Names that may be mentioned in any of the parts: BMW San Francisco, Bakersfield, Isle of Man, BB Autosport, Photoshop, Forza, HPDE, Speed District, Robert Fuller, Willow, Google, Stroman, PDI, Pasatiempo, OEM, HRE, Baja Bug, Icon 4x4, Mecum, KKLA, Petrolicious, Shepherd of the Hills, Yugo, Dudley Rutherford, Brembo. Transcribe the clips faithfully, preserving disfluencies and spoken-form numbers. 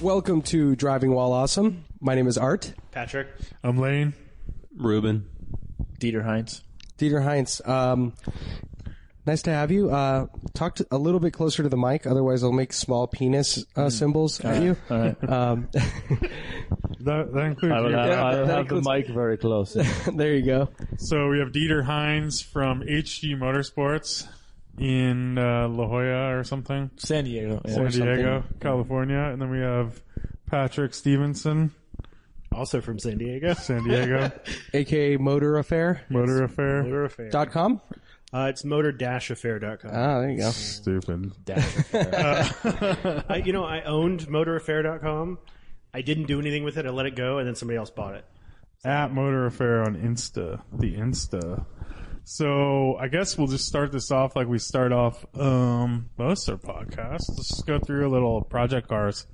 Welcome to Driving While Awesome. My name is Art. Patrick. I'm Lane. Ruben. Dieter Heinz. Dieter Heinz. Um, nice to have you. Uh, talk to, a little bit closer to the mic, otherwise I'll make small penis uh, mm. symbols at you. All right. Um, that, that includes. I will have, yeah, I will have includes, the mic very close. There you go. So we have Dieter Heinz from H G Motorsports in uh, La Jolla or something. San Diego. Yeah. San or Diego, something. California. And then we have Patrick Stevenson. Also from San Diego. San Diego. A K A Motor Affair. Motor Affair. Motor Affair. Dot com? Uh, it's motor dash affair dot com. Ah, there you go. Stupid. Dash affair. uh, I, you know, I owned motor affair dot com. I didn't do anything with it. I let it go, and then somebody else bought it. So, at Motor Affair on Insta. The Insta. So I guess we'll just start this off like we start off um, most of our podcasts. Let's just go through a little project cars.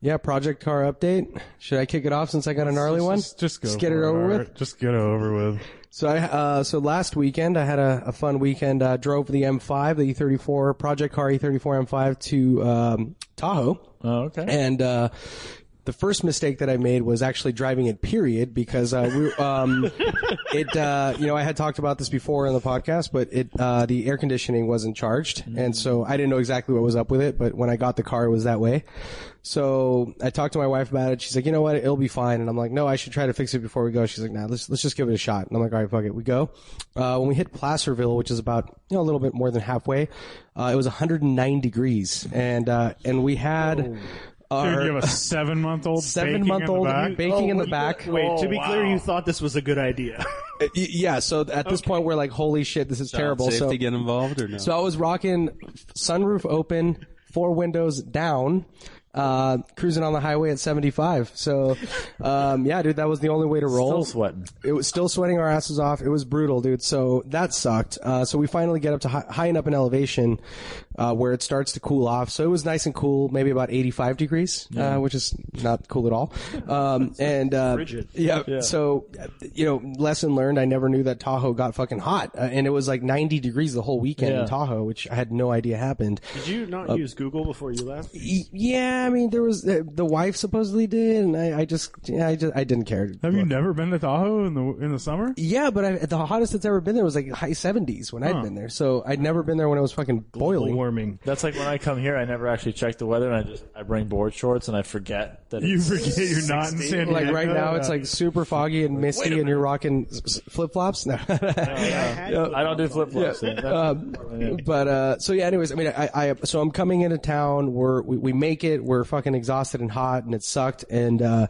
Yeah, project car update. Should I kick it off since I got a gnarly just, one? Just, just go. Just get it over it. with. Just get it over with. So I, uh, so last weekend I had a, a fun weekend. Uh, drove the M five, the E thirty-four project car E thirty-four M five to, um, Tahoe. Oh, okay. And, uh, the first mistake that I made was actually driving it, period, because, uh, we, um, it, uh, you know, I had talked about this before on the podcast, but it, uh, the air conditioning wasn't charged. Mm-hmm. And so I didn't know exactly what was up with it, but when I got the car, it was that way. So I talked to my wife about it. She's like, you know what? It'll be fine. And I'm like, no, I should try to fix it before we go. She's like, nah, let's, let's just give it a shot. And I'm like, all right, fuck it. We go. Uh, when we hit Placerville, which is about, you know, a little bit more than halfway, uh, it was one hundred nine degrees. And, uh, and we had, oh. Dude, you have a seven-month-old seven-month-old baking, baking in the back. You, oh, in the back. Wait, to be wow. clear, you thought this was a good idea. Yeah, so at this okay. point, we're like, holy shit, this is Child terrible. Safety so, get involved or no? So I was rocking sunroof open, four windows down, uh, cruising on the highway at seventy-five. So, um, yeah, dude, that was the only way to roll. Still sweating. It was still sweating our asses off. It was brutal, dude. So that sucked. Uh, so we finally get up to high, high enough in elevation. Uh, where it starts to cool off. So it was nice and cool, maybe about eighty-five degrees, yeah. uh, which is not cool at all. Um, and, uh, yeah, yeah, so, you know, lesson learned. I never knew that Tahoe got fucking hot. Uh, and it was like ninety degrees the whole weekend yeah. in Tahoe, which I had no idea happened. Did you not uh, use Google before you left? E- yeah. I mean, there was, uh, the wife supposedly did. And I, I just, yeah, I just, I didn't care. Have Look. you never been to Tahoe in the, in the summer? Yeah. But I, the hottest it's ever been there was like high seventies when huh. I'd been there. So I'd never been there when it was fucking boiling. Warming. That's like when I come here, I never actually check the weather, and I just I bring board shorts, and I forget that you it's forget you're sixty. Not in San Diego. Like right now, it's like super foggy and misty, and you're rocking flip flops. No, no, no. I, I don't do flip flops. Yeah. Um, but uh, so yeah, anyways, I mean, I, I so I'm coming into town. We're we, we make it. We're fucking exhausted and hot, and it sucked. And uh,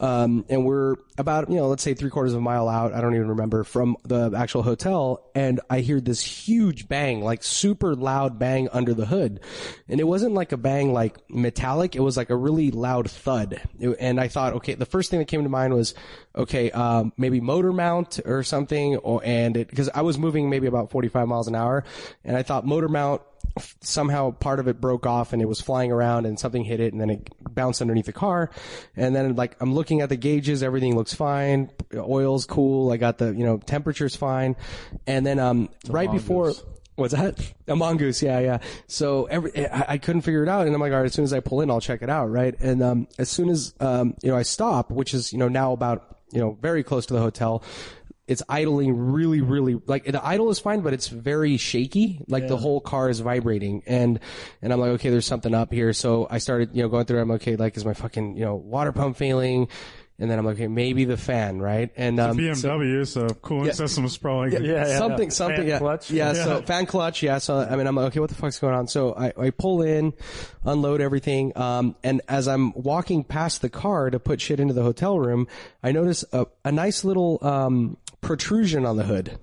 um, and we're about you know let's say three quarters of a mile out. I don't even remember from the actual hotel, and I hear this huge bang, like super loud bang. Under the hood, and it wasn't like a bang like metallic, it was like a really loud thud. It, and I thought, okay, the first thing that came to mind was okay um maybe motor mount or something, or and it because I was moving maybe about forty-five miles an hour, and I thought motor mount, somehow part of it broke off and it was flying around and something hit it and then it bounced underneath the car. And then like I'm looking at the gauges, everything looks fine, oil's cool, I got the you know temperature's fine. And then um it's right before What's that? A mongoose, yeah, yeah. So every, I, I couldn't figure it out, and I'm like, all right, as soon as I pull in, I'll check it out, right? And um, as soon as um, you know, I stop, which is you know now about you know very close to the hotel. It's idling really, really like the idle is fine, but it's very shaky. Like yeah. the whole car is vibrating, and and I'm like, okay, there's something up here. So I started you know going through it. I'm okay, like is my fucking you know water pump failing? And then I'm like, okay, maybe the fan, right? And um, it's a B M W, so, so cooling yeah, system is probably yeah, yeah, yeah, something, yeah. something, fan yeah, clutch. Yeah, yeah. So fan clutch, yeah. So I mean, I'm like, okay, what the fuck's going on? So I, I pull in, unload everything, um, and as I'm walking past the car to put shit into the hotel room, I notice a, a nice little um protrusion on the hood,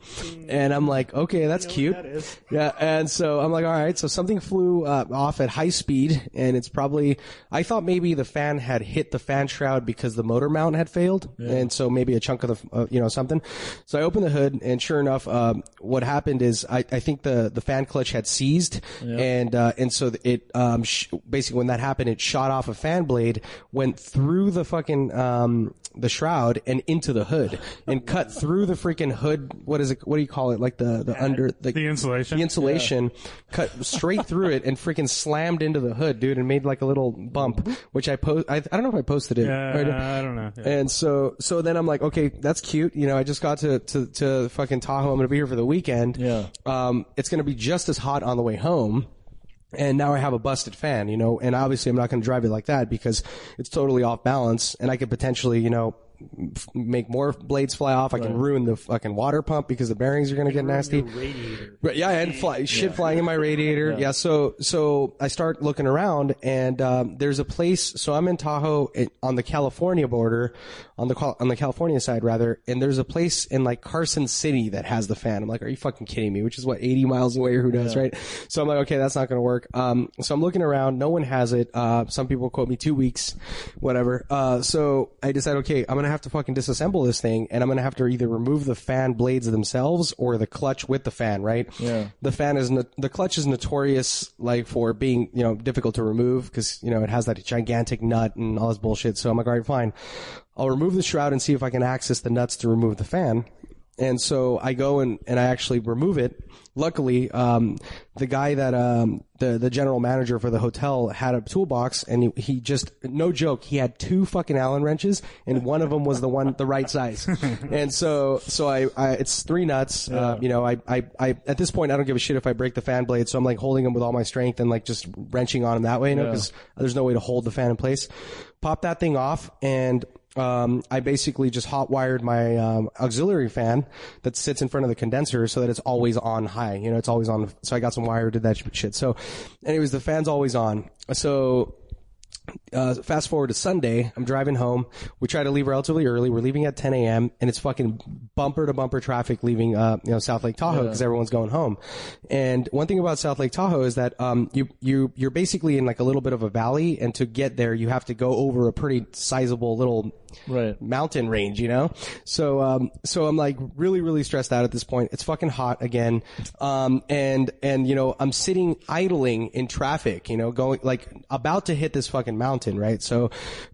and I'm like, okay, that's you know cute. That yeah, and so I'm like, all right, so something flew uh, off at high speed, and it's probably I thought maybe the fan had hit the fan shroud because the motor mount had failed, yeah. and so maybe a chunk of the uh, you know something. So I opened the hood, and sure enough, um, what happened is I, I think the the fan clutch had seized, yeah. and uh, and so it um sh- basically when that happened, it shot off a fan blade, went through the fucking um the shroud and into the hood and cut through the freaking hood. What is it? What do you call it? Like the, the yeah, under the, the insulation, the insulation yeah. cut straight through it and freaking slammed into the hood, dude, and made like a little bump, which I post, I, I don't know if I posted it. Yeah, right? I don't know. Yeah. And so, so then I'm like, okay, that's cute. You know, I just got to, to, to fucking Tahoe. I'm going to be here for the weekend. Yeah. Um, it's going to be just as hot on the way home. And now I have a busted fan, you know, and obviously I'm not going to drive it like that because it's totally off balance and I could potentially, you know, f- make more blades fly off. I right. can ruin the fucking water pump because the bearings are going to get nasty. But yeah, and fly, shit yeah. flying in my radiator. yeah. yeah. So, so I start looking around and, um, there's a place. So I'm in Tahoe it, on the California border, on the, on the California side rather. And there's a place in like Carson City that has the fan. I'm like, are you fucking kidding me? Which is what, eighty miles away or who knows, yeah. right? So I'm like, okay, that's not going to work. Um, so I'm looking around. No one has it. Uh, some people quote me two weeks, whatever. Uh, so I decide, okay, I'm going to have to fucking disassemble this thing and I'm going to have to either remove the fan blades themselves or the clutch with the fan, right? Yeah. The fan is, no- the clutch is notorious, like, for being, you know, difficult to remove because, you know, it has that gigantic nut and all this bullshit. So I'm like, all right, fine. I'll remove the shroud and see if I can access the nuts to remove the fan. And so I go and, and I actually remove it. Luckily, um, the guy that, um, the, the general manager for the hotel had a toolbox and he, he just, no joke, he had two fucking Allen wrenches and one of them was the one, the right size. And so, so I, I it's three nuts. Yeah. Uh, you know, I, I, I, at this point, I don't give a shit if I break the fan blade. So I'm like holding them with all my strength and like just wrenching on them that way, you know, yeah. cause there's no way to hold the fan in place. Pop that thing off and, Um, I basically just hot wired my, um, auxiliary fan that sits in front of the condenser so that it's always on high. You know, it's always on. So I got some wire, did that shit. So anyways, the fan's always on. So, uh, fast forward to Sunday. I'm driving home. We try to leave relatively early. We're leaving at ten a.m. and it's fucking bumper to bumper traffic leaving, uh, you know, South Lake Tahoe because yeah. everyone's going home. And one thing about South Lake Tahoe is that, um, you, you, you're basically in like a little bit of a valley and to get there, you have to go over a pretty sizable little Right. mountain range, you know? So, um, so I'm like really, really stressed out at this point. It's fucking hot again. Um, and, and, you know, I'm sitting idling in traffic, you know, going like about to hit this fucking mountain, right? So,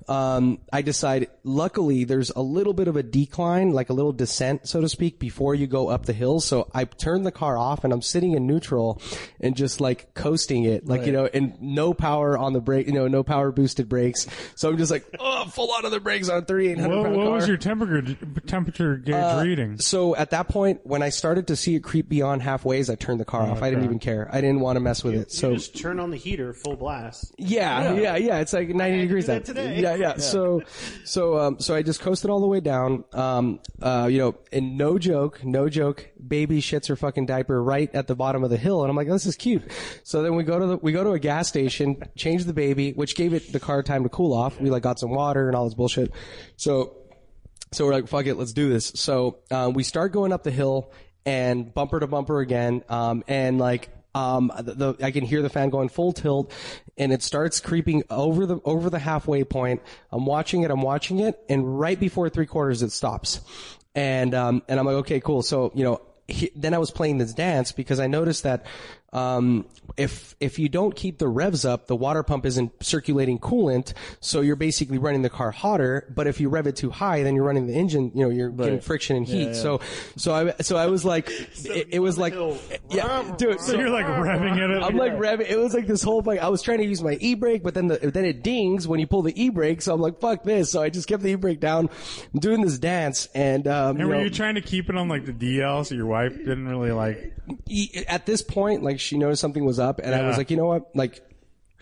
um, I decide luckily there's a little bit of a decline, like a little descent, so to speak, before you go up the hill. So I turn the car off and I'm sitting in neutral and just like coasting it, like, right. you know, and no power on the brake, you know, no power boosted brakes. So I'm just like, oh, full on of the brakes on What, what was your temperature temperature gauge uh, reading? So at that point, when I started to see it creep beyond halfways, I turned the car oh, off. Okay. I didn't even care. I didn't want to mess with you, it. So you just turn on the heater full blast. Yeah, yeah, yeah. yeah. It's like ninety degrees that today. Yeah, yeah, yeah. So, so, um, so I just coasted all the way down. Um, uh, you know, and no joke, no joke. Baby shits her fucking diaper right at the bottom of the hill, and I'm like, this is cute. So then we go to the, we go to a gas station, change the baby, which gave it the car time to cool off. We like got some water and all this bullshit. So, so we're like, fuck it, let's do this. So, uh, we start going up the hill and bumper to bumper again. Um, and like, um, the, the, I can hear the fan going full tilt and it starts creeping over the, over the halfway point. I'm watching it, I'm watching it. And right before three quarters, it stops. And, um, and I'm like, okay, cool. So, you know, he, then I was playing this dance because I noticed that, Um, if, if you don't keep the revs up, the water pump isn't circulating coolant. So you're basically running the car hotter. But if you rev it too high, then you're running the engine, you know, you're right. getting friction and heat. Yeah, yeah. So, so I, so I was like, so it, it was like, yeah, dude. So, so you're like revving it up. I'm like revving. It was like this whole thing. I was trying to use my e-brake, but then the, then it dings when you pull the e-brake. So I'm like, fuck this. So I just kept the e-brake down. I'm doing this dance. And, um, and you were know, you trying to keep it on like the D L so your wife didn't really like, at this point, like, she noticed something was up, and yeah. I was like, you know what, like,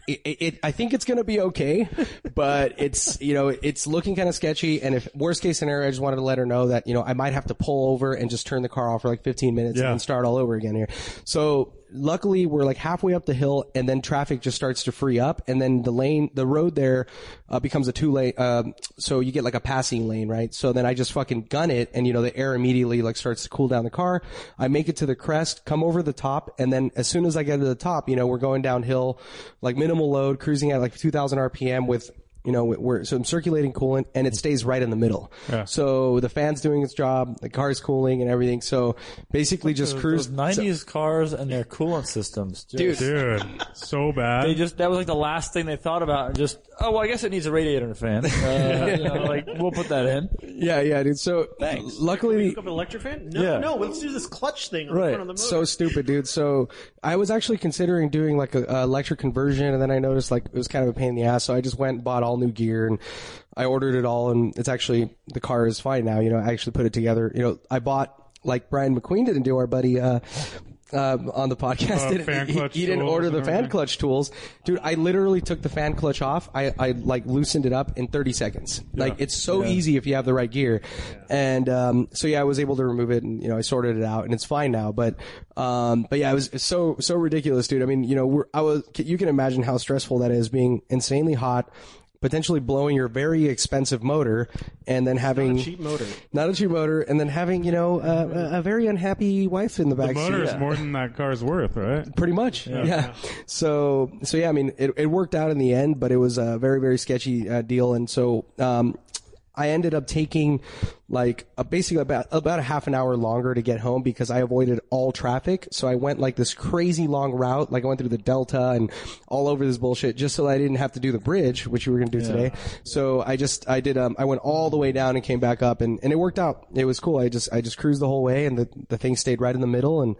it, it, it, I think it's going to be okay, but it's, you know, it's looking kind of sketchy, and if worst case scenario, I just wanted to let her know that, you know, I might have to pull over and just turn the car off for like fifteen minutes yeah. and start all over again here. So luckily, we're like halfway up the hill, and then traffic just starts to free up, and then the lane, the road there uh, becomes a two lane. Um, so you get like a passing lane, right? So then I just fucking gun it, and you know the air immediately like starts to cool down the car. I make it to the crest, come over the top, and then as soon as I get to the top, you know we're going downhill, like minimal load, cruising at like two thousand R P M with. You know, we're, so I'm circulating coolant and it stays right in the middle. Yeah. So the fan's doing its job, the car's cooling and everything. So basically just those, cruise. Those nineties so, cars and their coolant systems. Just, dude. Dude, so bad. They just, that was like the last thing they thought about. Just, oh, well, I guess it needs a radiator and a fan. Uh, you know, like, we'll put that in. Yeah, yeah, dude. So, thanks. Luckily, can we hook up an electric fan? No, yeah. no, let's do this clutch thing right, right. in front of the motor. So stupid, dude. So, I was actually considering doing like a, a electric conversion, and then I noticed like it was kind of a pain in the ass. So I just went and bought all new gear, and I ordered it all, and it's actually the car is fine now. You know, I actually put it together. You know, I bought like Brian McQueen didn't do. Our buddy. Uh, Um, on the podcast, uh, didn't, he, he didn't order the fan clutch tools, dude. I literally took the fan clutch off. I, I like loosened it up in thirty seconds. Yeah. Like it's so yeah. easy if you have the right gear, yeah. and um, so yeah, I was able to remove it, and you know I sorted it out, and it's fine now. But um, but yeah, it was so so ridiculous, dude. I mean, you know, we're, I was you can imagine how stressful that is, being insanely hot, potentially blowing your very expensive motor, and then having not a cheap motor, not a cheap motor, and then having you know uh, a very unhappy wife in the backseat. The motor is yeah. more than that car's worth, right? Pretty much, yeah. yeah. So, so yeah, I mean, it, it worked out in the end, but it was a very, very sketchy uh, deal, and so um, I ended up taking like a, basically about about a half an hour longer to get home because I avoided all traffic. So I went like this crazy long route, like I went through the Delta and all over this bullshit just so I didn't have to do the bridge, which we were going to do yeah. today. So I just, I did, um, I went all the way down and came back up, and, and it worked out. It was cool. I just, I just cruised the whole way, and the, the thing stayed right in the middle, and,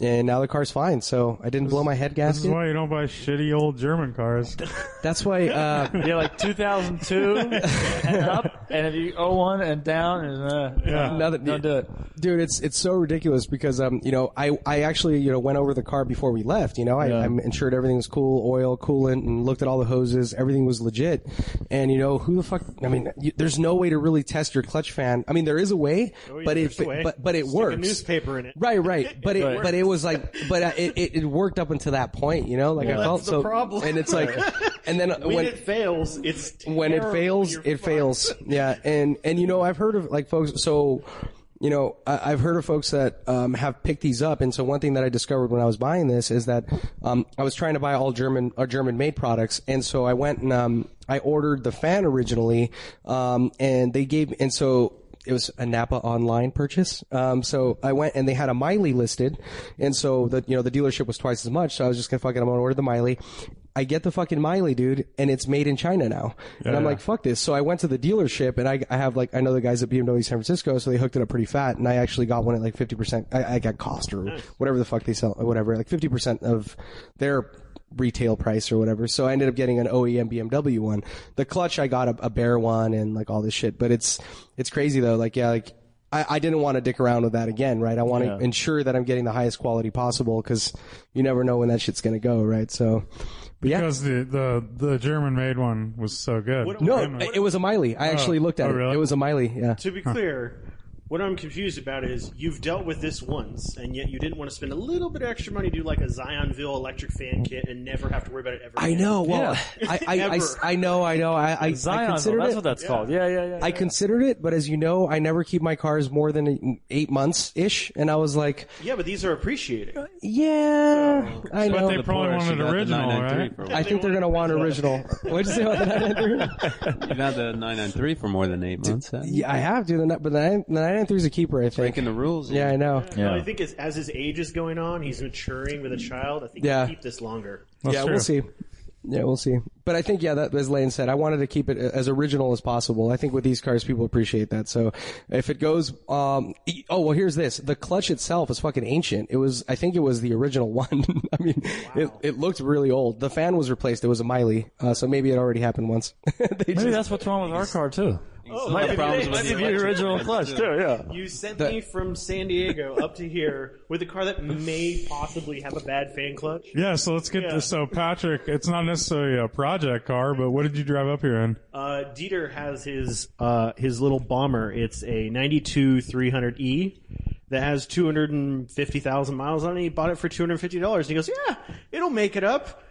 and now the car's fine. So I didn't this, blow my head gasket. That's why you don't buy shitty old German cars. That's why, uh, yeah, like two thousand two and up, and if you owe one and down, and Uh, yeah. Nothing, don't do it. Dude, it's it's so ridiculous because um you know I, I actually you know went over the car before we left, you know I, yeah. I ensured everything was cool, oil, coolant, and looked at all the hoses, everything was legit, and you know who the fuck I mean you, there's no way to really test your clutch fan. I mean there is a way, oh, but it way. but but it Stick works. A newspaper in it. Right, right. But it, it but it was like but uh, it, it it worked up until that point, you know like well, I felt that's the so problem. And it's like and then when, when it fails, it's terrible. When it fails, You're it fine. fails. Yeah, and and you know I've heard of like. Like folks, so, you know, I, I've heard of folks that um, have picked these up, and so one thing that I discovered when I was buying this is that um, I was trying to buy all German, uh, German-made products, and so I went and um, I ordered the fan originally, um, and they gave, and so. It was a Napa online purchase. Um, so I went and they had a Miley listed. And so the, you know, the dealership was twice as much. So I was just going to fucking, I'm going to order the Miley. I get the fucking Miley, dude. And it's made in China now. Yeah, and I'm yeah. like, fuck this. So I went to the dealership, and I, I have like, I know the guys at B M W San Francisco. So they hooked it up pretty fat. And I actually got one at like fifty percent. I, I got cost or nice. whatever the fuck they sell or whatever, like fifty percent of their retail price or whatever. So I ended up getting an O E M B M W one. The clutch, I got a, a bare one and like all this shit, but it's, it's crazy though. Like, yeah, like I, I didn't want to dick around with that again, right? I want to yeah. ensure that I'm getting the highest quality possible, because you never know when that shit's going to go, right? So, but yeah. Because the, the, the German made one was so good. What, no, what, it was a Miley. I oh, actually looked at oh, it. Really? It was a Miley. Yeah. To be huh. clear, what I'm confused about is you've dealt with this once, and yet you didn't want to spend a little bit of extra money to do like a Zionsville electric fan kit and never have to worry about it ever again. I know. Well, yeah. I, I, I, I know, I know. I, I, Zionsville, I considered that's it. what that's yeah. called. Yeah, yeah, yeah. I yeah. considered it, but as you know, I never keep my cars more than eight months-ish, and I was like... Yeah, but these are appreciated. Yeah, so, I know. But they the probably wanted original, right? I think they're going to want original. What did you say about the nine ninety-three? You've had the nine ninety-three for more than eight months. Huh? Yeah, I have, dude. But the nine ninety-three three's a keeper, I think. Breaking the rules. Yeah, I know. Yeah. No, I think as, as his age is going on, he's maturing with a child. I think yeah. he'll keep this longer. That's yeah, true. We'll see. Yeah, we'll see. But I think, yeah, that, as Lane said, I wanted to keep it as original as possible. I think with these cars, people appreciate that. So if it goes, um, oh, well, here's this. The clutch itself is fucking ancient. It was, I think it was the original one. I mean, wow. it, it looked really old. The fan was replaced. It was a Miley. Uh, so maybe it already happened once. Maybe just, that's what's wrong with our car, too. Oh, so might be the, the original clutch, too, yeah. You sent the, me from San Diego up to here with a car that may possibly have a bad fan clutch. Yeah, so let's get yeah. this. So, Patrick, it's not necessarily a project car, but what did you drive up here in? Uh, Dieter has his uh, his little bomber. It's a ninety-two three hundred E that has two hundred fifty thousand miles on it. He bought it for two hundred fifty dollars. And he goes, yeah, it'll make it up.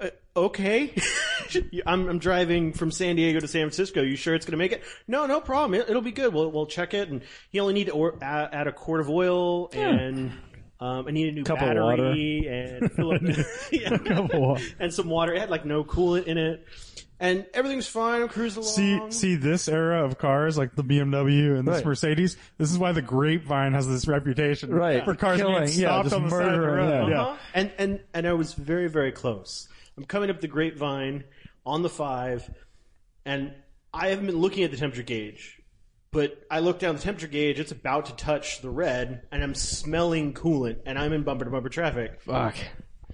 Uh, okay. I'm, I'm driving from San Diego to San Francisco. You sure it's going to make it? No, no problem. It, it'll be good. We'll, we'll check it. And you only need to or, add, add a quart of oil and, um, I need a new Cup battery and fill up, yeah. and some water. It had like no coolant in it. And everything's fine. I'm cruising along. See, see this era of cars, like the B M W and this right. Mercedes. This is why the Grapevine has this reputation right. for cars Killing, being stopped yeah, on the side of the road. Yeah. Uh-huh. And and and I was very very close. I'm coming up the Grapevine on the five, and I haven't been looking at the temperature gauge, but I look down the temperature gauge, it's about to touch the red, and I'm smelling coolant, and I'm in bumper-to-bumper traffic. Fuck.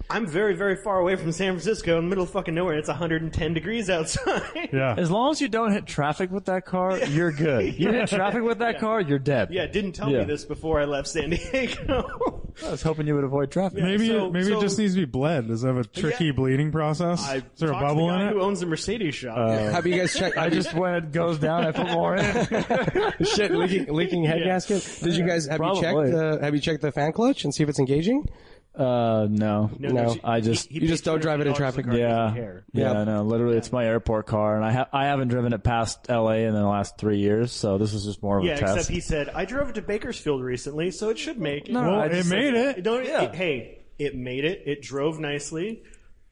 I'm very, very far away from San Francisco in the middle of fucking nowhere, and it's one hundred ten degrees outside. Yeah. As long as you don't hit traffic with that car, yeah. you're good. You hit traffic with that yeah. car, you're dead. Yeah, didn't tell yeah. me this before I left San Diego. I was hoping you would avoid traffic. Yeah, maybe so, maybe so, it just needs to be bled. Does it have a tricky yeah. bleeding process? I Is there a bubble in it? Who owns the Mercedes shop? Uh, yeah. Have you guys checked? I just went, goes down, I put more in. Shit, leaking, leaking head yeah. gasket. Did you guys have Probably. you checked the have you checked the fan clutch and see if it's engaging? Uh, no. No, no. She, I just... He, he you just don't drive it in traffic. Yeah. Yeah, yeah, no. Literally, yeah. it's my airport car, and I, ha- I haven't driven it past L A in the last three years, so this is just more of yeah, a test. Yeah, except he said, I drove it to Bakersfield recently, so it should make it. No, well, it made said, it. Don't, yeah. it. Hey, it made it. It drove nicely.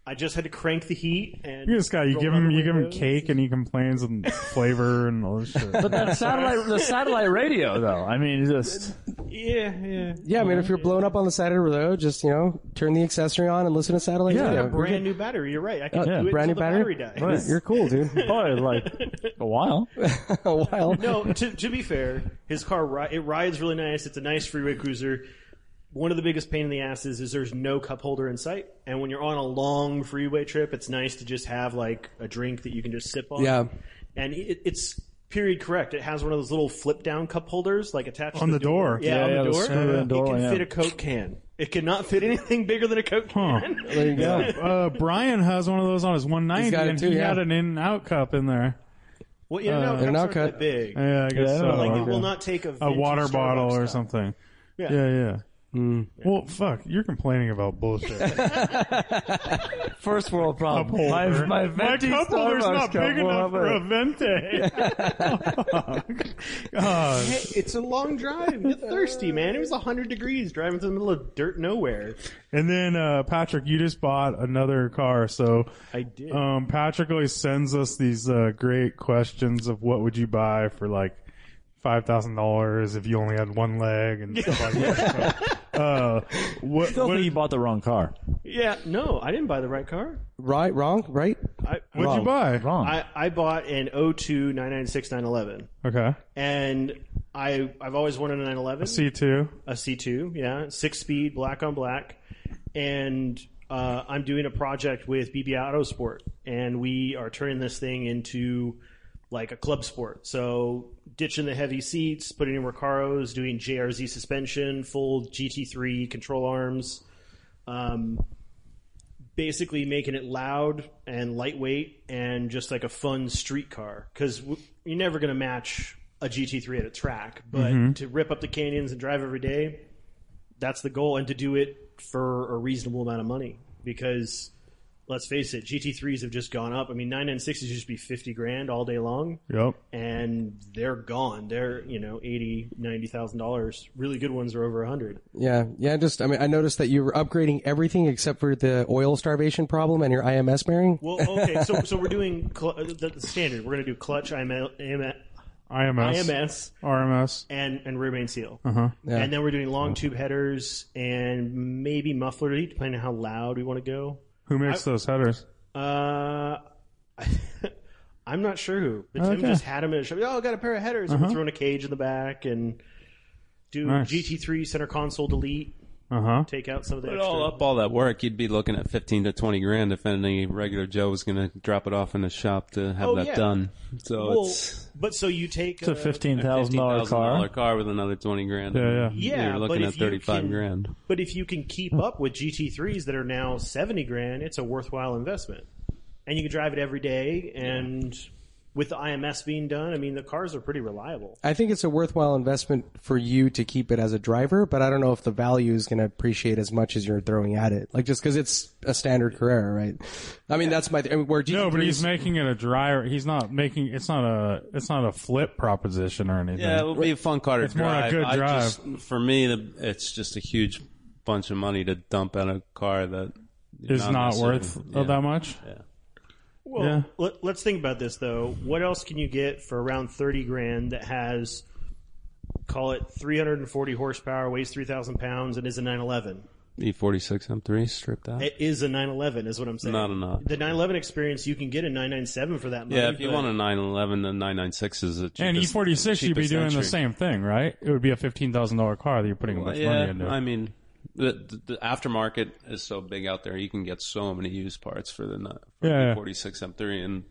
I just had to crank the heat and you just got you give him you give him cake and he complains and flavor and all this shit. But that satellite the satellite radio though, I mean just yeah yeah yeah. I mean if you're blown up on the side of the road, just you know turn the accessory on and listen to satellite yeah, radio. Yeah, brand can, new battery. You're right. I can uh, do yeah, it brand new the battery. battery dies. Right. You're cool, dude. Probably like a while, a while. No, to to be fair, his car it rides really nice. It's a nice freeway cruiser. One of the biggest pain in the ass is, is there's no cup holder in sight. And when you're on a long freeway trip, it's nice to just have, like, a drink that you can just sip on. Yeah. And it, it's period correct. It has one of those little flip-down cup holders, like, attached on to the, the door. door. Yeah, yeah, on yeah, the door. Yeah. It door, can yeah. fit a Coke can. It cannot fit anything bigger than a Coke can. Huh. There you go. uh, Brian has one of those on his one ninety, He's got and it too, he yeah. had an in-and-out cup in there. Well, yeah, uh, no, cups aren't that big. Yeah, I guess yeah, so. But, like, okay. it will not take a... A water Starbucks bottle or cup. something. Yeah, yeah. yeah. Mm. Well, fuck! You're complaining about bullshit. First world problem. My my, my cup holder's not big enough for a venti. God. Hey, it's a long drive. Get thirsty, man. It was hundred degrees driving through the middle of dirt nowhere. And then uh, Patrick, you just bought another car, so I did. Um, Patrick always sends us these uh, great questions of what would you buy for like. five thousand dollars if you only had one leg and stuff like that. So, uh, what, Still what think you bought the wrong car. Yeah, no, I didn't buy the right car. Right, wrong, right? I, What'd wrong. you buy? Wrong. I, I bought an oh two nine ninety-six nine eleven. Okay. And I, I've always wanted a nine eleven. A C two. A C two, yeah. Six-speed, black on black. And uh, I'm doing a project with B B Autosport. And we are turning this thing into... like a club sport. So ditching the heavy seats, putting in Recaros, doing J R Z suspension, full G T three control arms, um, basically making it loud and lightweight and just like a fun street car. Because w- you're never going to match a G T three at a track, but mm-hmm. to rip up the canyons and drive every day, that's the goal. And to do it for a reasonable amount of money because... let's face it, G T threes have just gone up. I mean, nine ninety-sixes used to be fifty grand all day long. Yep. And they're gone. They're, you know, eighty thousand dollars, ninety thousand dollars. Really good ones are over one hundred thousand dollars. Yeah. Yeah, just, I mean, I noticed that you were upgrading everything except for the oil starvation problem and your I M S bearing. Well, okay, so so we're doing cl- the, the standard. We're going to do clutch, I M S. I M S, I M S, R M S, and and rear main seal. Uh-huh. Yeah. And then we're doing long tube headers and maybe muffler, depending on how loud we want to go. Who makes I, those headers? Uh, I'm not sure who. But Tim okay. just had them in a shop. Oh, I got a pair of headers. Uh-huh. And we throw in a cage in the back and do nice. G T three center console delete. Uh-huh. Take out some of the Put extra. All up all that work, you'd be looking at fifteen to twenty grand if any regular Joe was going to drop it off in the shop to have oh, that yeah. done. So well, it's but so you take it's a, a fifteen thousand dollar car, car with another twenty grand. Yeah, yeah. yeah you're looking at thirty five grand. But if you can keep up with G T threes that are now seventy grand, it's a worthwhile investment, and you can drive it every day and. Yeah. With the I M S being done, I mean, the cars are pretty reliable. I think it's a worthwhile investment for you to keep it as a driver, but I don't know if the value is going to appreciate as much as you're throwing at it. Like, just because it's a standard Carrera, right? I mean, that's my... I mean, where G T threes, no, but he's making it a driver. He's not making... It's not a It's not a flip proposition or anything. Yeah, it'll be a fun car to it's drive. It's more a good drive. Just, for me, the, it's just a huge bunch of money to dump at a car that... Is not, not worth yeah. that much? Yeah. Well, yeah. let, let's think about this, though. What else can you get for around thirty grand that has, call it three hundred forty horsepower, weighs three thousand pounds, and is a nine eleven? E forty-six M three stripped out. It is a nine eleven, is what I'm saying. Not a not. The nine eleven experience, you can get a nine ninety-seven for that money. Yeah, if you want a nine eleven, the nine ninety-six is the cheapest. And E forty-six, you'd be doing entry. the same thing, right? It would be a fifteen thousand dollars car that you're putting a bunch of well, yeah, money into. I mean, the, the, the aftermarket is so big out there. You can get so many used parts for the for yeah, E forty-six M three, and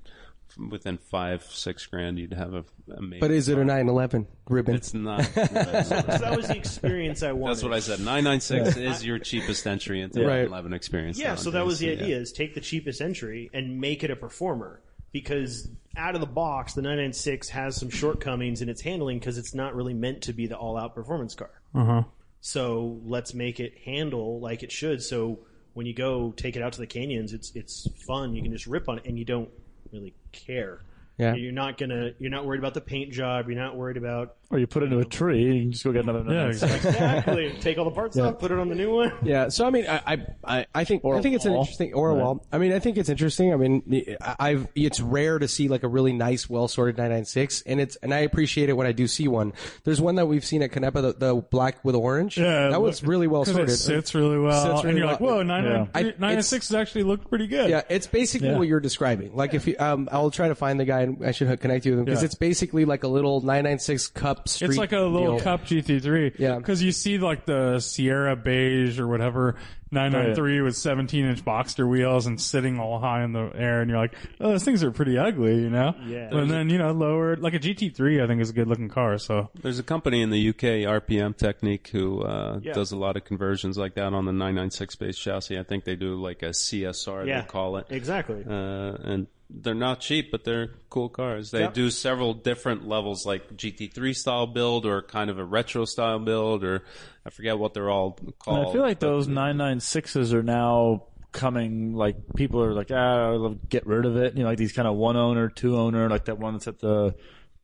within five, six grand, you'd have a amazing. But is it car. A nine eleven, Ruben? It's not. So that was the experience I wanted. That's what I said. nine ninety-six yeah. is your cheapest entry into the right. nine eleven experience. Yeah, nowadays. So that was the idea, yeah. is take the cheapest entry and make it a performer. Because out of the box, the nine ninety-six has some shortcomings in its handling because it's not really meant to be the all-out performance car. Uh-huh. So let's make it handle like it should. So when you go take it out to the canyons, it's it's fun. You can just rip on it, and you don't really care. Yeah. You're not gonna. You're not worried about the paint job. You're not worried about. Or you put it into a tree and you just go get another. Yeah, exactly. exactly. Take all the parts yeah. off, put it on the new one. Yeah. So I mean, I I I think I think it's an interesting or a wall. I mean, I think it's interesting. I mean, I've it's rare to see like a really nice, well sorted nine ninety-six, and it's and I appreciate it when I do see one. There's one that we've seen at Canepa, the, the black with orange. Yeah. That was really well sorted. It sits really well. Sits really and you're well. like, whoa, nine ninety-six yeah. actually looked pretty good. Yeah. It's basically yeah. what you're describing. Like if you, um, I'll try to find the guy. And I should connect you with him because yeah. it's basically like a little nine ninety-six cup street. It's like a little deal. Cup G T three. Yeah. Because you see like the Sierra Beige or whatever nine ninety-three right. with seventeen inch Boxster wheels and sitting all high in the air, and you're like, oh, those things are pretty ugly, you know? Yeah. And then, you know, lowered. Like a G T three, I think, is a good looking car. So there's a company in the U K, R P M Technique, who uh, yeah. does a lot of conversions like that on the nine ninety-six based chassis. I think they do like a C S R, yeah. they call it. Exactly. Uh, and they're not cheap, but they're cool cars. They yep. do several different levels, like G T three style build or kind of a retro style build, or I forget what they're all called. And I feel like those nine ninety-sixes are now coming, like, people are like, ah, I'll get rid of it. You know, like these kind of one owner, two owner, like that one that's at the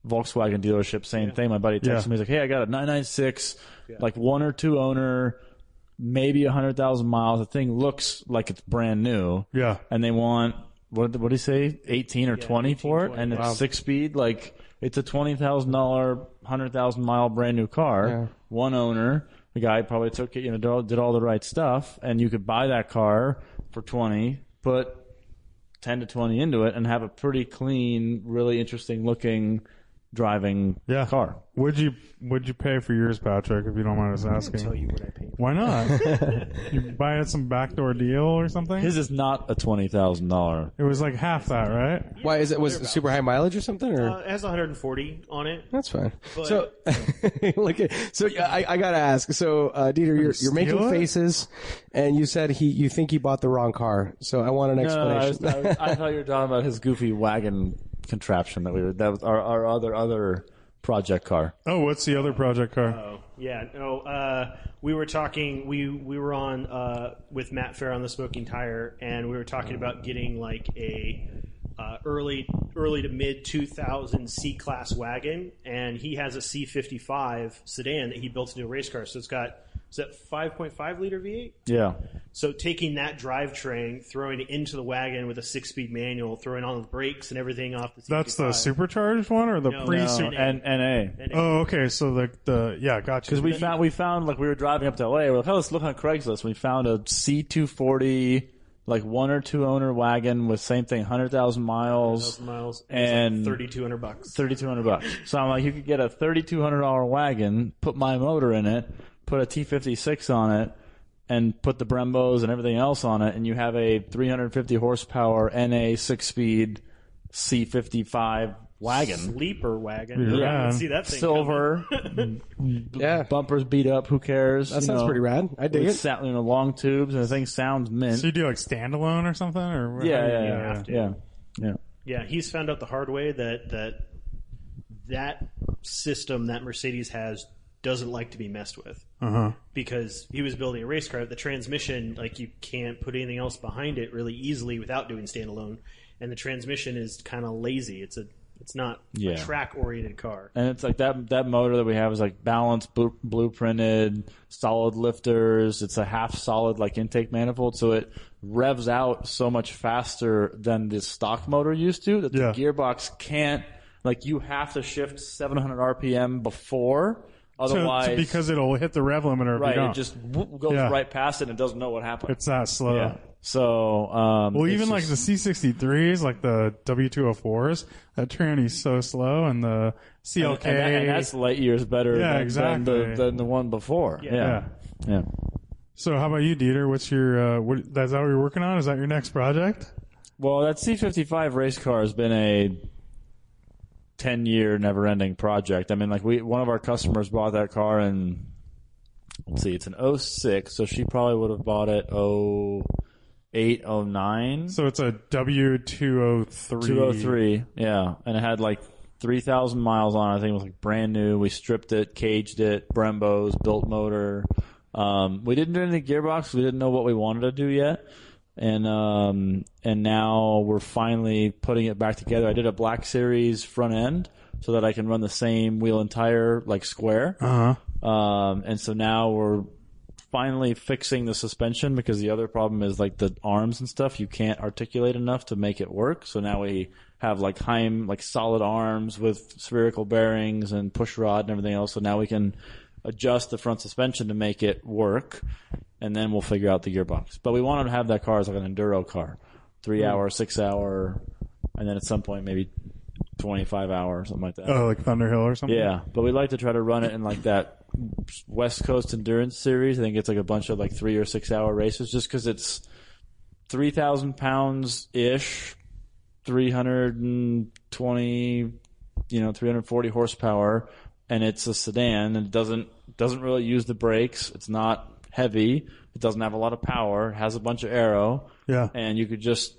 Volkswagen dealership, same yeah. thing. My buddy texted yeah. me, he's like, hey, I got a nine ninety-six, yeah. like one or two owner, maybe one hundred thousand miles. The thing looks like it's brand new. Yeah. And they want... What what do you say? Eighteen or yeah, twenty for it, and it's wow. six speed. Like it's a twenty thousand dollar, hundred thousand mile brand new car. Yeah. One owner, the guy probably took it, you know, did all the right stuff, and you could buy that car for twenty, put ten to twenty into it, and have a pretty clean, really interesting looking driving yeah. car. Would you would you pay for yours, Patrick? If you don't mind us asking, I tell you what I paid. Why not? You buy it some backdoor deal or something. His is not a twenty thousand dollar. It was like half that, right? Yeah, why is it was it super high mileage or something? Or uh, it has one hundred and forty on it. That's fine. But, so, like, so I, I gotta ask. So, uh, Dieter, you're, you're making it? faces, and you said he you think he bought the wrong car. So I want an explanation. No, no, I, was, I, was, I thought you were talking about his goofy wagon contraption that we were that was our our other other project car. Oh, what's the other project car? Oh, yeah, no. Uh, we were talking. We we were on uh, with Matt Farah on the Smoking Tire, and we were talking about getting like a uh, early early to mid two thousand C class wagon, and he has a C fifty-five sedan that he built into a race car. So it's got is that five point five liter V eight? Yeah. So taking that drivetrain, throwing it into the wagon with a six-speed manual, throwing all the brakes and everything off the C fifty-five. That's the supercharged one or the no, pre-super? No, N- N- N- N- oh, okay. So the, the yeah, gotcha. Because we found, we found, like, we were driving up to L A. We're like, oh, let's look on Craigslist. We found a C two forty, like, one or two owner wagon with same thing, one hundred thousand miles. one hundred thousand miles. And like thirty-two hundred bucks. thirty-two hundred bucks. So I'm like, you could get a thirty-two hundred dollars wagon, put my motor in it, put a T fifty-six on it, and put the Brembos and everything else on it, and you have a three hundred fifty horsepower N A six-speed C fifty-five wagon. Sleeper wagon. Yeah. yeah. I see that thing Silver. b- yeah. Bumpers beat up. Who cares? That you sounds know, pretty rad. I dig it. Sat in the long tubes, and the thing sounds mint. So you do like standalone or something? Or yeah, yeah, you yeah, have to. yeah. Yeah. Yeah. He's found out the hard way that that, that system that Mercedes has doesn't like to be messed with uh-huh. because he was building a race car. The transmission, like, you can't put anything else behind it really easily without doing standalone, and the transmission is kind of lazy. It's a, it's not yeah. a track-oriented car, and it's like that that motor that we have is like balanced, bl- blueprinted, solid lifters. It's a half solid like intake manifold, so it revs out so much faster than the stock motor used to that yeah. the gearbox can't. Like, you have to shift seven hundred R P M before. Otherwise, to, to because it'll hit the rev limiter. If right, you don't. It just whoop, goes yeah. right past it and doesn't know what happened. It's that slow. Yeah. So, um, well, even just, like the C sixty-threes, like the W two oh fours, that tranny's so slow, and the C L K, and, and, that, and that's light years better. Yeah, than, exactly. than, the, than the one before. Yeah. Yeah. yeah, yeah. So, how about you, Dieter? What's your? Uh, what, is that what you're working on? Is that your next project? Well, that C fifty-five race car has been a ten-year, never-ending project. I mean, like we, one of our customers bought that car in. Let's see, it's an oh six, so she probably would have bought it oh eight, oh nine. So it's a W two oh three. two oh three, yeah. And it had like three thousand miles on it. I think it was like brand new. We stripped it, caged it, Brembo's, built motor. Um, we didn't do any gearbox. We didn't know what we wanted to do yet. And um, and now we're finally putting it back together. I did a Black Series front end so that I can run the same wheel and tire, like square. Uh-huh. Um, and so now we're finally fixing the suspension, because the other problem is like the arms and stuff, you can't articulate enough to make it work. So now we have like Heim, like solid arms with spherical bearings and push rod and everything else. So now we can adjust the front suspension to make it work, and then we'll figure out the gearbox. But we wanted to have that car as like an enduro car, three hour, six hour, and then at some point maybe twenty-five hour or something like that. Oh, like Thunder Hill or something? Yeah, but we'd like to try to run it in like that West Coast Endurance Series. I think it's like a bunch of like three or six hour races, just because it's three thousand pounds ish, three hundred and twenty, you know, three hundred forty horsepower, and it's a sedan, and it doesn't doesn't really use the brakes. It's not heavy. It doesn't have a lot of power. It has a bunch of aero. Yeah, and you could just,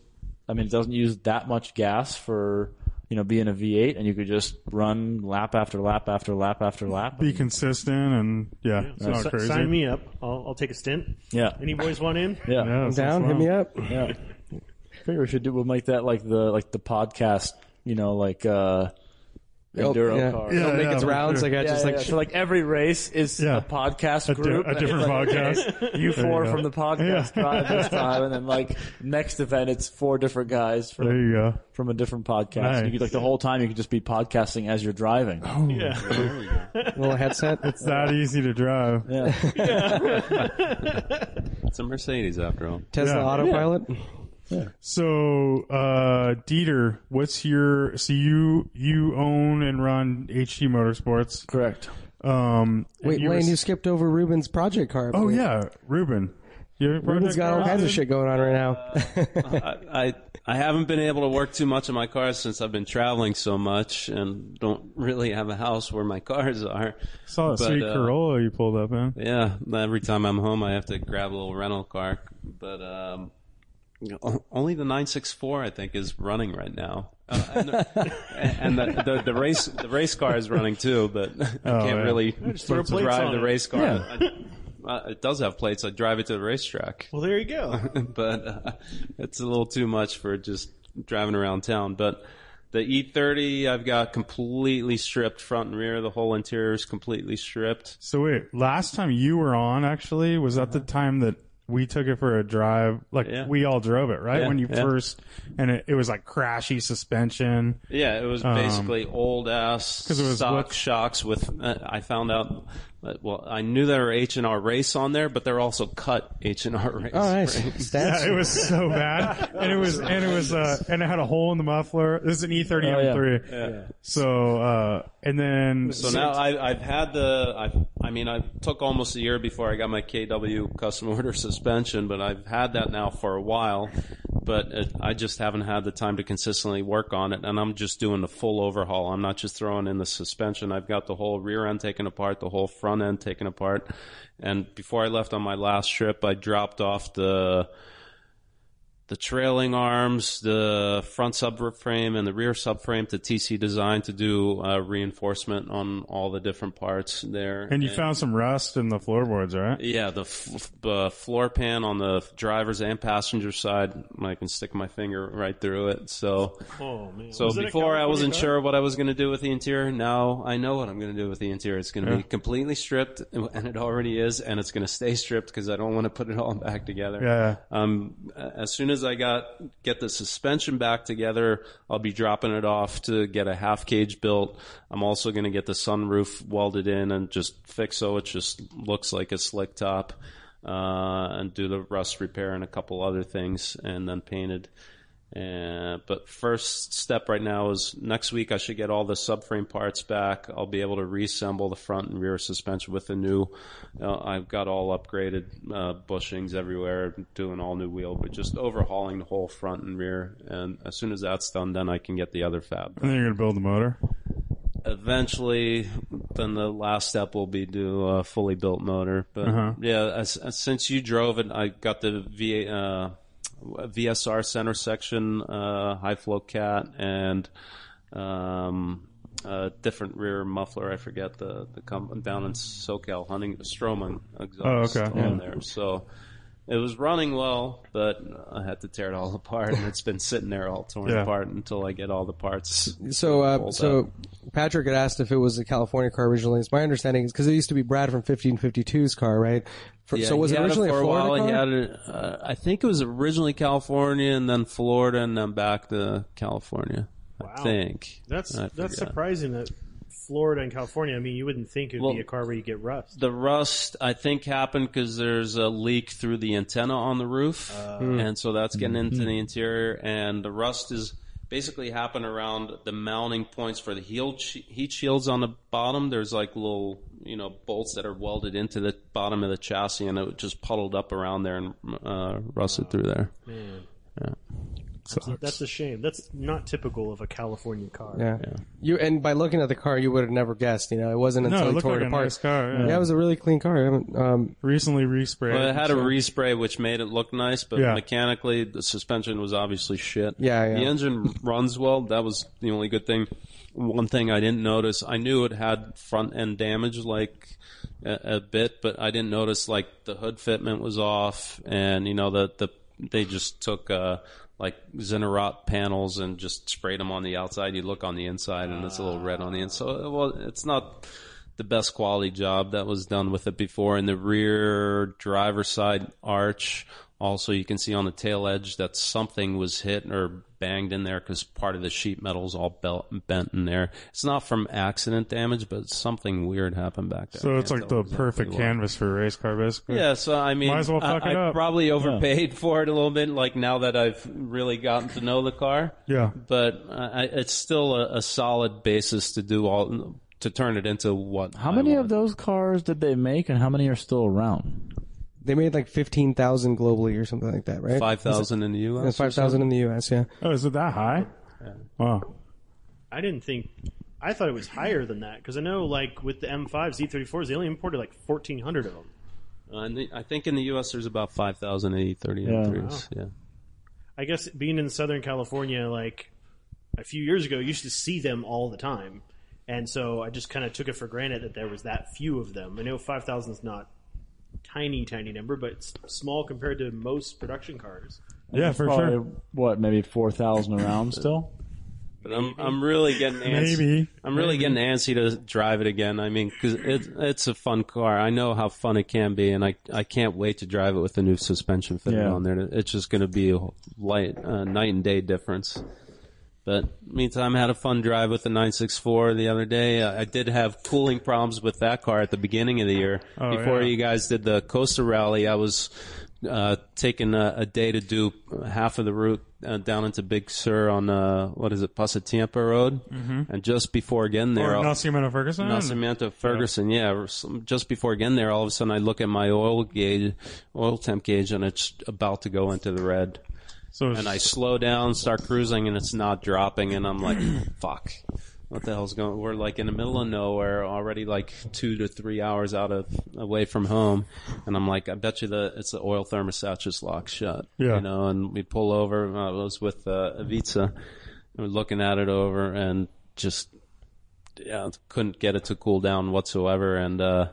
I mean, it doesn't use that much gas for, you know, being a V eight, and you could just run lap after lap after lap after lap. Be consistent, and yeah, yeah. It's so not s- crazy. Sign me up. I'll, I'll take a stint. Yeah. Any boys want in? Yeah. yeah I'm down. Hit me up. Yeah. I figure we should do. We'll make that like the like the podcast. You know, like uh, enduro yeah. car. Yeah, It'll make yeah, its rounds. Sure. Like I yeah, just yeah, like yeah. So like every race is yeah. a podcast a di- group, a different like, podcast. You four you from the podcast yeah. drive this time, and then like next event it's four different guys. From, there you go. From a different podcast. Nice. You could, like the whole time you could just be podcasting as you're driving. Oh, yeah. Little headset. It's that easy to drive. Yeah. yeah. It's a Mercedes after all. Tesla yeah. autopilot. Yeah. Yeah. So, uh, Dieter, what's your, so you, you own and run H G Motorsports. Correct. Um, Wait, you Lane, was, you skipped over Ruben's project car. Oh yeah. Ruben. Ruben's got all kinds of shit going on right now. Uh, I, I I haven't been able to work too much on my cars since I've been traveling so much, and don't really have a house where my cars are. Saw a sweet uh, Corolla you pulled up, man. Yeah, every time I'm home, I have to grab a little rental car. But um, only the nine sixty-four I think is running right now, uh, and, the, and the, the the race the race car is running too. But I can't oh, yeah. really drive the race car. Yeah. I, Uh, it does have plates. I drive it to the racetrack. Well, there you go. But uh, it's a little too much for just driving around town. But the E thirty, I've got completely stripped front and rear. The whole interior is completely stripped. So wait, last time you were on, actually, was that the time that we took it for a drive? Like, yeah. we all drove it, right? Yeah, when you yeah. first, and it, it was like crashy suspension. Yeah, it was basically um, old-ass stock what? shocks with, uh, I found out, uh, well, I knew there were H and R Race on there, but they're also cut H and R Race. Oh, nice. Yeah, it was so bad. And it was, and it was, uh, and it had a hole in the muffler. This is an E thirty oh, M three. Yeah. Yeah. So, uh, and then. So now I, I've had the, I've, I mean, I took almost a year before I got my K W custom order suspension. Suspension, but I've had that now for a while, but it, I just haven't had the time to consistently work on it, and I'm just doing the full overhaul. I'm not just throwing in the suspension. I've got the whole rear end taken apart, the whole front end taken apart, and before I left on my last trip, I dropped off the the trailing arms, the front subframe, and the rear subframe to T C Design to do uh, reinforcement on all the different parts there. And you and, found some rust in the floorboards, right? Yeah, the f- uh, floor pan on the driver's and passenger side, I can stick my finger right through it. So, oh, man. so before I wasn't car? sure what I was going to do with the interior. Now I know what I'm going to do with the interior. It's going to yeah. be completely stripped, and it already is, and it's going to stay stripped because I don't want to put it all back together. Yeah. Um, as soon as as I got get the suspension back together, I'll be dropping it off to get a half cage built. I'm also going to get the sunroof welded in and just fix so it just looks like a slick top, uh, and do the rust repair and a couple other things, and then painted. And, but first step right now is next week I should get all the subframe parts back. I'll be able to reassemble the front and rear suspension with the new, uh, I've got all upgraded uh, bushings everywhere, doing all new wheel, but just overhauling the whole front and rear. And as soon as that's done, then I can get the other fab. And then you're going to build the motor? Eventually, then the last step will be do a fully built motor. But uh-huh. yeah, as, as, since you drove it, I got the V eight, uh, V S R center section, uh, high flow cat, and um, a different rear muffler. I forget the the com- down in SoCal hunting Stroman exhaust oh, okay. on yeah. there. So it was running well, but I had to tear it all apart, and it's been sitting there all torn yeah. apart until I get all the parts. So, uh, so out. Patrick had asked if it was a California car originally. It's my understanding is because it used to be Brad from fifteen fifty-two's car, right? For, yeah, so was it originally it for a Florida while, car? He had it, uh, I think it was originally California, and then Florida, and then back to California. Wow. I think that's I that's surprising that. Florida and California, I mean, you wouldn't think it would well, be a car where you get rust. The rust, I think, happened because there's a leak through the antenna on the roof, uh, and so that's getting mm-hmm. into the interior, and the rust is basically happened around the mounting points for the heel sh- heat shields on the bottom. There's like little, you know, bolts that are welded into the bottom of the chassis, and it just puddled up around there and uh, rusted wow. through there. Man. Yeah. That's a, that's a shame. That's not typical of a California car. Yeah. yeah. You and by looking at the car, you would have never guessed. You know, it wasn't until no, it you tore like it apart. Nice car, yeah. yeah, it was a really clean car. I haven't, um, recently resprayed. Well, it had so. a respray, which made it look nice, but yeah. mechanically, the suspension was obviously shit. Yeah, yeah. The engine runs well. That was the only good thing. One thing I didn't notice, I knew it had front end damage, like a, a bit, but I didn't notice like the hood fitment was off, and you know the the they just took uh like Zenerot panels and just sprayed them on the outside. You look on the inside and it's a little red on the inside. So, well, it's not the best quality job that was done with it before. And the rear driver's side arch, also you can see on the tail edge that something was hit or banged in there because part of the sheet metal's all belt bent in there. It's not from accident damage, but something weird happened back there. So it's like the perfect canvas for a race car, basically. Yeah, so I mean, might as well fuck it up. I probably overpaid yeah. for it a little bit, like now that I've really gotten to know the car. Yeah. But I, it's still a, a solid basis to do all, to turn it into what How I many want. of those cars did they make, and how many are still around? They made like fifteen thousand globally or something like that, right? five thousand in the U S? five thousand in the U S, yeah. Oh, is it that high? Yeah. Wow. I didn't think... I thought it was higher than that, because I know like with the M fives, E thirty-fours, they only imported like fourteen hundred of them. Uh, and the, I think in the U S there's about five thousand E thirty-threes, yeah. Wow. yeah. I guess being in Southern California, like a few years ago, you used to see them all the time. And so I just kind of took it for granted that there was that few of them. I know five thousand is not... Tiny, tiny number, but it's small compared to most production cars. And yeah, for probably, sure. What, maybe four thousand around still? But I'm I'm really getting antsy. Maybe I'm really maybe. getting antsy to drive it again. I mean, because it's it's a fun car. I know how fun it can be, and I I can't wait to drive it with the new suspension fitting yeah. on there. It's just going to be a light uh, night and day difference. But meantime, I had a fun drive with the nine sixty-four the other day. I did have cooling problems with that car at the beginning of the year. Oh, Before yeah. you guys did the Coaster Rally, I was uh, taking a, a day to do half of the route uh, down into Big Sur on, uh, what is it, Pasatiempo Road. Mm-hmm. And just before getting there... Or Nacimiento Ferguson? Nacimiento Ferguson, yeah. yeah. Just before getting there, all of a sudden I look at my oil gauge, oil temp gauge, and it's about to go into the red. So and I slow down, start cruising, and it's not dropping, and I'm like, fuck, what the hell's going on? We're like in the middle of nowhere, already like two to three hours out of away from home, and I'm like, I bet you the it's the oil thermostat just locked shut, yeah. you know, and we pull over, I was with uh, Aviza, and we're looking at it over, and just yeah, couldn't get it to cool down whatsoever, and uh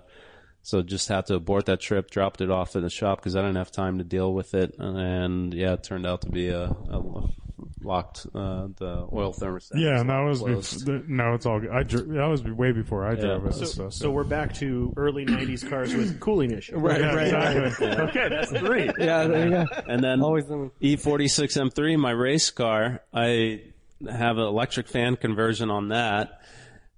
so just had to abort that trip, dropped it off at the shop because I didn't have time to deal with it. And, yeah, it turned out to be a, a locked uh, the oil thermostat. Yeah, and that was before, no, it's all good. I dr- that was way before I yeah. drove it. So, so, so we're back to early nineties cars with cooling issues. Right, yeah, right. Exactly. Yeah. Okay, that's three. Yeah, there you go. And then always E forty-six M three, my race car, I have an electric fan conversion on that.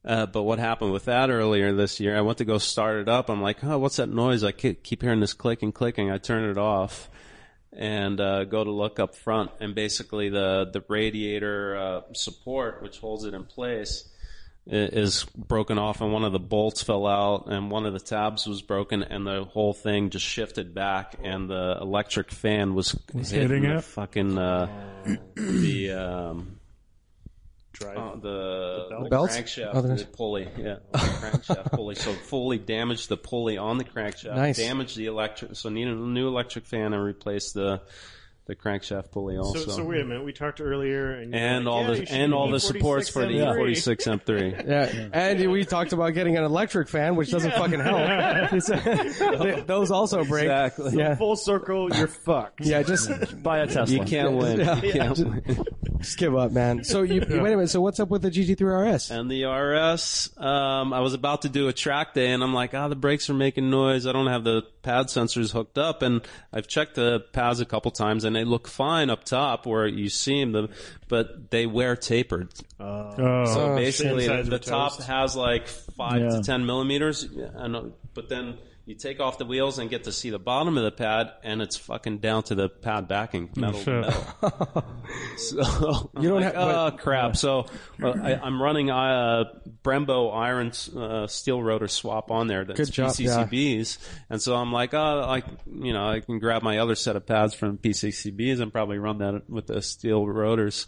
Uh, but what happened with that earlier this year, I went to go start it up. I'm like, oh, what's that noise? I keep hearing this clicking, clicking. I turn it off and uh, go to look up front. And basically the, the radiator uh, support, which holds it in place, is broken off. And one of the bolts fell out and one of the tabs was broken. And the whole thing just shifted back. And the electric fan was, was hitting, hitting it. The fucking uh, the... Um, Oh, the, the belt? The crankshaft, oh, the pulley, yeah, the crankshaft pulley. So fully damaged the pulley on the crankshaft, nice. Damaged the electric. So need a new electric fan and replace the the crankshaft pulley also. So, so wait a minute, we talked earlier, and, and like, all yeah, the and all the supports for the E forty-six M three. Yeah. yeah, and we talked about getting an electric fan, which doesn't yeah. fucking help. No. Those also break. Exactly. So yeah. Full circle, you're fucked. Yeah, just buy a Tesla. You can't win. Yeah. You can't yeah. win. Just give up, man. So you, you wait a minute. So what's up with the G T three R S? And the R S, um, I was about to do a track day, and I'm like, ah, oh, the brakes are making noise. I don't have the pad sensors hooked up, and I've checked the pads a couple times, and they look fine up top where you see them, but they wear tapered. Uh, oh, so basically, the, the top has like five yeah. to ten millimeters. I know, but then. You take off the wheels and get to see the bottom of the pad, and it's fucking down to the pad backing, metal to metal. So you don't like, have, oh, but, crap. Yeah. So uh, I, I'm running uh, Brembo iron uh, steel rotor swap on there. That's job, P C C Bs. Yeah. And so I'm like, oh, I, you know, I can grab my other set of pads from P C C Bs and probably run that with the steel rotors.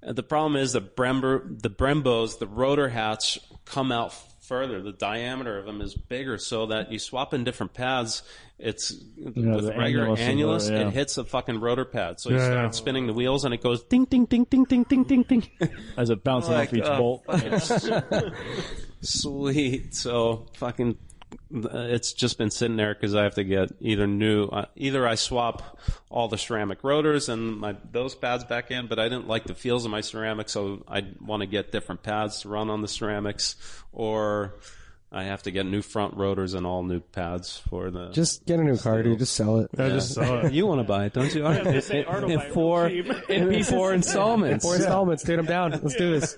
Uh, the problem is the Brembo, the Brembos, the rotor hats come out further, the diameter of them is bigger, so that you swap in different pads. It's yeah, with regular annulus, yeah. it hits the fucking rotor pad, so you yeah, start yeah. spinning the wheels, and it goes ding, ding, ding, ding, ding, ding, ding, ding, as it bounces like, off each uh, bolt. Sweet, so fucking, it's just been sitting there because I have to get either new, uh, either I swap all the ceramic rotors and my those pads back in, but I didn't like the feels of my ceramic, so I want to get different pads to run on the ceramics, or I have to get new front rotors and all new pads for the. Just get a new car, dude. Just sell it. Yeah. Yeah. Just sell it. You want to buy it, don't you? Yeah, they say Art will buy it real cheap. In four installments. Four installments, dude. I'm down. Let's do this.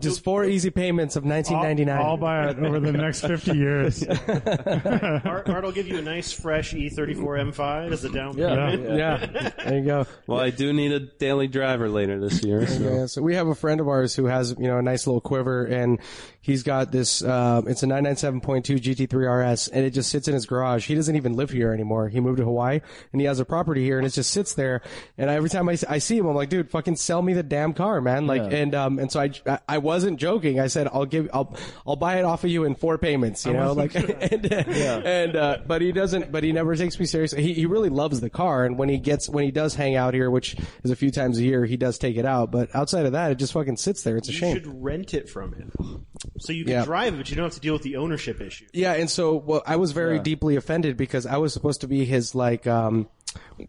Just four easy payments of nineteen ninety-nine dollars. I'll, I'll buy it over the next fifty years. Art, Art will give you a nice fresh E thirty-four M five as a down payment. Yeah, yeah. yeah. There you go. Well, I do need a daily driver later this year. So. Yeah, so we have a friend of ours who has, you know, a nice little quiver, and he's got this. Uh, it's a nine ninety-seven point two G T three R S, and it just sits in his garage. He doesn't even live here anymore. He moved to Hawaii, and he has a property here, and it just sits there. And every time I, I see him, I'm like, dude, fucking sell me the damn car, man. Like, yeah. and um, and so I, I wasn't joking. I said, I'll give, I'll, I'll buy it off of you in four payments, you know, like, and, yeah. and uh, but he doesn't, but he never takes me seriously. He, he really loves the car, and when he gets, when he does hang out here, which is a few times a year, he does take it out. But outside of that, it just fucking sits there. It's a you shame. You should rent it from him, so you can yeah. drive it, but you don't have to deal with the ownership issue. Yeah, and so well, I was very yeah. deeply offended because I was supposed to be his, like, um,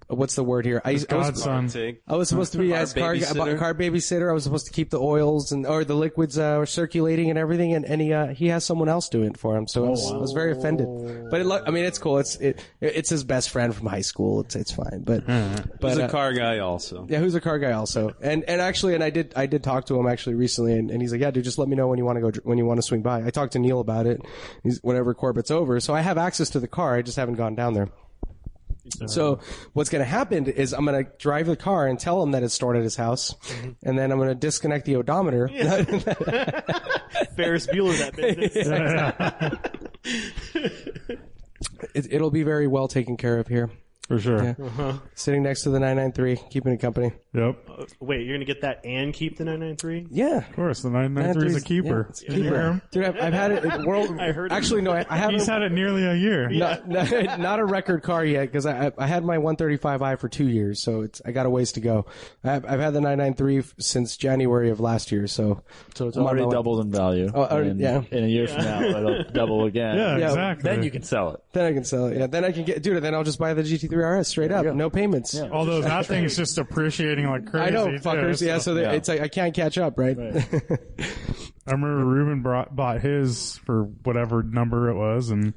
what's the word here? I, I, was, I was supposed to be as car babysitter. car babysitter. I was supposed to keep the oils and or the liquids uh, circulating and everything, and, and he uh, he has someone else do it for him. So oh, I, was, wow. I was very offended. But it, I mean, it's cool. It's it it's his best friend from high school. It's it's fine. But mm-hmm. but who's a uh, car guy also. Yeah, who's a car guy also. And and actually, and I did I did talk to him actually recently, and, and he's like, yeah, dude, just let me know when you want to go when you want to swing by. I talked to Neil about it. He's, whenever Corbett's over, so I have access to the car. I just haven't gone down there. So what's going to happen is I'm going to drive the car and tell him that it's stored at his house, mm-hmm. and then I'm going to disconnect the odometer. Yeah. Ferris Bueller, that business. Yeah. it, it'll be very well taken care of here. For sure. Yeah. Uh-huh. Sitting next to the nine ninety-three, keeping it company. Yep. Uh, wait, you're going to get that and keep the nine ninety-three? Yeah. Of course, the nine ninety-three is a keeper. Yeah, it's a keeper. Dude, I've, I've had it. World, I heard actually, it. no, I, I haven't. He's had it nearly a year. No, no, not a record car yet, because I, I had my one thirty-five i for two years, so it's I got a ways to go. I've, I've had the nine ninety-three since January of last year, so. So it's I'm already doubled in value. Oh, already, in, yeah. In a year yeah. from now, it'll double again. Yeah, yeah, exactly. Then you can sell it. Then I can sell it, yeah. Then I can get, dude, then I'll just buy the G T three three R S straight up. No payments. Yeah. Although that thing is just appreciating like crazy. I know, fuckers. Too, yeah, so, so yeah. it's like I can't catch up, right? right. I remember Ruben brought, bought his for whatever number it was, and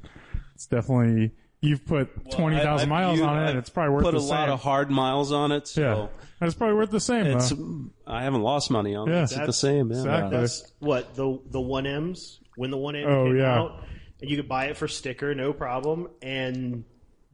it's definitely... You've put well, twenty thousand miles on it, I've and it's probably worth the same. Put a lot of hard miles on it, so... Yeah. And it's probably worth the same, it's, though. I haven't lost money on yeah. it. It's the same, yeah. Exactly. That's, what, the the one M's? When the one M oh, came yeah. out, and you could buy it for sticker, no problem, and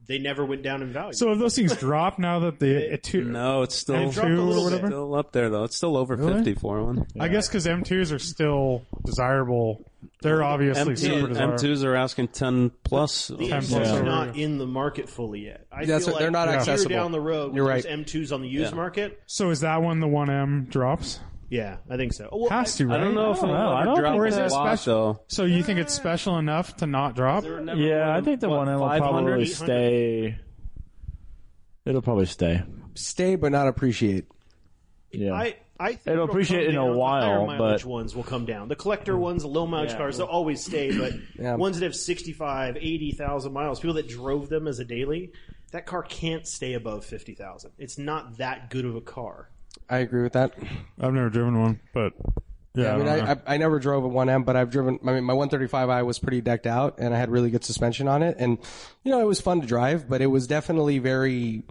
they never went down in value. So have those things dropped now that the... two, no, it's still... M two it's still up there, though. It's still over really? fifty for one. Yeah. I guess because M twos are still desirable... They're obviously M two, super desirable. M twos are asking ten plus. The ten M twos plus are not in the market fully yet. I That's feel what, like they're not yeah. accessible. Down the road, when You're right. M twos on the used yeah. market. So is that when the one M drops? Yeah, I think so. Well, Has I, to, right? I don't know if it'll ever drop or is it special? Lot, so you think it's special enough to not drop? Yeah, I think the one M will probably stay. It'll probably stay. Stay, but not appreciate. Yeah. I, I think it'll, it'll appreciate in a while, the but ones will come down. The collector ones, the low mileage yeah, cars, they'll always stay. But yeah. ones that have sixty-five, eighty thousand miles, people that drove them as a daily, that car can't stay above fifty thousand. It's not that good of a car. I agree with that. I've never driven one, but yeah, yeah I mean, I, I, I never drove a one M, but I've driven. I mean, my one thirty-five i was pretty decked out, and I had really good suspension on it, and you know, it was fun to drive, but it was definitely very.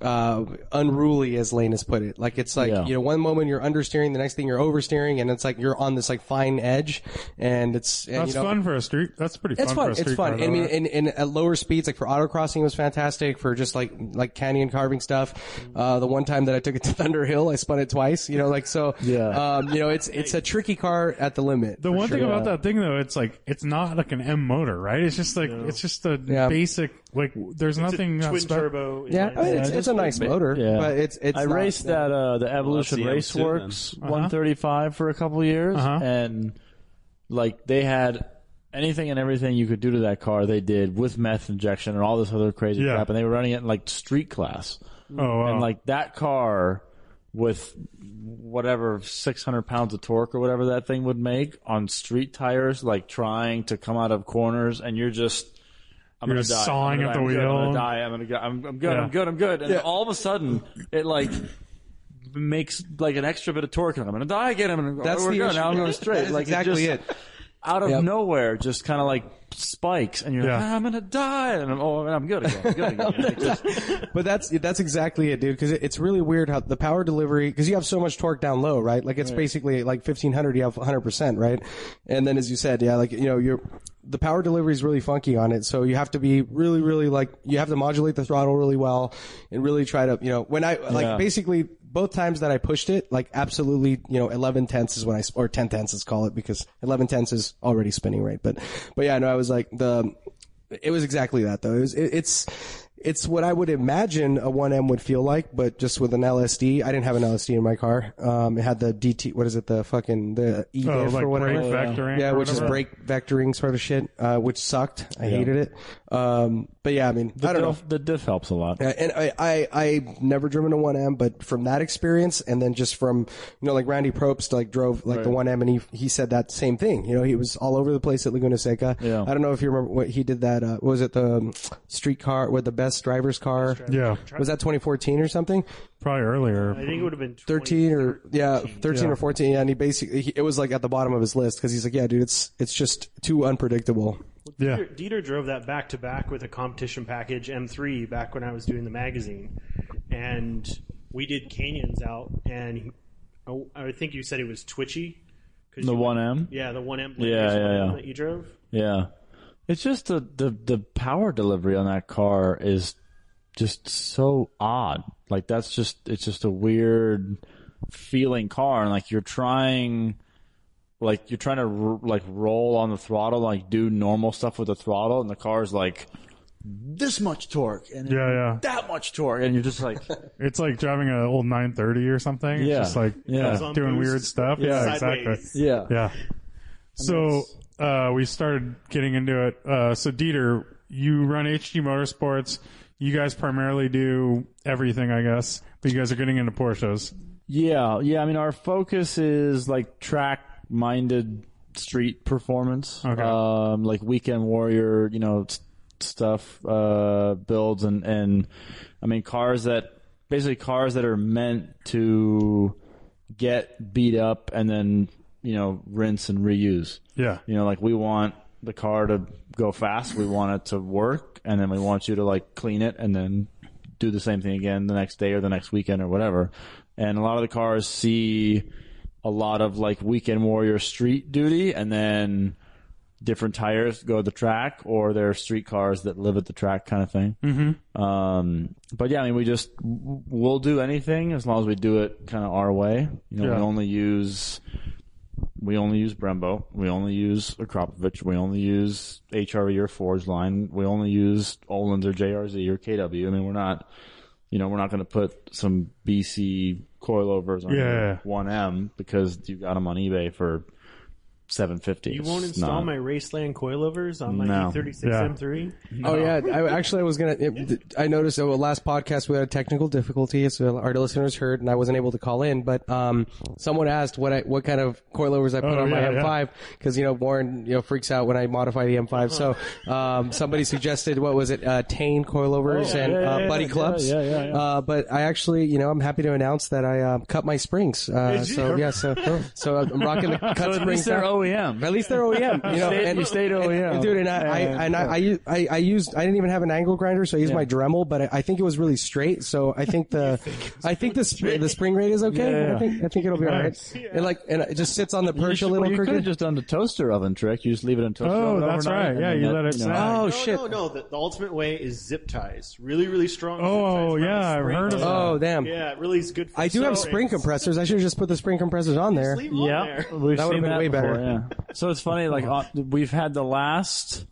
Uh, unruly, as Lane has put it. Like, it's like, yeah. you know, one moment you're understeering, the next thing you're oversteering, and it's like you're on this like fine edge, and it's, and, that's you know, fun for a street. That's pretty fun. It's fun. For a street it's fun. I mean, and, and at lower speeds, like for autocrossing, it was fantastic for just like, like canyon carving stuff. Uh, the one time that I took it to Thunder Hill, I spun it twice, you know, like, so, yeah. um, you know, it's, it's a tricky car at the limit. The one sure. thing about that thing though, it's like, it's not like an M motor, right? It's just like, no. it's just a yeah. basic, like, there's it's nothing. A twin spe- turbo. Yeah. I mean, it's, it's a nice motor, yeah. but it's it's. I not, raced yeah. that uh, the Evolution well, Raceworks uh-huh. one thirty-five for a couple of years, uh-huh. and like they had anything and everything you could do to that car. They did with meth injection and all this other crazy yeah. crap, and they were running it in like street class. Oh, wow. And like that car with whatever six hundred pounds of torque or whatever that thing would make on street tires, like trying to come out of corners, and you're just. I'm You're gonna die. sawing I'm gonna at die. the I'm wheel. I'm gonna die. I'm gonna go. I'm, I'm good. Yeah. I'm good. I'm good. And yeah. all of a sudden, it like makes like an extra bit of torque, and I'm gonna die again. I'm gonna. That's oh, the now I'm going straight. Like exactly it. Just, it. Out of yep. nowhere, just kind of like spikes, and you're yeah. like, ah, I'm gonna die, and I'm, oh, I'm good again. I'm good again. Like just, but that's that's exactly it, dude. Because it, it's really weird how the power delivery, because you have so much torque down low, right? Like it's right. basically like fifteen hundred. You have one hundred percent, right? And then as you said, yeah, like you know, you're the power delivery is really funky on it, so you have to be really, really like you have to modulate the throttle really well, and really try to you know when I like yeah. basically. Both times that I pushed it, like absolutely, you know, eleven tenths is when I, or ten tenths is call it because eleven tenths is already spinning rate. But, but yeah, no, I was like the, it was exactly that though. It was, it, it's, it's what I would imagine a one M would feel like, but just with an L S D. I didn't have an L S D in my car. Um, it had the D T, what is it? The fucking, the E V oh, like or whatever. Brake vectoring yeah, which is brake vectoring sort of shit, uh, which sucked. I yeah. hated it. Um, But yeah, I mean, the I don't diff, know. The diff helps a lot. Yeah, and I, I, I never driven a one M, but from that experience, and then just from, you know, like Randy Probst, like drove like right. the one M, and he he said that same thing. You know, he was all over the place at Laguna Seca. Yeah. I don't know if you remember what he did that. Uh, what was it the um, street car with the best driver's car? Best driver. Yeah. Was that twenty fourteen or something? Probably earlier. I think it would have been thirteen or yeah, thirteen yeah. or fourteen. Yeah, and he basically he, it was like at the bottom of his list because he's like, yeah, dude, it's it's just too unpredictable. Well, Dieter, yeah. Dieter drove that back to back with a competition package M three back when I was doing the magazine, and we did canyons out. And he, oh, I think you said it was twitchy. The one M, yeah, the one M, yeah, yeah, yeah, that you drove. Yeah, it's just the, the the power delivery on that car is just so odd. Like that's just it's just a weird feeling car, and like you're trying. Like, you're trying to, r- like, roll on the throttle, like, do normal stuff with the throttle, and the car's like, this much torque, and yeah, yeah. that much torque, and you're just like... It's like driving an old nine thirty or something. Yeah. It's just like, yeah. Yeah, doing boost. Weird stuff. Yeah, yeah exactly. Yeah. Yeah. So, uh, we started getting into it. Uh, so, Dieter, you run H G Motorsports. You guys primarily do everything, I guess, but you guys are getting into Porsches. Yeah, yeah. I mean, our focus is, like, track... minded street performance, okay. um, like weekend warrior, you know, stuff, uh, builds, and, and I mean, cars that basically cars that are meant to get beat up and then, you know, rinse and reuse. Yeah. You know, like we want the car to go fast. We want it to work. And then we want you to like clean it and then do the same thing again the next day or the next weekend or whatever. And a lot of the cars see a lot of like weekend warrior street duty, and then different tires go to the track, or they're street cars that live at the track kind of thing. Mm-hmm. Um, but yeah, I mean, we just, we'll do anything as long as we do it kind of our way. You know, yeah. we only use, we only use Brembo. We only use Akrapovich. We only use H R E or Forge line. We only use Olin's or J R Z or K W. I mean, we're not, you know, we're not going to put some B C coilovers on yeah. one M because you got them on eBay for seven fifty. You won't install no. my Raceland coilovers on my no. E thirty-six yeah. M three? No. Oh, yeah. I, actually, I was going to... I noticed that last podcast we had a technical difficulty, so our listeners heard, and I wasn't able to call in, but um, someone asked what I, what kind of coilovers I put oh, on yeah, my M five, because, yeah. you know, Warren you know, freaks out when I modify the M five, uh-huh. so um, somebody suggested, what was it, uh, Tane coilovers oh, yeah, and yeah, uh, yeah, Buddy yeah, Clubs, yeah, yeah, yeah. Uh, but I actually, you know, I'm happy to announce that I uh, cut my springs. Uh, so, yeah, so, so I'm rocking the cut so springs now. O E M. At least they're O E M. You know, you and, stayed O E M. And, dude, and I, I, and I, I, I used, I didn't even have an angle grinder, so I used yeah. my Dremel, but I, I think it was really straight, so I think the, think I think the, sp- the spring rate is okay. Yeah, yeah. I think, I think it'll be nice. Alright. Yeah. It like, and it just sits on the perch should, a little well, you crooked. You could have just done the toaster oven trick. You just leave it in toaster oh, oven. Oh, that's overnight, right. Yeah, you that, let it slide. You know, oh, no, shit. No, no, the, the ultimate way is zip ties. Really, really strong oh, zip ties. Oh, yeah, I've heard of that. Oh, damn. Yeah, it really is good for I do have spring compressors. I should have just put the spring compressors on there. Yeah, that would have been way better. Yeah. So it's funny, like, uh, we've had the last,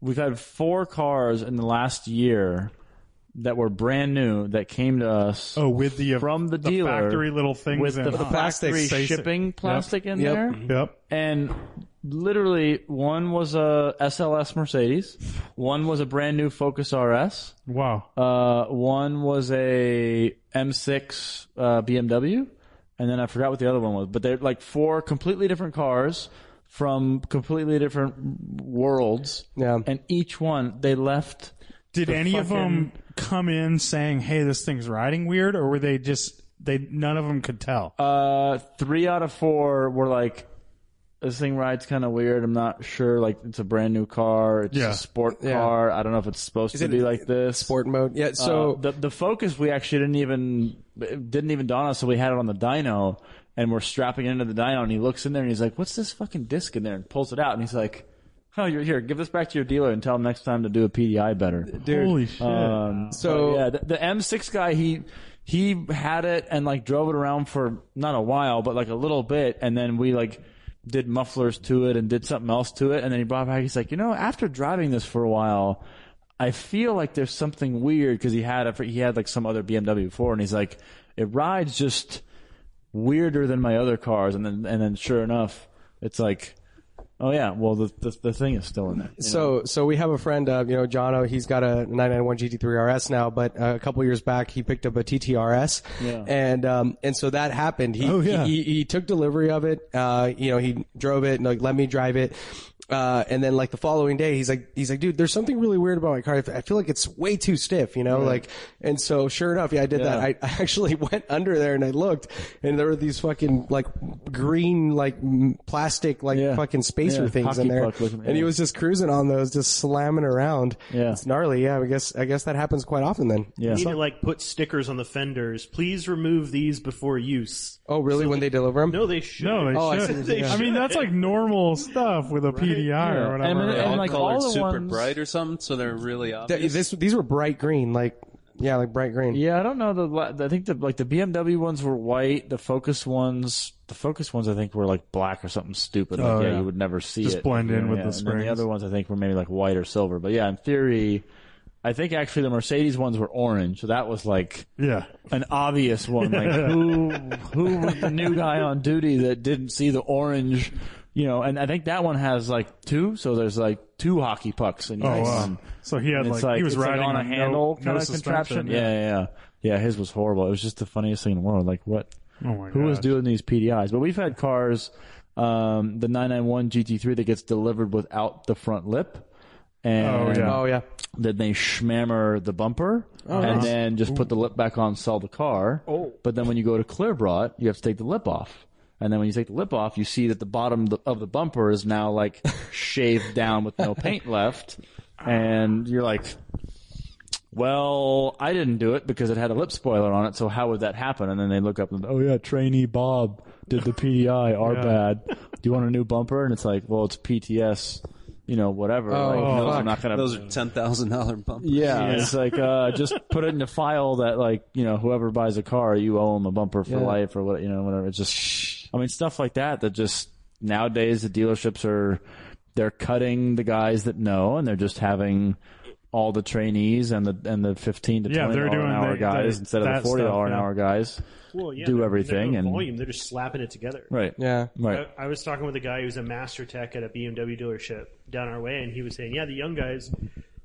we've had four cars in the last year that were brand new that came to us oh, with the, uh, from the, the dealer. Factory little things. With in the, the plastic shipping plastic yep. in yep. there. Yep. And literally, one was a S L S Mercedes. One was a brand new Focus R S. Wow. Uh, one was a M six uh, B M W. And then I forgot what the other one was, but they're like four completely different cars from completely different worlds. Yeah. And each one they left. Did the any fucking... of them come in saying, "Hey, this thing's riding weird," or were they just they? None of them could tell. Uh, three out of four were like, "This thing rides kind of weird. I'm not sure. Like, it's a brand new car. It's yeah. a sport car. Yeah. I don't know if it's supposed Is to it be like this sport mode." Yeah. So uh, the the Focus we actually didn't even. It didn't even dawn on us, so we had it on the dyno, and we're strapping it into the dyno, and he looks in there, and he's like, what's this fucking disc in there? And pulls it out, and he's like, oh, you're here, give this back to your dealer and tell him next time to do a P D I better. Dude. Holy shit. Um, so, yeah, the, the M six guy, he he had it and, like, drove it around for not a while, but, like, a little bit, and then we, like, did mufflers to it and did something else to it, and then he brought it back, he's like, you know, after driving this for a while... I feel like there's something weird because he had a, he had like some other B M W before, and he's like, it rides just weirder than my other cars, and then and then sure enough, it's like. Oh yeah, well the, the the thing is still in there. So know? so we have a friend, uh, you know, Jono. He's got a nine ninety-one G T three R S now, but uh, a couple years back he picked up a T T R S, yeah. and um and so that happened. He oh, yeah. he, he he took delivery of it. Uh, you know, he drove it and like let me drive it. Uh, and then like the following day, he's like he's like, dude, there's something really weird about my car. I feel like it's way too stiff, you know, yeah. like. And so sure enough, yeah, I did yeah. that. I, I actually went under there and I looked, and there were these fucking like green like plastic like yeah. fucking space. Yeah, things in there, looking, yeah. and he was just cruising on those, just slamming around. Yeah, it's gnarly. Yeah, I guess I guess that happens quite often. Then yeah. you need so, to like put stickers on the fenders. Please remove these before use. Oh, really? So when they, they deliver them? No, they should. No, they oh, should. I, said, they yeah. should. I mean, that's like normal stuff with a right? P D I yeah. or whatever. And, and, and, and like all, all the super ones, bright or something, so they're really obvious. Th- this, these were bright green, like. Yeah, like bright green. Yeah, I don't know. The I think the like the B M W ones were white. The Focus ones, the Focus ones, I think were like black or something stupid. Like, oh, yeah, yeah, you would never see Just it. Just blend in yeah, with yeah. the springs. And then the other ones, I think, were maybe like white or silver. But yeah, in theory, I think actually the Mercedes ones were orange. So that was like yeah. an obvious one. Like who who was the new guy on duty that didn't see the orange? You know, and I think that one has like two, so there's like two hockey pucks in each oh, wow. one. So he had like, like he was riding like on a handle no, kind no of contraption. Yeah. yeah, yeah, yeah. His was horrible. It was just the funniest thing in the world. Like what? Oh my Who gosh. was doing these P D Is? But we've had cars, um, the nine ninety-one G T three that gets delivered without the front lip. And oh, yeah. oh, yeah. Then they shmammer the bumper oh, and nice. then just Ooh. put the lip back on, sell the car. Oh. But then when you go to clear brought, you have to take the lip off. And then when you take the lip off, you see that the bottom of the bumper is now like shaved down with no paint left. And you're like, well, I didn't do it because it had a lip spoiler on it. So how would that happen? And then they look up and, oh, yeah, trainee Bob did the P D I. Our yeah. bad. Do you want a new bumper? And it's like, well, it's P T S. You know, whatever. Oh, like, no, I'm not gonna... Those are ten thousand dollars bumpers. Yeah, yeah. It's like, uh, just put it in a file that, like, you know, whoever buys a car, you owe them a bumper for yeah. life or what, you know, whatever. It's just, I mean, stuff like that that just, nowadays the dealerships are, they're cutting the guys that know and they're just having all the trainees and the and the fifteen to twenty dollars yeah, doing, an hour they, guys they, instead of the forty dollars stuff, an yeah. hour guys well, yeah, do they're, everything. They're no and volume. They're just slapping it together. Right. Yeah. Right. I, I was talking with a guy who's a master tech at a B M W dealership down our way, and he was saying, yeah, the young guys,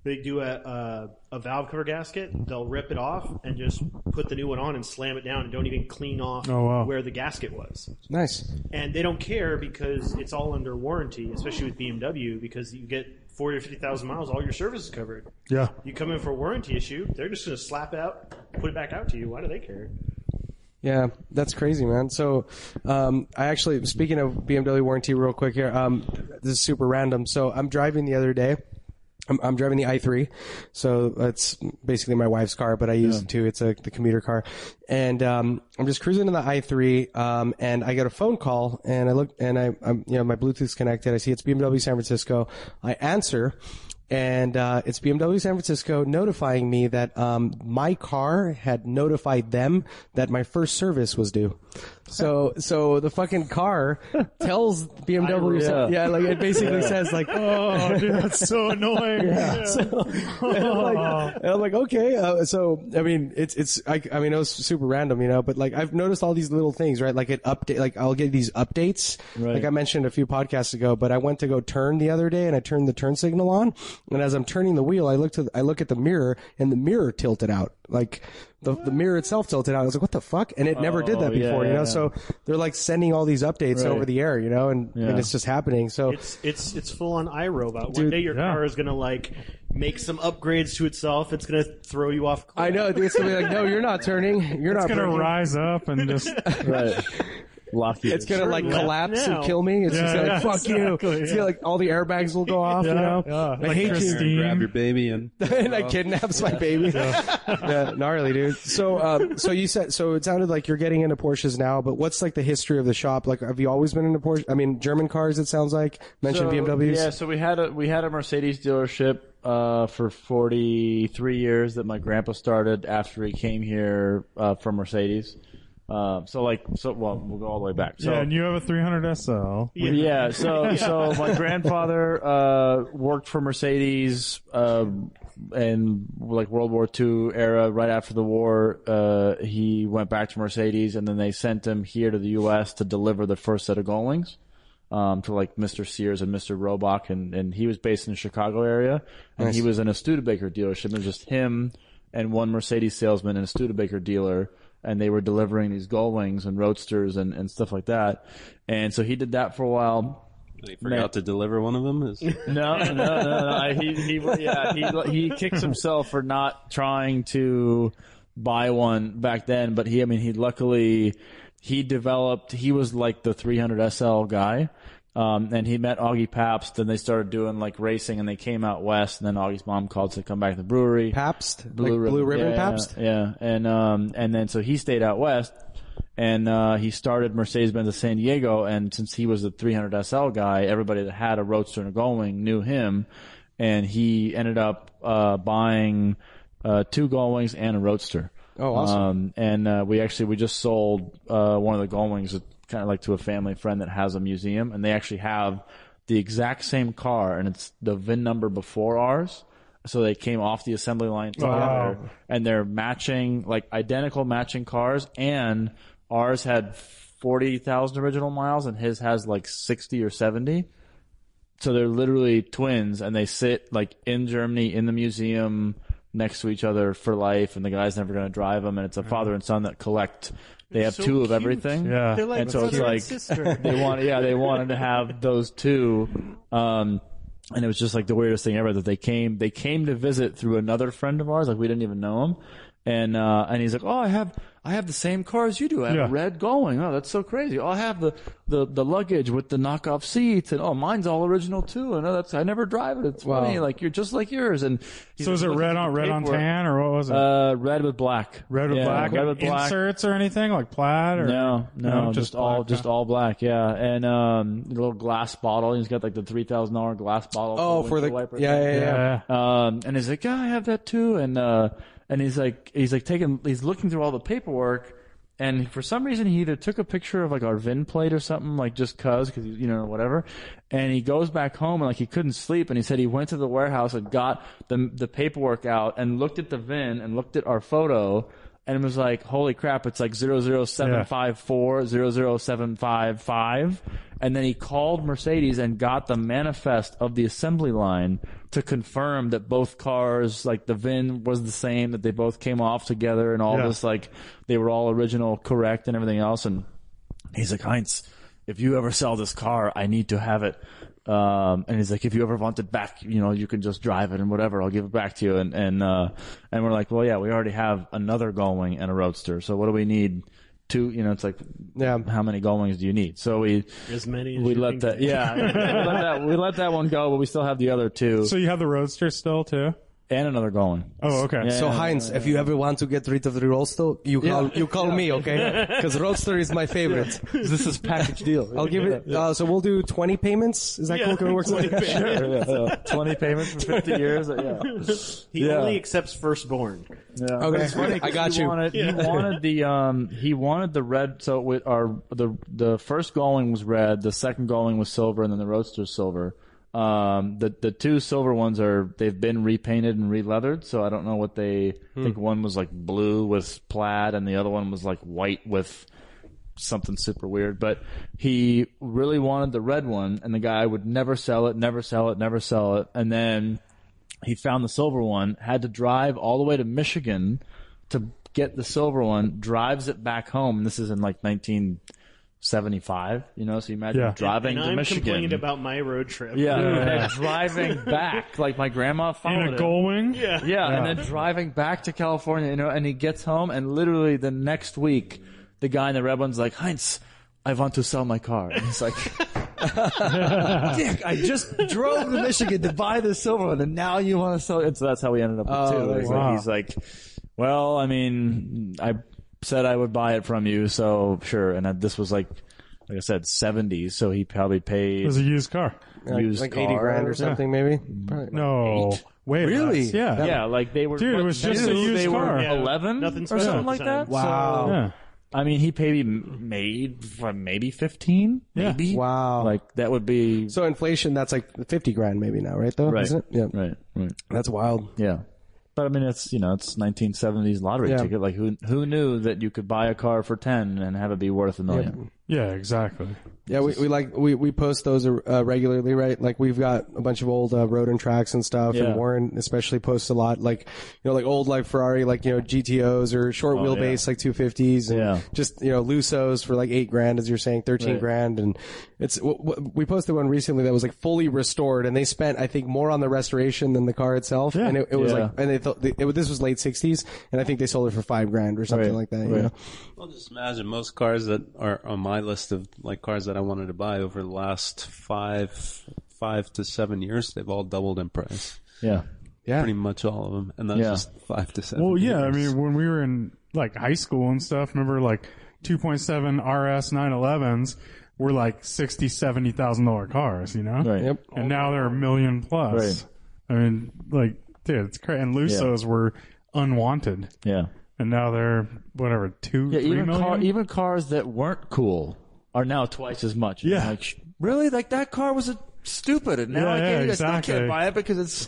they do a, a, a valve cover gasket. They'll rip it off and just put the new one on and slam it down and don't even clean off oh, wow. where the gasket was. Nice. And they don't care because it's all under warranty, especially with B M W, because you get – forty or fifty thousand miles, all your service is covered. Yeah. You come in for a warranty issue, they're just gonna slap out, put it back out to you. Why do they care? Yeah, that's crazy, man. So, um, I actually, speaking of B M W warranty, real quick here, um, this is super random. So I'm driving the other day. I'm, I'm driving the i three, so that's basically my wife's car, but I use yeah. it too. It's a the commuter car, and um, I'm just cruising in the i three, um, and I get a phone call, and I look, and I, I'm, you know, my Bluetooth's connected. I see it's B M W San Francisco. I answer, and uh, it's B M W San Francisco notifying me that um, my car had notified them that my first service was due. So, so the fucking car tells B M W, I, yeah. yeah, like it basically yeah. says, like, oh, dude, that's so annoying. Yeah. Yeah. So, and I'm like, and I'm like, okay, uh, so I mean, it's it's, I, I mean, it was super random, you know, but like I've noticed all these little things, right? Like it update, like I'll get these updates, right. Like I mentioned a few podcasts ago, but I went to go turn the other day and I turned the turn signal on, and as I'm turning the wheel, I look to, I look at the mirror, and the mirror tilted out, like. The, the mirror itself tilted out. I was like, what the fuck? And it never oh, did that before, yeah, you know? Yeah. So they're like sending all these updates right. over the air, you know? And, yeah. and it's just happening. So it's, it's, it's full on iRobot. Dude, one day your yeah. car is going to like make some upgrades to itself. It's going to throw you off. Cool. I know. It's going to be like, no, you're not turning. You're it's not going to rise up and just. right. Lock you. It's going to like collapse now. And kill me. It's yeah, just yeah, like, fuck exactly, you. Yeah. It's gonna, like all the airbags will go off, yeah, you know? Yeah. I like hate Christine. You. Grab your baby and... and I kidnaps yeah. my baby. Yeah. yeah, gnarly, dude. So, um, so you said, so it sounded like you're getting into Porsches now, but what's like the history of the shop? Like, have you always been into Porsche? I mean, German cars, it sounds like. Mentioned so, B M Ws. Yeah, so we had a, we had a Mercedes dealership, uh, for forty-three years that my grandpa started after he came here, uh, from Mercedes. Uh, so like, so, well, we'll go all the way back. So, yeah, and you have a three hundred S L. Yeah, yeah so, yeah. so my grandfather, uh, worked for Mercedes, uh, in like World War Two era, right after the war. Uh, he went back to Mercedes and then they sent him here to the U S to deliver the first set of Goldwings, um, to like Mister Sears and Mister Roebuck. And, and he was based in the Chicago area and nice. He was in a Studebaker dealership. It was just him and one Mercedes salesman and a Studebaker dealer. And they were delivering these Gullwings and Roadsters and, and stuff like that. And so he did that for a while. And he forgot Man. to deliver one of them? Is... No, no, no, no. He, he, yeah, he, he kicks himself for not trying to buy one back then. But he, I mean, he luckily, he developed, he was like the three hundred S L guy. Um, and he met Augie Pabst, and they started doing like racing, and they came out west, and then Augie's mom called to come back to the brewery. Pabst, Blue like Ribbon, Blue Ribbon yeah, Pabst, yeah. And um, and then so he stayed out west, and uh, he started Mercedes-Benz of San Diego, and since he was the three hundred S L guy, everybody that had a Roadster and a Gullwing knew him, and he ended up uh, buying uh, two Gullwings and a Roadster. Oh, awesome! Um, and uh, we actually we just sold uh, one of the Gullwings. Kind of like to a family friend that has a museum, and they actually have the exact same car, and it's the V I N number before ours. So they came off the assembly line together, wow. and they're matching, like identical matching cars. And ours had forty thousand original miles, and his has like sixty or seventy. So they're literally twins, and they sit like in Germany in the museum next to each other for life. And the guy's never going to drive them, and it's a father and son that collect. They have so two of cute. everything, yeah. They're like and so it's like sister. they want, yeah, they wanted to have those two. Um, And it was just like the weirdest thing ever that they came, they came to visit through another friend of ours. Like we didn't even know him. And, uh, and he's like, oh, I have, I have the same car as you do. I have yeah. red going. Oh, that's so crazy. Oh, I have the, the, the luggage with the knockoff seats. And, oh, mine's all original too. And oh, that's, I never drive it. It's wow. funny. Like you're just like yours. And so is it red on, red on tan or what was it? Uh, red with black. Red with yeah, black. Red with black. Inserts or anything like plaid or? No, no, no just, just all, black, just huh? all black. Yeah. And, um, a little glass bottle. He's got like the three thousand dollars glass bottle. Oh, for the, for the yeah, yeah, yeah, yeah. Um, and he's like, yeah, I have that too. And, uh, And he's like, he's like taking, he's looking through all the paperwork, and for some reason he either took a picture of like our V I N plate or something, like just cause, cause you know, whatever. And he goes back home and like he couldn't sleep, and he said he went to the warehouse and got the the paperwork out and looked at the V I N and looked at our photo and was like, holy crap, it's like zero zero seven five four, zero zero seven five five. And then he called Mercedes and got the manifest of the assembly line to confirm that both cars, like the V I N was the same, that they both came off together and all yeah. this, like they were all original, correct, and everything else. And he's like, Heinz, if you ever sell this car, I need to have it. Um, and he's like, if you ever want it back, you know, you can just drive it and whatever, I'll give it back to you. And, and, uh, and we're like, well, yeah, we already have another Gullwing and a Roadster. So what do we need? Two, you know, it's like, yeah. how many Gullwings do you need? So we as many as we let that, yeah, we, let that, we let that one go, but we still have the other two. So you have the Roadster still too, and another Gullwing. Oh, okay. Yeah, so yeah, Heinz, yeah, yeah. if you ever want to get rid of the Roadster, you call yeah. you call yeah. me, okay? Because Roadster is my favorite. Yeah. This is package deal. I'll give it. Yeah. Uh, so we'll do twenty payments. Is that yeah, cool? Can we work twenty like payments. Sure, yeah. twenty payments for fifty years. Yeah. He yeah. only accepts firstborn. Yeah. Okay, funny, I got he you. Wanted, yeah. He wanted the um, he wanted the red. So with our the the first Gullwing was red, the second Gullwing was silver, and then the Roadster silver. Um, the the two silver ones are they've been repainted and re-leathered, so I don't know what they hmm. think. One was like blue with plaid, and the other one was like white with something super weird. But he really wanted the red one, and the guy would never sell it, never sell it, never sell it. And then he found the silver one, had to drive all the way to Michigan to get the silver one, drives it back home. And this is in like nineteen seventy-five, you know, so you imagine yeah. driving and, and to I'm Michigan. I'm complaining about my road trip. Yeah, yeah. and then driving back, like my grandma followed in a Gullwing? Yeah. yeah. Yeah, and then driving back to California, you know, and he gets home, and literally the next week, the guy in the red one's like, Heinz, I want to sell my car. And he's like... Dick, I just drove to Michigan to buy this silver one, and now you want to sell it? And so that's how we ended up with oh, two. Wow. Like, he's like, well, I mean, I... said I would buy it from you, so sure. And this was like, like I said, seventy. So he probably paid. It was a used car, used like, like eighty grand or something, yeah. maybe. Probably no, like wait, really? Less. Yeah, yeah. Like they were, dude. Like, it was just a used they car. Were eleven yeah. or something like that. Wow. So, yeah. I mean, he maybe made maybe fifteen, yeah. maybe. Wow, like that would be so inflation. That's like fifty grand, maybe now, right? Though, right? Isn't it? Yeah, right, right. That's wild. Yeah. But I mean, it's, you know, it's nineteen seventies lottery yeah. ticket. Like who who knew that you could buy a car for ten and have it be worth a million? Yeah, yeah exactly. Yeah, we, we like we, we post those uh, regularly, right? Like we've got a bunch of old uh, road and tracks and stuff, yeah. and Warren especially posts a lot. Like you know, like old like Ferrari, like you know G T Os or short oh, wheelbase yeah. like two fifties, and yeah. just you know Lusos for like eight grand, as you're saying, thirteen right. grand, and it's w- w- we posted one recently that was like fully restored, and they spent I think more on the restoration than the car itself, yeah. and it, it was yeah. like and they thought they, it, this was late sixties, and I think they sold it for five grand or something right. like that. Right. You know? Well, just imagine most cars that are on my list of like cars that I wanted to buy over the last five, five to seven years, they've all doubled in price. Yeah, yeah, pretty much all of them, and that's yeah. just five to seven. Well, yeah, years. I mean, when we were in like high school and stuff, remember like two point seven R S nine elevens were like sixty, seventy thousand dollar cars, you know? Right. Yep. And now they're a million plus. Right. I mean, like, dude, it's crazy. And Lusos yeah. were unwanted. Yeah. And now they're whatever two, yeah, three even million. Car, even cars that weren't cool. Are now twice as much. Yeah. Like, really? Like that car was a stupid, and now yeah, I, can't, yeah, exactly. I can't buy it because it's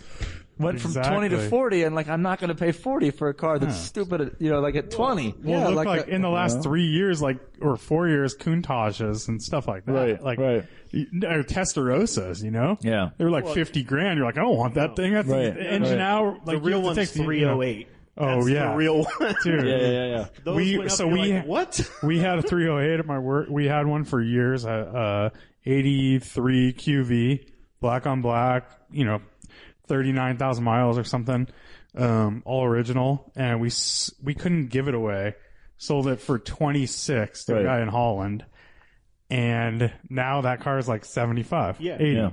went exactly. from twenty to forty, and like I'm not going to pay forty for a car that's yeah. stupid. At, you know, like at twenty. Well, yeah, look, like, like a, in the last you know. three years, like or four years, Countages and stuff like that. Right. Like right. Testarosas, you know. Yeah. They were like well, fifty grand. You're like, I don't want that no. thing. That's right. the engine right. hour. Like the real one's three oh eight. Oh that's yeah, the real one. Dude. Yeah, yeah, yeah. Those we went up, so we like, what we had a three oh eight at my work. We had one for years. Uh, eighty-three Q V, black on black, you know, thirty-nine thousand miles or something, um, all original. And we, we couldn't give it away. Sold it for twenty-six to right. a guy in Holland. And now that car is like seventy-five. Yeah. eighty. Yeah.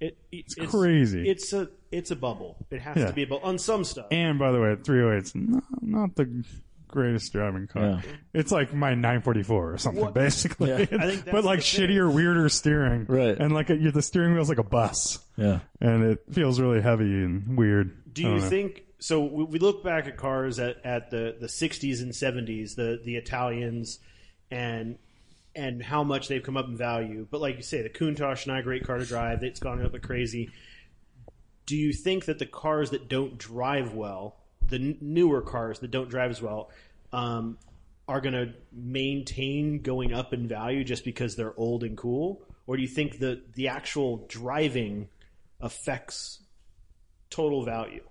It, it, it's, it's crazy. It's a, it's a bubble. It has yeah. to be a bubble on some stuff. And by the way, three oh eight's not, not the greatest driving car. Yeah. It's like my nine forty-four or something, what? Basically. Yeah. I think but like shittier, thing. Weirder steering. Right. And like a, the steering wheel's like a bus. Yeah. And it feels really heavy and weird. Do you know. think, so we look back at cars at, at the, the sixties and seventies, the, the Italians and, and how much they've come up in value. But like you say, the Countach, not a great car to drive. It's gone up like crazy. Do you think that the cars that don't drive well, the n- newer cars that don't drive as well, um, are going to maintain going up in value just because they're old and cool? Or do you think that the actual driving affects total value?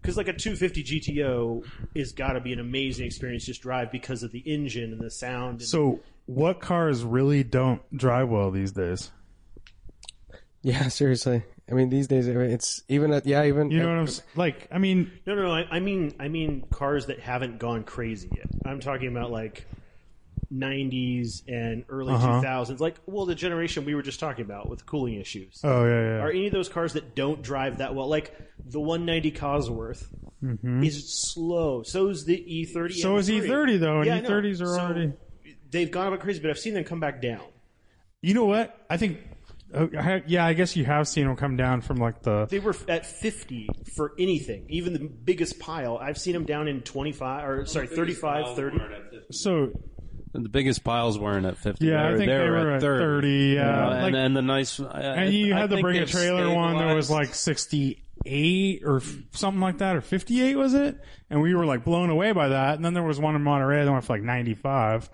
Because like a two fifty G T O is got to be an amazing experience just drive because of the engine and the sound. And so what cars really don't drive well these days? Yeah, seriously. I mean, these days it's even at yeah even you know what I'm like. I mean, no, no, no. I, I mean, I mean cars that haven't gone crazy yet. I'm talking about like nineties and early uh-huh. two thousands. Like, well, the generation we were just talking about with cooling issues. Oh yeah, yeah. Are any of those cars that don't drive that well? Like the one ninety Cosworth mm-hmm. is slow. So is the E thirty. So is E thirty though, and yeah, E thirties are so already. They've gone up crazy, but I've seen them come back down. You know what? I think. Uh, yeah, I guess you have seen them come down from like the... They were at fifty for anything, even the biggest pile. I've seen them down in twenty-five, or sorry, thirty-five, thirty. So... The biggest piles weren't at fifty. Yeah, they I think they were, they were at, at thirty. thirty yeah, you know, like, and, and the nice. Uh, and you I, had I the Bring a Trailer one that was like sixty-eight or f- something like that, or fifty-eight was it? And we were like blown away by that. And then there was one in Monterey that went for like ninety-five.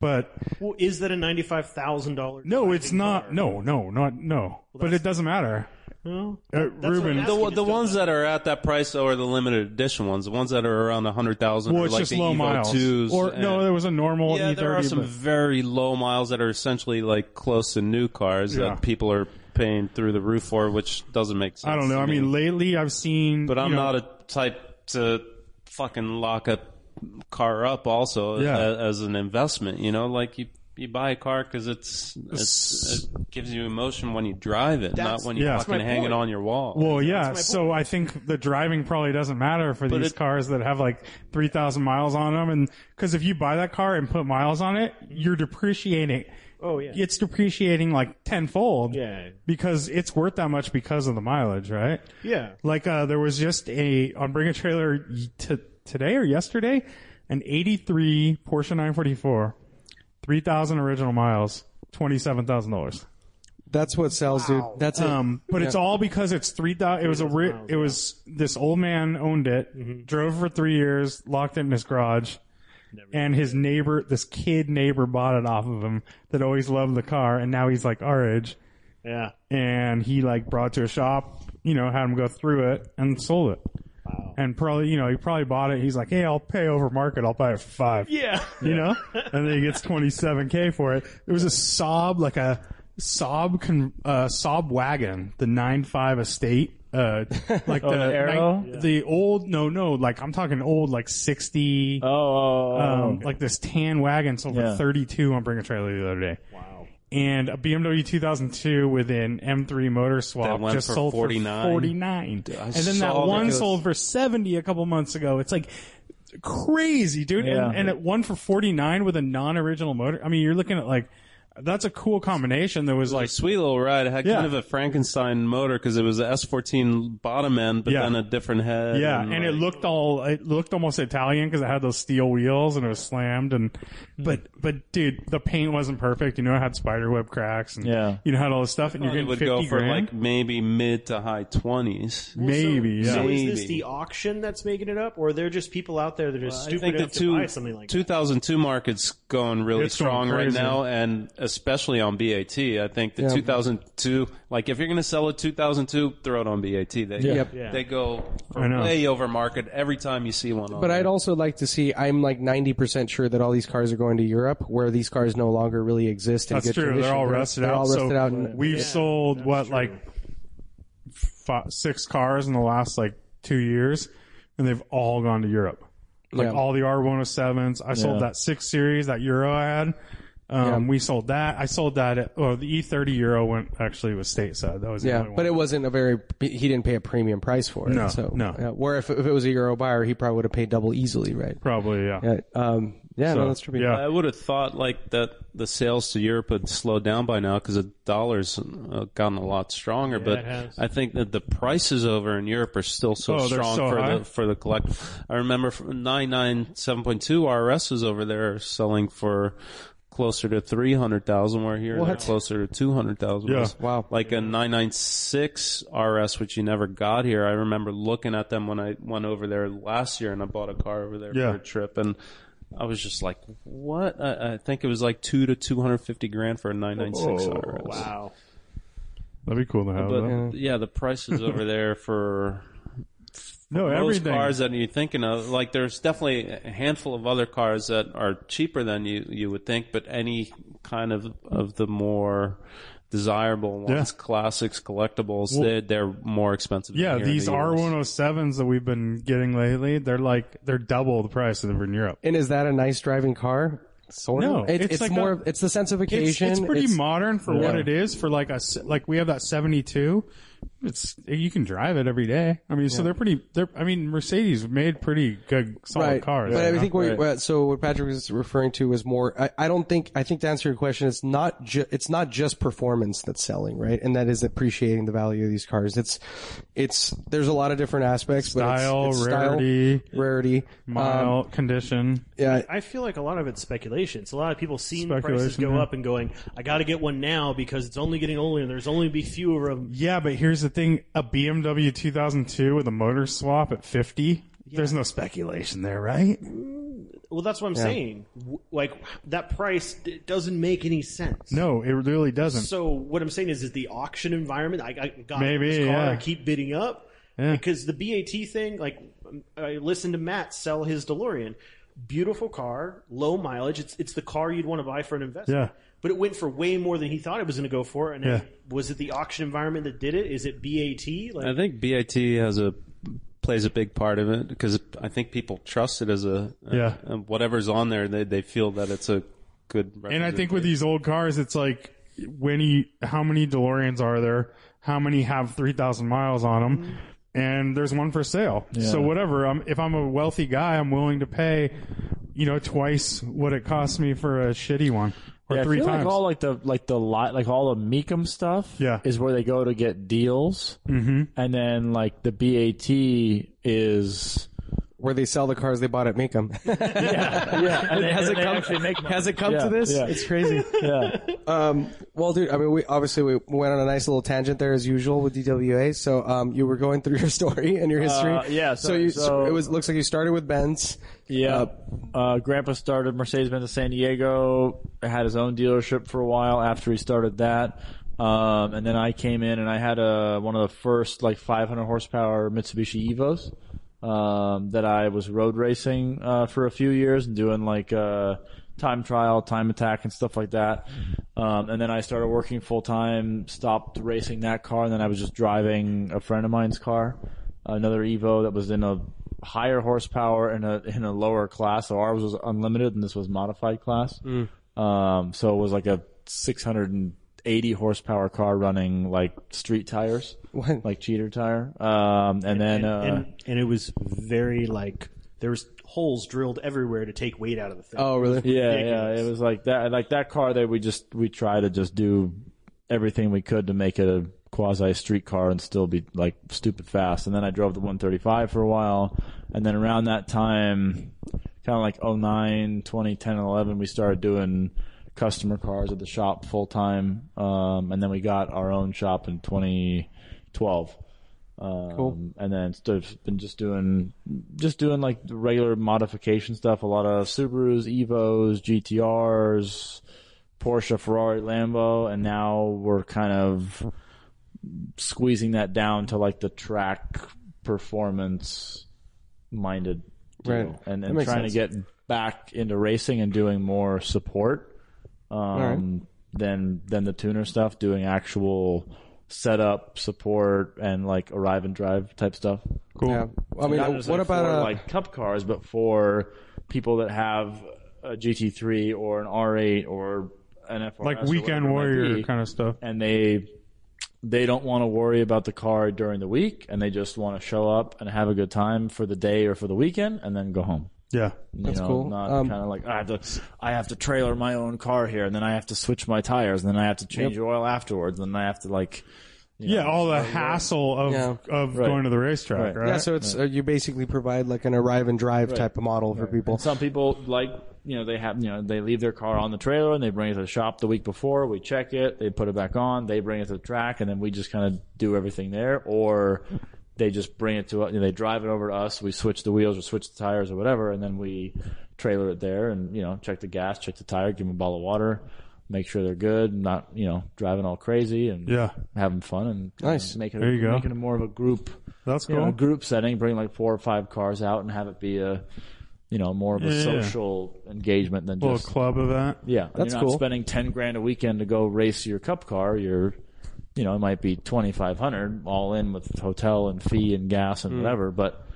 But well, is that a ninety-five thousand dollars? No, it's not. Car? No, no, not no. Well, but it doesn't matter. Well, uh, Ruben, the, the ones that are at that price though are the limited edition ones. The ones that are around a hundred thousand well, are like just the low Evo miles. twos. Or and, no, there was a normal. Yeah, E thirty, there are some but... very low miles that are essentially like close to new cars yeah. that people are paying through the roof for, which doesn't make sense. I don't know. I mean, lately I've seen, but I'm you know, not a type to fucking lock a car up also yeah. as, as an investment. You know, like you. You buy a car because it's, it's it gives you emotion when you drive it, that's, not when you yeah. fucking hang point. It on your wall. Well, yeah. So I think the driving probably doesn't matter for but these it, cars that have like three thousand miles on them, and because if you buy that car and put miles on it, you're depreciating. Oh yeah, it's depreciating like tenfold. Yeah, because it's worth that much because of the mileage, right? Yeah. Like uh, there was just a on Bring a Trailer t- today or yesterday, an eighty-three Porsche nine forty-four. three thousand original miles, twenty-seven thousand dollars. That's what sells, wow. dude. That's um, it. But yeah. it's all because it's three thousand. It was a re- miles, it was wow. this old man owned it, mm-hmm. drove for three years, locked it in his garage, Never and his neighbor, this kid neighbor, bought it off of him that always loved the car, and now he's like our age. Yeah. And he like brought it to a shop, you know, had him go through it and sold it. Wow. And probably, you know, he probably bought it. He's like, hey, I'll pay over market. I'll buy it for five. Yeah. You know? And then he gets twenty-seven K for it. It was a Saab, like a Saab, con- uh, Saab wagon, the nine five Estate. Uh, like oh, the, the Arrow? Like, yeah. The old, no, no, like I'm talking old, like sixty. Oh, oh, oh um, okay. Like this tan wagon sold yeah. for thirty-two on Bring a Trailer the other day. Wow. And a B M W two thousand two with an M three motor swap just for sold forty-nine. For forty-nine. Dude, and then that one was... sold for seventy a couple months ago. It's like crazy, dude. Yeah. And, and it won for forty-nine with a non-original motor. I mean, you're looking at like, that's a cool combination. There was, was like a sweet little ride. It had yeah. kind of a Frankenstein motor because it was an S fourteen bottom end, but yeah. then a different head. Yeah, and, and like, it looked all it looked almost Italian because it had those steel wheels and it was slammed. And but but dude, the paint wasn't perfect. You know, it had spiderweb cracks and yeah. you know had all this stuff. And you're getting it would fifty go for grand. Like maybe mid to high twenties, well, maybe. So, yeah. so maybe. Is this the auction that's making it up, or are there just people out there that are well, stupid enough to buy something like that? two thousand two market's going really it's strong going right now, and especially on B A T. I think the yeah. two thousand two, like if you're going to sell a two thousand two, throw it on B A T. They, yep. yeah. they go way over market every time you see one on But there. I'd also like to see, I'm like ninety percent sure that all these cars are going to Europe where these cars no longer really exist in That's good true. Condition. They're all rusted they're, out. They're all rusted so out. And, we've yeah, sold what, true. Like five, six cars in the last like two years, and they've all gone to Europe. Like yeah. all the R one oh sevens. I yeah. sold that six series, that Euro I had. Um, yeah. We sold that. I sold that at, well, the E thirty Euro went, actually was stateside. That was the yeah, only one. But it wasn't a very, he didn't pay a premium price for it. No, so, no. Yeah, where if, if it was a Euro buyer, he probably would have paid double easily, right? Probably, yeah. yeah um, yeah, so, no, that's true. Yeah. I would have thought like that the sales to Europe had slowed down by now because the dollar's gotten a lot stronger. Yeah, but has. I think that the prices over in Europe are still so oh, strong so for high. the for the collector. I remember nine ninety-seven point two R S s over there selling for closer to three hundred thousand, where here they're closer to two hundred thousand. Yeah. Wow. Like a nine ninety-six R S, which you never got here. I remember looking at them when I went over there last year and I bought a car over there yeah. for a trip, and I was just like, what? I, I think it was like two to two hundred fifty grand for a nine ninety-six oh, R S. Wow. That'd be cool to have. But, though. Yeah, the prices over there for... No, those everything. Cars that you're thinking of, like there's definitely a handful of other cars that are cheaper than you, you would think, but any kind of, of the more desirable ones, yeah. classics, collectibles, well, they, they're more expensive. Yeah, these R one oh sevens that we've been getting lately, they're like, they're double the price over in Europe. And is that a nice driving car? Sort of. No, it, it's, it's like more. A, it's the sense of occasion. It's, it's pretty it's, modern for yeah. what it is. For like a like we have that seventy-two. It's you can drive it every day. I mean, yeah. so they're pretty. They're I mean, Mercedes made pretty good, solid right. cars. But yeah. I think what right. so what Patrick was referring to was more. I, I don't think. I think to answer your question, it's not. Ju- it's not just performance that's selling, right? And that is appreciating the value of these cars. It's. It's there's a lot of different aspects. Style, but it's, it's rarity, style, rarity, mile, um, condition. Yeah, I feel like a lot of it's speculation. It's a lot of people seeing prices go yeah. up and going, I got to get one now because it's only getting older and there's only be fewer of them. Yeah, but here's the thing. A B M W two thousand two with a motor swap at fifty, yeah. there's no speculation there, right? Well, that's what I'm yeah. saying. Like, that price it doesn't make any sense. No, it really doesn't. So what I'm saying is, is the auction environment, I, I got Maybe, this car, yeah. I keep bidding up. Yeah. Because the B A T thing, like, I listened to Matt sell his DeLorean. Beautiful car, low mileage. It's it's the car you'd want to buy for an investment. Yeah. But it went for way more than he thought it was going to go for. And yeah. it, was it the auction environment that did it? Is it B A T? Like, I think B A T has a plays a big part of it because I think people trust it as a, a yeah. a, whatever's on there. They they feel that it's a good. And I think with these old cars, it's like when he, how many DeLoreans are there? How many have three thousand miles on them? Mm-hmm. And there's one for sale. Yeah. So whatever, I'm, if I'm a wealthy guy, I'm willing to pay, you know, twice what it costs me for a shitty one. Or yeah, three I feel times. Like all like the, like the lot, like all the Mecum stuff yeah. is where they go to get deals. Mm-hmm. And then like the B A T is... Where they sell the cars they bought at Mecum. yeah, yeah. And they, has, and it come, make has it come yeah, to this? Yeah. It's crazy. yeah. Um, well, dude, I mean, we obviously we went on a nice little tangent there as usual with D W A. So um, you were going through your story and your history. Uh, yeah. So, so, you, so it was looks like you started with Benz. Yeah. Uh, uh, Grandpa started Mercedes-Benz of San Diego. Had his own dealership for a while after he started that. Um, and then I came in and I had a, one of the first like five hundred horsepower Mitsubishi Evos. Um, that I was road racing uh, for a few years and doing like uh, time trial, time attack, and stuff like that. Um, and then I started working full time, stopped racing that car, and then I was just driving a friend of mine's car, another Evo that was in a higher horsepower and a in a lower class. So ours was unlimited, and this was modified class. Mm. Um, so it was like a six hundred eighty horsepower car running like street tires. What? Like cheater tire. Um, and, and then, and, uh, and, and it was very like, there was holes drilled everywhere to take weight out of the thing. Oh, really? Yeah. Ridiculous. Yeah. It was like that, like that car that we just, we try to just do everything we could to make it a quasi street car and still be like stupid fast. And then I drove the one thirty-five for a while. And then around that time, kind of like oh nine, twenty ten, eleven, we started doing customer cars at the shop full time. Um, and then we got our own shop in twenty twelve. Um, cool. And then I've been just doing, just doing like the regular modification stuff. A lot of Subarus, Evos, G T Rs, Porsche, Ferrari, Lambo. And now we're kind of squeezing that down to like the track performance minded deal. Right. And then trying sense. to get back into racing and doing more support. Um, right. than, than the tuner stuff, doing actual setup, support, and like arrive and drive type stuff. Cool. Yeah. I mean, what like about for, uh... like cup cars, but for people that have a G T three or an R eight or an F R S, like weekend warrior kind of stuff, and they they don't want to worry about the car during the week, and they just want to show up and have a good time for the day or for the weekend, and then go home. Yeah, you that's know, cool. Not um, kind of like I have to, I have to trailer my own car here, and then I have to switch my tires, and then I have to change yep. oil afterwards, and then I have to like, you yeah, know, all the hassle of yeah. of right. going to the racetrack. Right. Right? Yeah, so it's right. uh, you basically provide like an arrive and drive right. type of model right. for people. And some people like. You know, they have, you know, they leave their car on the trailer and they bring it to the shop the week before. We check it, they put it back on, they bring it to the track, and then we just kind of do everything there. Or they just bring it to us, you know, they drive it over to us, we switch the wheels or switch the tires or whatever, and then we trailer it there and, you know, check the gas, check the tire, give them a bottle of water, make sure they're good, not, you know, driving all crazy and yeah. having fun and nice. Know, make it there a, you go. Making it more of a group, that's cool. You know, group setting, bring like four or five cars out and have it be a, you know, more of a yeah, social yeah. engagement than just a club event. Yeah, that's you're not cool. Spending ten grand a weekend to go race your cup car. You're, you know, it might be twenty five hundred all in with hotel and fee and gas and mm. whatever. But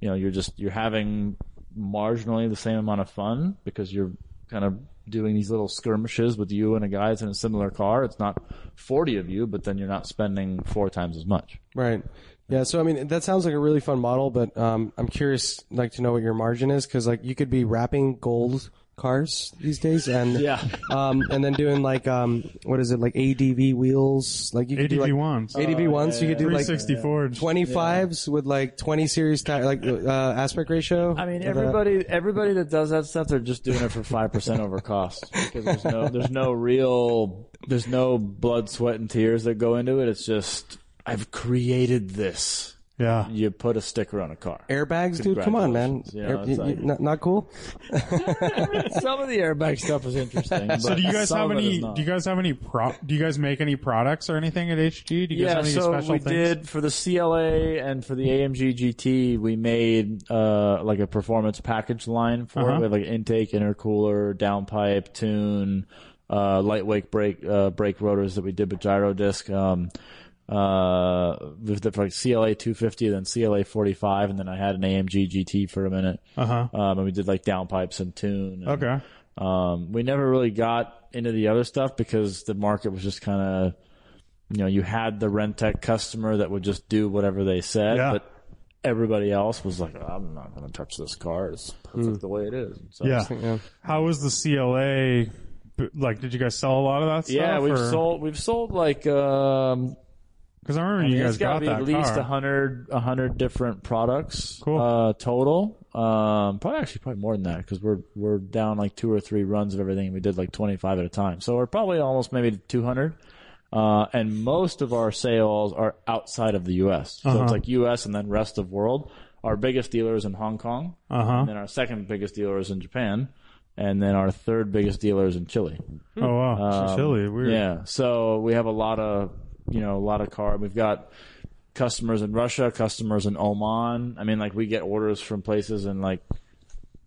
you know, you're just you're having marginally the same amount of fun because you're kind of doing these little skirmishes with you and a guy that's in a similar car. It's not forty of you, but then you're not spending four times as much. Right. Yeah, so I mean that sounds like a really fun model, but um, I'm curious, like to know what your margin is, because like you could be wrapping gold cars these days, and yeah, um, and then doing like um, what is it like A D V wheels, like you could A D V ones, like, A D V ones, oh, yeah, you could do like twenty-fives yeah. with like twenty series tire, like uh, aspect ratio. I mean everybody, the... everybody that does that stuff, they're just doing it for five percent over cost because there's no, there's no real, there's no blood, sweat, and tears that go into it. It's just. I've created this. Yeah. You put a sticker on a car. Airbags, dude? Come on, man. You know, Air, you, like... you, not, not cool? Some of the airbag stuff is interesting. But so do you guys have any do you guys have any pro do you guys make any products or anything at H G? Do you yeah, guys have any so special we things? We did for the C L A and for the A M G G T, we made uh like a performance package line for uh-huh. it with like intake, intercooler, downpipe, tune, uh lightweight brake uh brake rotors that we did with gyro disc. Um Uh, with the like C L A two fifty, then C L A forty-five, and then I had an A M G G T for a minute. Uh huh. Um, and we did like downpipes and tune. And, okay. Um, we never really got into the other stuff because the market was just kind of, you know, you had the Rentec customer that would just do whatever they said, yeah. but everybody else was like, oh, I'm not going to touch this car. It's perfect mm. the way it is. So yeah. I was thinking, yeah. How was the C L A? Like, did you guys sell a lot of that yeah, stuff? Yeah, we've or? sold, we've sold like, um, because I remember I mean, you guys got that car. It's got to be at least one hundred different products cool. uh, total. Um, probably actually probably more than that because we're we're down like two or three runs of everything. And we did like twenty-five at a time. So we're probably almost maybe two hundred. Uh, and most of our sales are outside of the U S. So uh-huh. it's like U S and then rest of world. Our biggest dealer is in Hong Kong. Uh-huh. And then our second biggest dealer is in Japan. And then our third biggest dealer is in Chile. Oh, wow. Um, Chile. Weird. Yeah. So we have a lot of... You know, a lot of car. We've got customers in Russia, customers in Oman. I mean, like, we get orders from places in, like,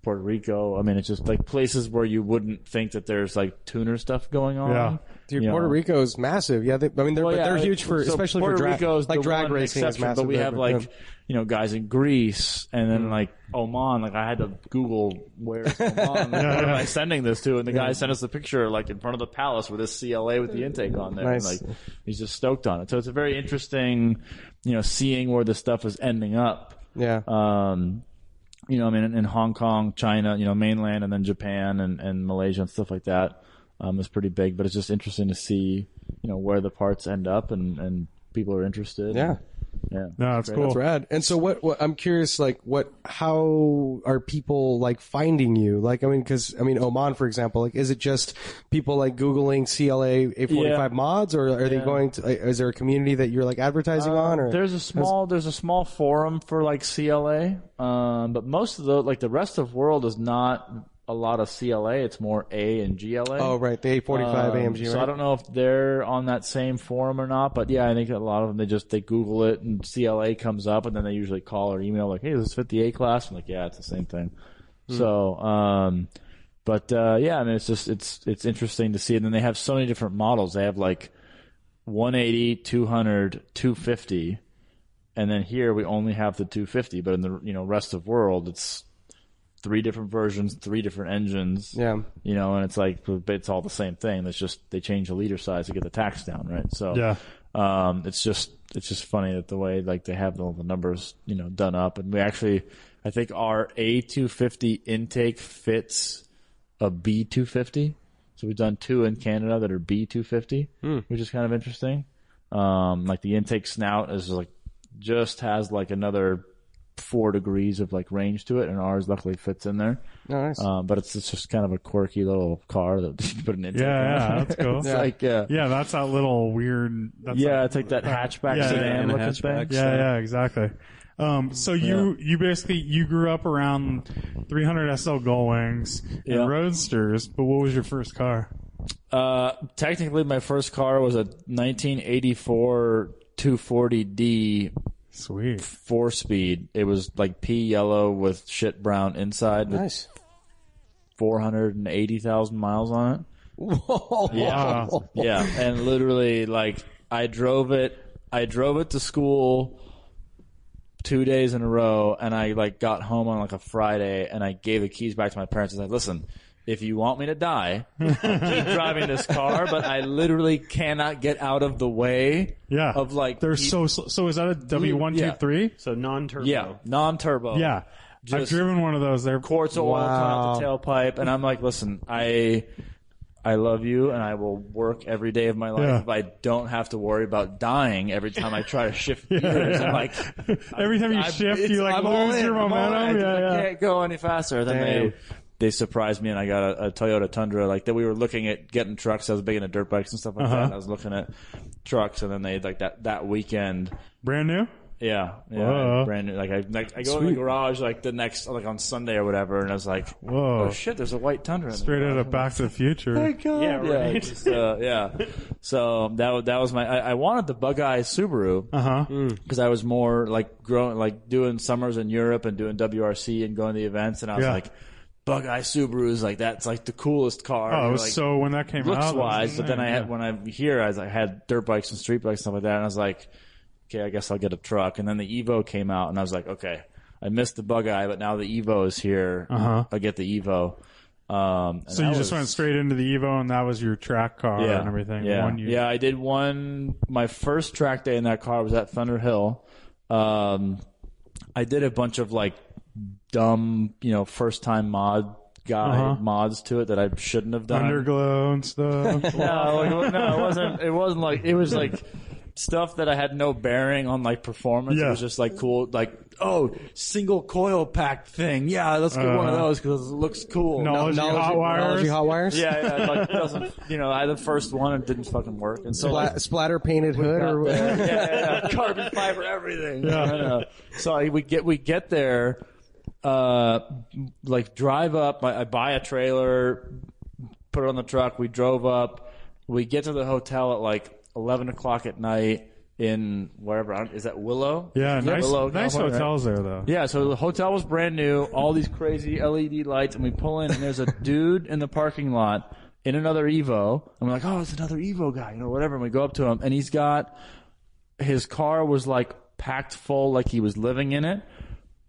Puerto Rico. I mean, it's just, like, places where you wouldn't think that there's, like, tuner stuff going on. Yeah. Dude, you Puerto know. Rico is massive. Yeah, they, I mean, they're, well, yeah, they're huge for, so especially Puerto for drag, Rico's like drag racing is massive. But we have, like, yeah. you know, guys in Greece and then, like, Oman. Like, I had to Google where is Oman. yeah, where yeah. am I sending this to? And the yeah. guy sent us the picture, like, in front of the palace with this C L A with the intake on there. Nice. And, like, he's just stoked on it. So it's a very interesting, you know, seeing where this stuff is ending up. Yeah. Um, you know, I mean, in, in Hong Kong, China, you know, mainland, and then Japan and, and Malaysia and stuff like that. Um, it's pretty big, but it's just interesting to see, you know, where the parts end up and, and people are interested. Yeah. Yeah. No, that's cool. That's rad. And so what, what, I'm curious, like, what, how are people, like, finding you? Like, I mean, cause, I mean, Oman, for example, like, is it just people, like, Googling C L A A forty-five yeah. mods, or are yeah. they going to, like, is there a community that you're, like, advertising uh, on? Or there's a small, there's a small forum for, like, C L A. Um, but most of the, like, the rest of the world is not, a lot of C L A, it's more A and G L A. Oh, right, the A forty-five um, A M G, right? So I don't know if they're on that same forum or not, but yeah, I think a lot of them, they just, they Google it and C L A comes up, and then they usually call or email like, hey, does this fit the A class? I'm like, yeah, it's the same thing. Mm. So, um, but, uh, yeah, I mean, it's just, it's, it's interesting to see. And then they have so many different models. They have like, one eighty, two hundred, two fifty, and then here we only have the two fifty, but in the, you know, rest of world it's three different versions, three different engines. Yeah. You know, and it's like, it's all the same thing. It's just, they change the liter size to get the tax down, right? So yeah. um, it's just, it's just funny that the way, like, they have all the numbers, you know, done up. And we actually, I think our A two fifty intake fits a B two fifty. So we've done two in Canada that are B two fifty, mm. which is kind of interesting. Um, like the intake snout is like, just has like another four degrees of like range to it, and ours luckily fits in there. Nice. Um, but it's, it's just kind of a quirky little car that you put an intake yeah, in. Yeah, that's cool. It's yeah. like, yeah. Yeah, that's that little weird. That's yeah, like, it's like that hatchback yeah, sedan yeah, looking hatchback thing. Yeah, yeah, exactly. Um, so you, yeah. you basically, you grew up around three hundred S L Gullwings and yeah. Roadsters, but what was your first car? Uh, technically my first car was a nineteen eighty-four two forty D. Sweet. Four speed. It was like pea yellow with shit brown inside. Nice. four hundred eighty thousand miles on it. Whoa. Yeah. Wow. Yeah. And literally, like, I drove it, I drove it to school two days in a row, and I, like, got home on, like, a Friday, and I gave the keys back to my parents and said, listen, if you want me to die, keep driving this car, but I literally cannot get out of the way. Yeah. Of like they're eat- so slow. So is that a W one twenty-three? Yeah. So non-turbo. Yeah, non-turbo. Yeah. Just I've driven one of those. They're quarts of wow. oil coming out the tailpipe, and I'm like, listen, I I love you, and I will work every day of my life yeah. if I don't have to worry about dying every time I try to shift gears. yeah, yeah. I'm like, every time you I, shift, you like I'm lose in, your momentum. I, yeah, I yeah. can't go any faster than they. They surprised me, and I got a, a Toyota Tundra. Like, that, we were looking at getting trucks. I was big into dirt bikes and stuff like uh-huh. that. And I was looking at trucks, and then they like that that weekend. Brand new. Yeah, yeah, brand new. Like I, like, I go Sweet. in the garage like the next, like on Sunday or whatever, and I was like, "Whoa, oh shit, there's a white Tundra." Straight out of Back to the Future. Oh my God. Yeah, right. Yeah, just, uh, yeah. So that that was my. I, I wanted the Bug Eye Subaru because uh-huh. I was more like growing, like doing summers in Europe and doing W R C and going to the events, and I was yeah. like. Bug Eye Subaru is like that's like the coolest car. Oh, like, so when that came looks out, looks-wise. But then I had yeah. when I here I, was, I had dirt bikes and street bikes and stuff like that, and I was like, okay, I guess I'll get a truck. And then the Evo came out, and I was like, okay, I missed the Bug Eye, but now the Evo is here. Uh-huh. I get the Evo. Um, so you was, just went straight into the Evo, and that was your track car yeah, and everything. Yeah, one you- yeah. I did one. My first track day in that car was at Thunder Hill. Um, I did a bunch of like. dumb, you know, first-time mod guy uh-huh. mods to it that I shouldn't have done. Underglow and stuff. no, like, no, it wasn't. It wasn't like it was like stuff that I had no bearing on like performance. Yeah. It was just like cool, like oh, single coil pack thing. Yeah, let's get uh, one of those because it looks cool. Knowledge hot wires. Knowledge hot wires. Yeah, yeah. Like doesn't. You know, I had the first one and didn't fucking work. And so Spl- like, splatter painted hood or yeah, yeah, yeah, carbon fiber everything. Yeah. And, uh, so I, we get we get there. Uh, like drive up, I, I buy a trailer, put it on the truck, we drove up, we get to the hotel at like eleven o'clock at night in wherever, is that Willow? Yeah, is nice, Willow, nice hotels right? there though. Yeah, so the hotel was brand new, all these crazy L E D lights, and we pull in and there's a dude in the parking lot in another Evo, and we're like, oh, it's another Evo guy, you know, whatever, and we go up to him, and he's got, his car was like packed full, like he was living in it.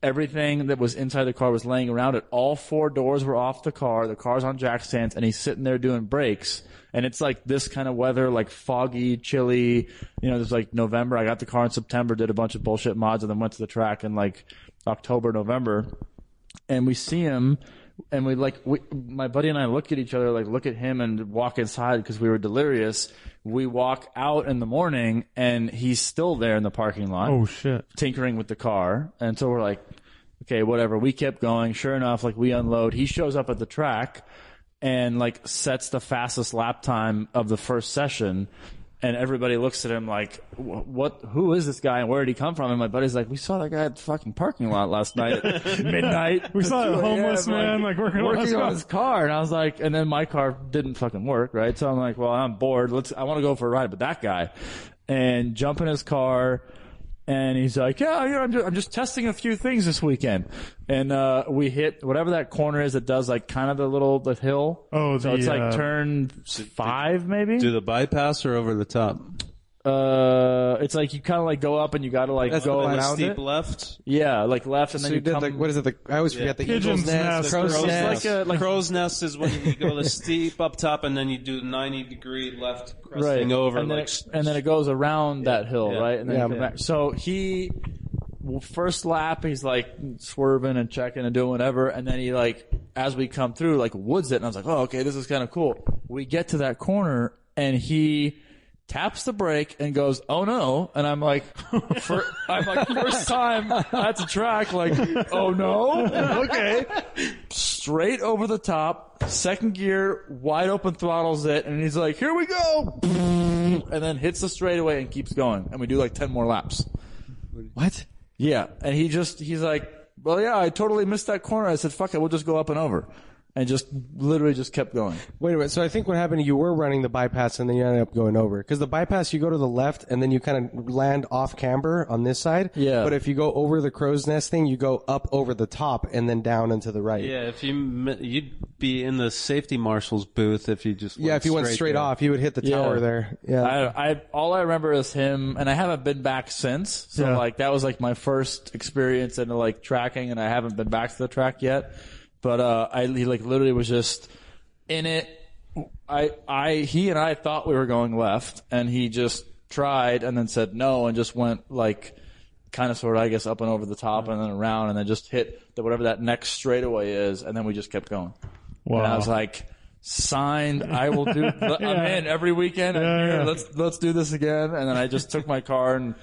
Everything that was inside the car was laying around it. All four doors were off the car. The car's on jack stands, and he's sitting there doing brakes. And it's like this kind of weather, like foggy, chilly. You know, there's like November. I got the car in September, did a bunch of bullshit mods, and then went to the track in like October, November. And we see him, and we like, we, my buddy and I look at each other, like look at him and walk inside because we were delirious. We walk out in the morning, and he's still there in the parking lot. Oh, shit. Tinkering with the car. And so we're like, okay, whatever. We kept going. Sure enough, like we unload. He shows up at the track and like sets the fastest lap time of the first session. And everybody looks at him like, what, who is this guy and where did he come from? And my buddy's like, we saw that guy at the fucking parking lot last night at midnight. We saw a homeless man like, like working, working on his car. And I was like, and then my car didn't fucking work, right? So I'm like, well, I'm bored. Let's, I want to go for a ride with that guy. And jump in his car. And he's like, yeah, you know, I'm just, I'm just testing a few things this weekend. And, uh, we hit whatever that corner is that does like kind of the little, the hill. Oh, the, so it's like uh, turn five maybe? Do the bypass or over the top? Uh, it's like you kind of like go up and you gotta like That's go around steep it. Left. Yeah, like left, and so then you, you did come. Like, what is it? The, I always yeah. forget the Pigeon's eagle's nest, crow's, crow's nest. Like a, like, crow's nest is when you go the steep up top, and then you do ninety degree left cresting right. over, and then, like, it, and then it goes around yeah. that hill, yeah. right? And then yeah, you come back. So he first lap, he's like swerving and checking and doing whatever, and then he like as we come through, like woods it, and I was like, oh, okay, this is kind of cool. We get to that corner, and he taps the brake and goes, oh no. And I'm like, for, I'm like, first time at the track, like, oh no? Okay. Straight over the top, second gear, wide open throttles it, and he's like, here we go. And then hits the straightaway and keeps going. And we do like ten more laps. What? Yeah. And he just, he's like, well, yeah, I totally missed that corner. I said, fuck it, we'll just go up and over. And just literally just kept going. Wait a minute. So I think what happened, you were running the bypass and then you ended up going over. Because the bypass, you go to the left and then you kind of land off camber on this side. Yeah. But if you go over the crow's nest thing, you go up over the top and then down into the right. Yeah. If you you'd be in the safety marshal's booth if you just went yeah if you straight went straight there. Off, you would hit the yeah. tower there. Yeah. I, I all I remember is him, and I haven't been back since. So yeah. like that was like my first experience into like tracking, and I haven't been back to the track yet. But uh, I he like literally was just in it. I I he and I thought we were going left, and he just tried and then said no, and just went like kind of sort of I guess up and over the top and then around, and then just hit the whatever that next straightaway is, and then we just kept going. Wow. And I was like, signed, I will do. yeah. I'm in every weekend. I'm yeah, here. Yeah. Let's let's do this again. And then I just took my car and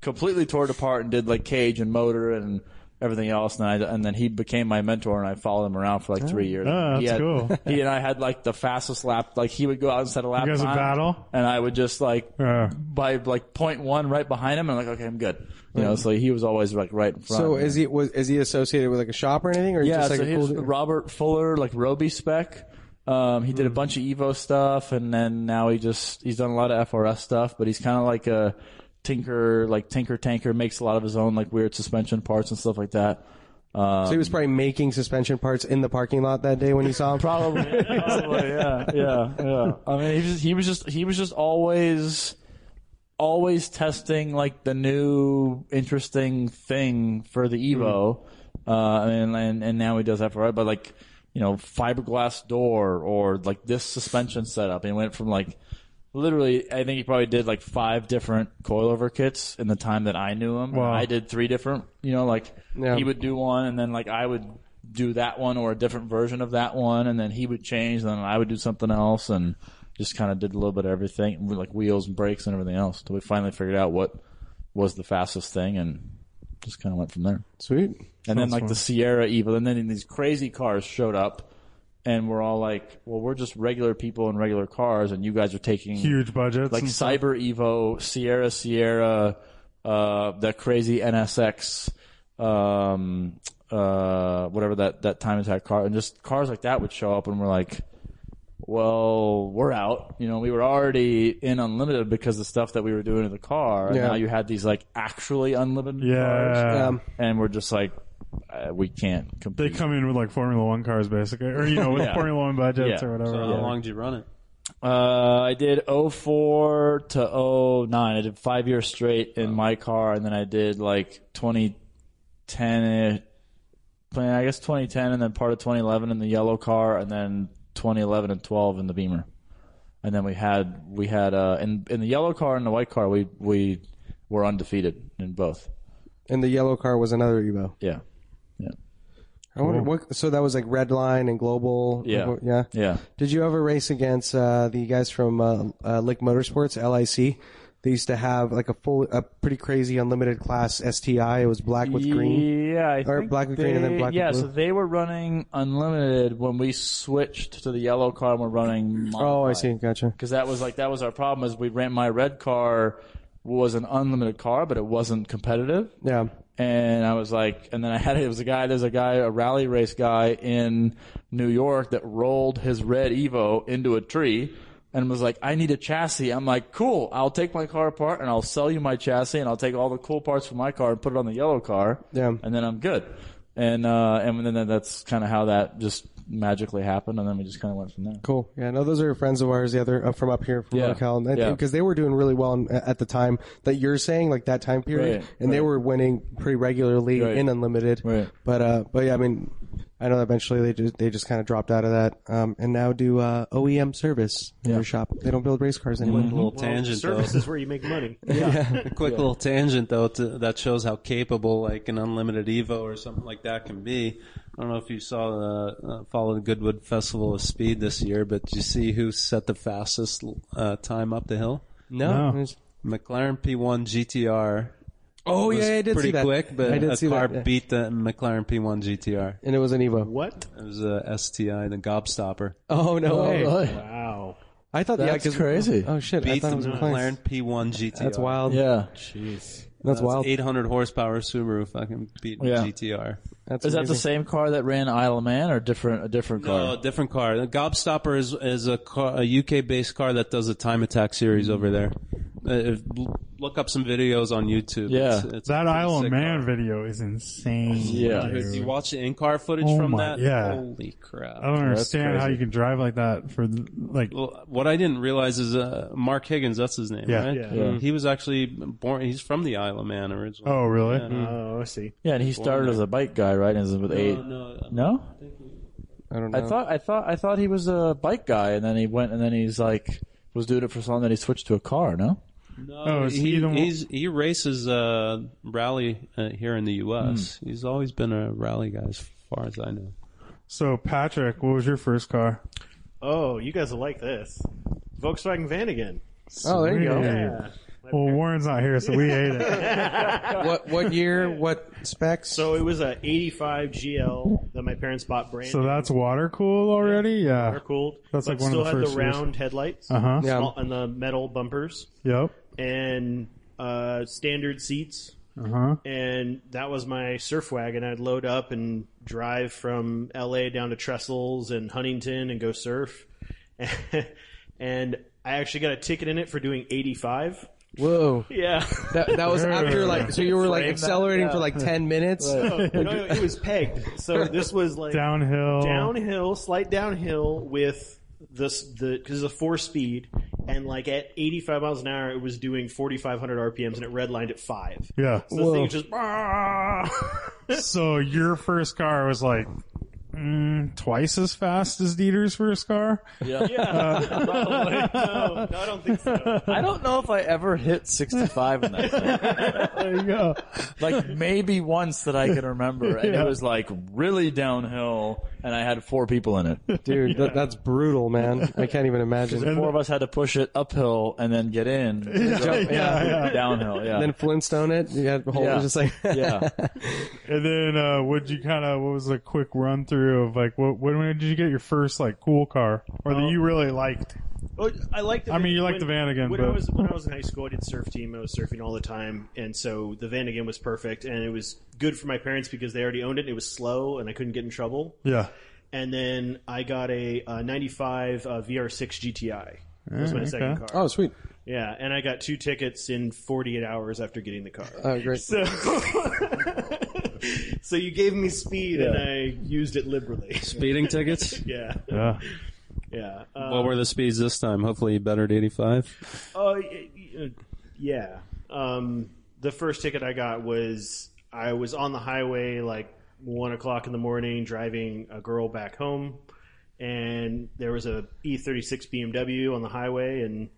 completely tore it apart and did like cage and motor and everything else, and, I, and then he became my mentor, and I followed him around for like three years. Oh, that's he had, cool. He and I had like the fastest lap. Like he would go out and set a lap time. You guys would battle? And I would just like uh. by like point one right behind him, and I'm like, okay, I'm good. You know, so he was always like right in front. So is he was is he associated with like a shop or anything, or yeah, just like so a cool dude? Robert Fuller, like Roby Spec. Um, he did a bunch of Evo stuff, and then now he just he's done a lot of F R S stuff, but he's kind of like a Tinker, like Tinker Tanker, makes a lot of his own like weird suspension parts and stuff like that. Um, so he was probably making suspension parts in the parking lot that day when you saw him. Probably, probably, yeah, yeah, yeah. I mean, he was, he was just, he was just always, always testing like the new interesting thing for the Evo, mm-hmm. uh, and, and and now he does that for it. But like, you know, fiberglass door or like this suspension setup, and he went from like. Literally, I think he probably did like five different coilover kits in the time that I knew him. Wow. I did three different, you know, like yeah. he would do one, and then like I would do that one or a different version of that one, and then he would change, and then I would do something else, and just kind of did a little bit of everything, like wheels and brakes and everything else, till we finally figured out what was the fastest thing, and just kind of went from there. Sweet. And Sounds then like fun. The Sierra Evo, and then these crazy cars showed up. And we're all like, well, we're just regular people in regular cars, and you guys are taking huge budgets, like Cyber Evo, Sierra Sierra, uh, that crazy N S X, um, uh, whatever that that time attack car, and just cars like that would show up, and we're like, well, we're out. You know, we were already in unlimited because of the stuff that we were doing in the car, and yeah. now you had these like actually unlimited yeah. cars, um, and we're just like. Uh, we can't compete. They come in with like Formula One cars basically, or you know, with yeah. Formula One budgets yeah. or whatever. So how long did you run it? Uh, I did oh four to oh nine. I did five years straight in my car, and then I did like twenty ten, I guess twenty ten, and then part of twenty eleven in the yellow car, and then twenty eleven and twelve in the Beamer. And then we had we had uh in in the yellow car and the white car, we we were undefeated in both. And the yellow car was another Evo. Yeah. Yeah. I wonder what, so that was like Redline and Global. Yeah. Yeah. Yeah. Did you ever race against, uh, the guys from, uh, uh, Lick Motorsports, L I C? They used to have like a full, a pretty crazy unlimited class S T I. It was black with green. Yeah. I or think black with they, green and then black yeah, with blue. Yeah. So they were running unlimited when we switched to the yellow car and we're running modified. Oh, I see. Gotcha. Cause that was like, that was our problem is we ran my red car. Was an unlimited car, but it wasn't competitive. Yeah. And I was like, and then I had, it was a guy, there's a guy, a rally race guy in New York that rolled his red Evo into a tree and was like, I need a chassis. I'm like, cool, I'll take my car apart and I'll sell you my chassis and I'll take all the cool parts from my car and put it on the yellow car. Yeah. And then I'm good. And, uh, and then that's kind of how that just magically happened, and then we just kind of went from there. Cool. Yeah, no, those are friends of ours, the other uh, from up here from yeah. Cal, because yeah. they were doing really well in, at the time that you're saying, like that time period, right. and right. they were winning pretty regularly right. in Unlimited. Right. But uh, but yeah, I mean, I know that eventually they just they just kind of dropped out of that, um, and now do uh, O E M service in yeah. their shop. They don't build race cars anymore. Mm-hmm. A little well, tangent. Service is where you make money. Yeah. yeah. A quick yeah. little tangent though to, that shows how capable like an Unlimited Evo or something like that can be. I don't know if you saw the uh, follow the Goodwood Festival of Speed this year, but did you see who set the fastest uh, time up the hill? No, no. McLaren P one G T R. Oh was yeah, I did see that. Pretty quick, but I did a see car that, yeah. beat the McLaren P one G T R, and it was an Evo. What? It was a S T I, the Gobstopper. Oh no oh, way! Really? Wow. I thought that's yeah, crazy. Oh, oh shit! Beat I thought it was the McLaren P one G T R. That's wild. Yeah. Jeez. That's uh, wild. eight hundred horsepower Subaru fucking beat yeah. G T R. That's is amazing. That the same car that ran Isle of Man or different, a different car? No, a different car. The Gobstopper is, is a, car, a U K-based car that does a Time Attack series over there. Uh, look up some videos on YouTube. Yeah. It's, it's that Isle of Man car. video is insane. Yeah. Dude. You watch the in-car footage oh from my, that? Yeah. Holy crap. I don't understand how you can drive like that for, like. Well, what I didn't realize is, uh, Mark Higgins, that's his name, yeah. right? Yeah. yeah. He was actually born, he's from the Isle of Man originally. Oh, really? Yeah. Mm-hmm. Oh, I see. Yeah, and he born started there. as a bike guy, right? And with no, eight. No? no? I, think he, I don't know. I thought, I thought, I thought he was a bike guy, and then he went, and then he's like, was doing it for so long that he switched to a car, no? No, oh, he, he, he's, he races uh, rally uh, here in the U S Mm. He's always been a rally guy as far as I know. So, Patrick, what was your first car? Oh, you guys will like this. Volkswagen van again. Sweet. Oh, there you go. Yeah. Well, Warren's not here, so we ate it. what what year, what specs? So, it was a eighty-five G L that my parents bought brand So, new. That's water-cooled already? Yeah. Water-cooled. That's like one of the first still had the round years. Headlights uh-huh. yeah. small, and the metal bumpers. Yep. And uh, standard seats, uh-huh. and that was my surf wagon. I'd load up and drive from L A down to Trestles and Huntington and go surf. And I actually got a ticket in it for doing eighty-five. Whoa! Yeah, that, that was after like so you were like accelerating that, yeah. for like ten minutes. No, no, no, it was pegged. So this was like downhill, downhill, slight downhill with this the because it's a four speed. And like at eighty-five miles an hour, it was doing forty-five hundred R P Ms, and it redlined at five. Yeah. So Whoa. the thing just. Ah! So your first car was like mm, twice as fast as Dieter's first car. Yeah. yeah. Uh, probably. No, no, I don't think so. I don't know if I ever hit sixty-five in that car. There you go. Like maybe once that I can remember, and yeah. it was like really downhill. And I had four people in it. Dude, yeah. th- that's brutal, man. I can't even imagine. The four of us had to push it uphill and then get in. Yeah, jump, yeah, yeah. Downhill, yeah. And then Flintstone it. You had the whole, yeah. just like. yeah. And then, uh, what'd you kind of, what was a quick run through of like, what, when did you get your first, like, cool car? Or um, that you really liked? I liked the van. I mean, you liked when, the van again, when but. I was, when I was in high school, I did surf team. I was surfing all the time. And so the van again was perfect. And it was good for my parents because they already owned it. It was slow and I couldn't get in trouble. Yeah. And then I got a, a ninety-five uh, V R six G T I. That was my okay. second car. Oh, sweet. Yeah, and I got two tickets in forty-eight hours after getting the car. Oh, great. So, so you gave me speed, yeah. and I used it liberally. Speeding tickets? Yeah. Yeah. Yeah. Um, what were the speeds this time? Hopefully you bettered eighty-five. Oh, uh, yeah. Um, the first ticket I got was I was on the highway like one o'clock in the morning driving a girl back home, and there was a E thirty-six B M W on the highway, and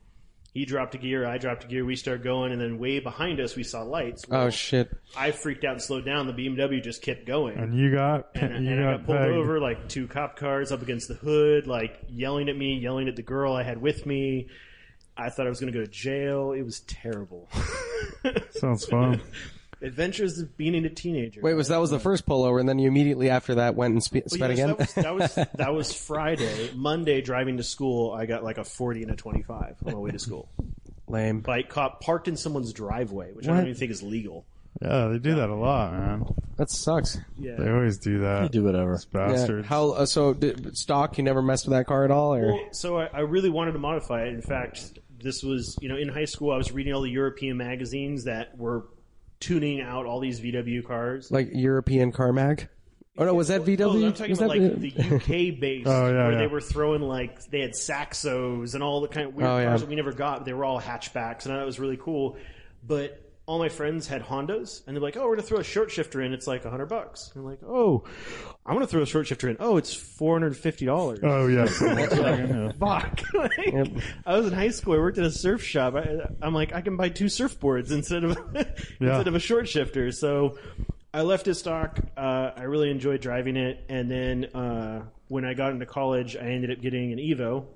he dropped a gear, I dropped a gear, we started going, and then way behind us we saw lights. Well, oh shit. I freaked out and slowed down, the B M W just kept going. And you got and, you and got I got pulled pegged. over, like two cop cars up against the hood, like yelling at me, yelling at the girl I had with me. I thought I was gonna go to jail. It was terrible. Sounds fun. Adventures of being a teenager. Wait, was that was the first pullover, and then you immediately after that went and spe- sped well, yes, again? That was, that was that was Friday. Monday, driving to school, I got like a forty and a twenty-five on my way to school. Lame. Bike caught parked in someone's driveway, which what? I don't even think is legal. Yeah, they do yeah. that a lot, man. That sucks. Yeah. They always do that. They do whatever. Those bastards. Yeah. How, uh, so, did, stock, you never messed with that car at all? Or? Well, so I, I really wanted to modify it. In fact, this was, you know, in high school, I was reading all the European magazines that were tuning out all these V W cars. Like European Car Mag? Oh no, was that V W? No, I'm talking was about like V W? The U K base oh, yeah, where yeah. they were throwing like they had Saxos and all the kind of weird oh, cars yeah. that we never got. They were all hatchbacks, and that was really cool. But all my friends had Hondas, and they're like, "Oh, we're gonna throw a short shifter in. It's like a hundred bucks." I'm like, "Oh, I'm gonna throw a short shifter in. Oh, it's four hundred fifty dollars." Oh yeah, like, fuck. Like, yep. I was in high school. I worked at a surf shop. I, I'm like, I can buy two surfboards instead of yeah. instead of a short shifter. So. I left his stock. Uh, I really enjoyed driving it. And then uh, when I got into college, I ended up getting an Evo,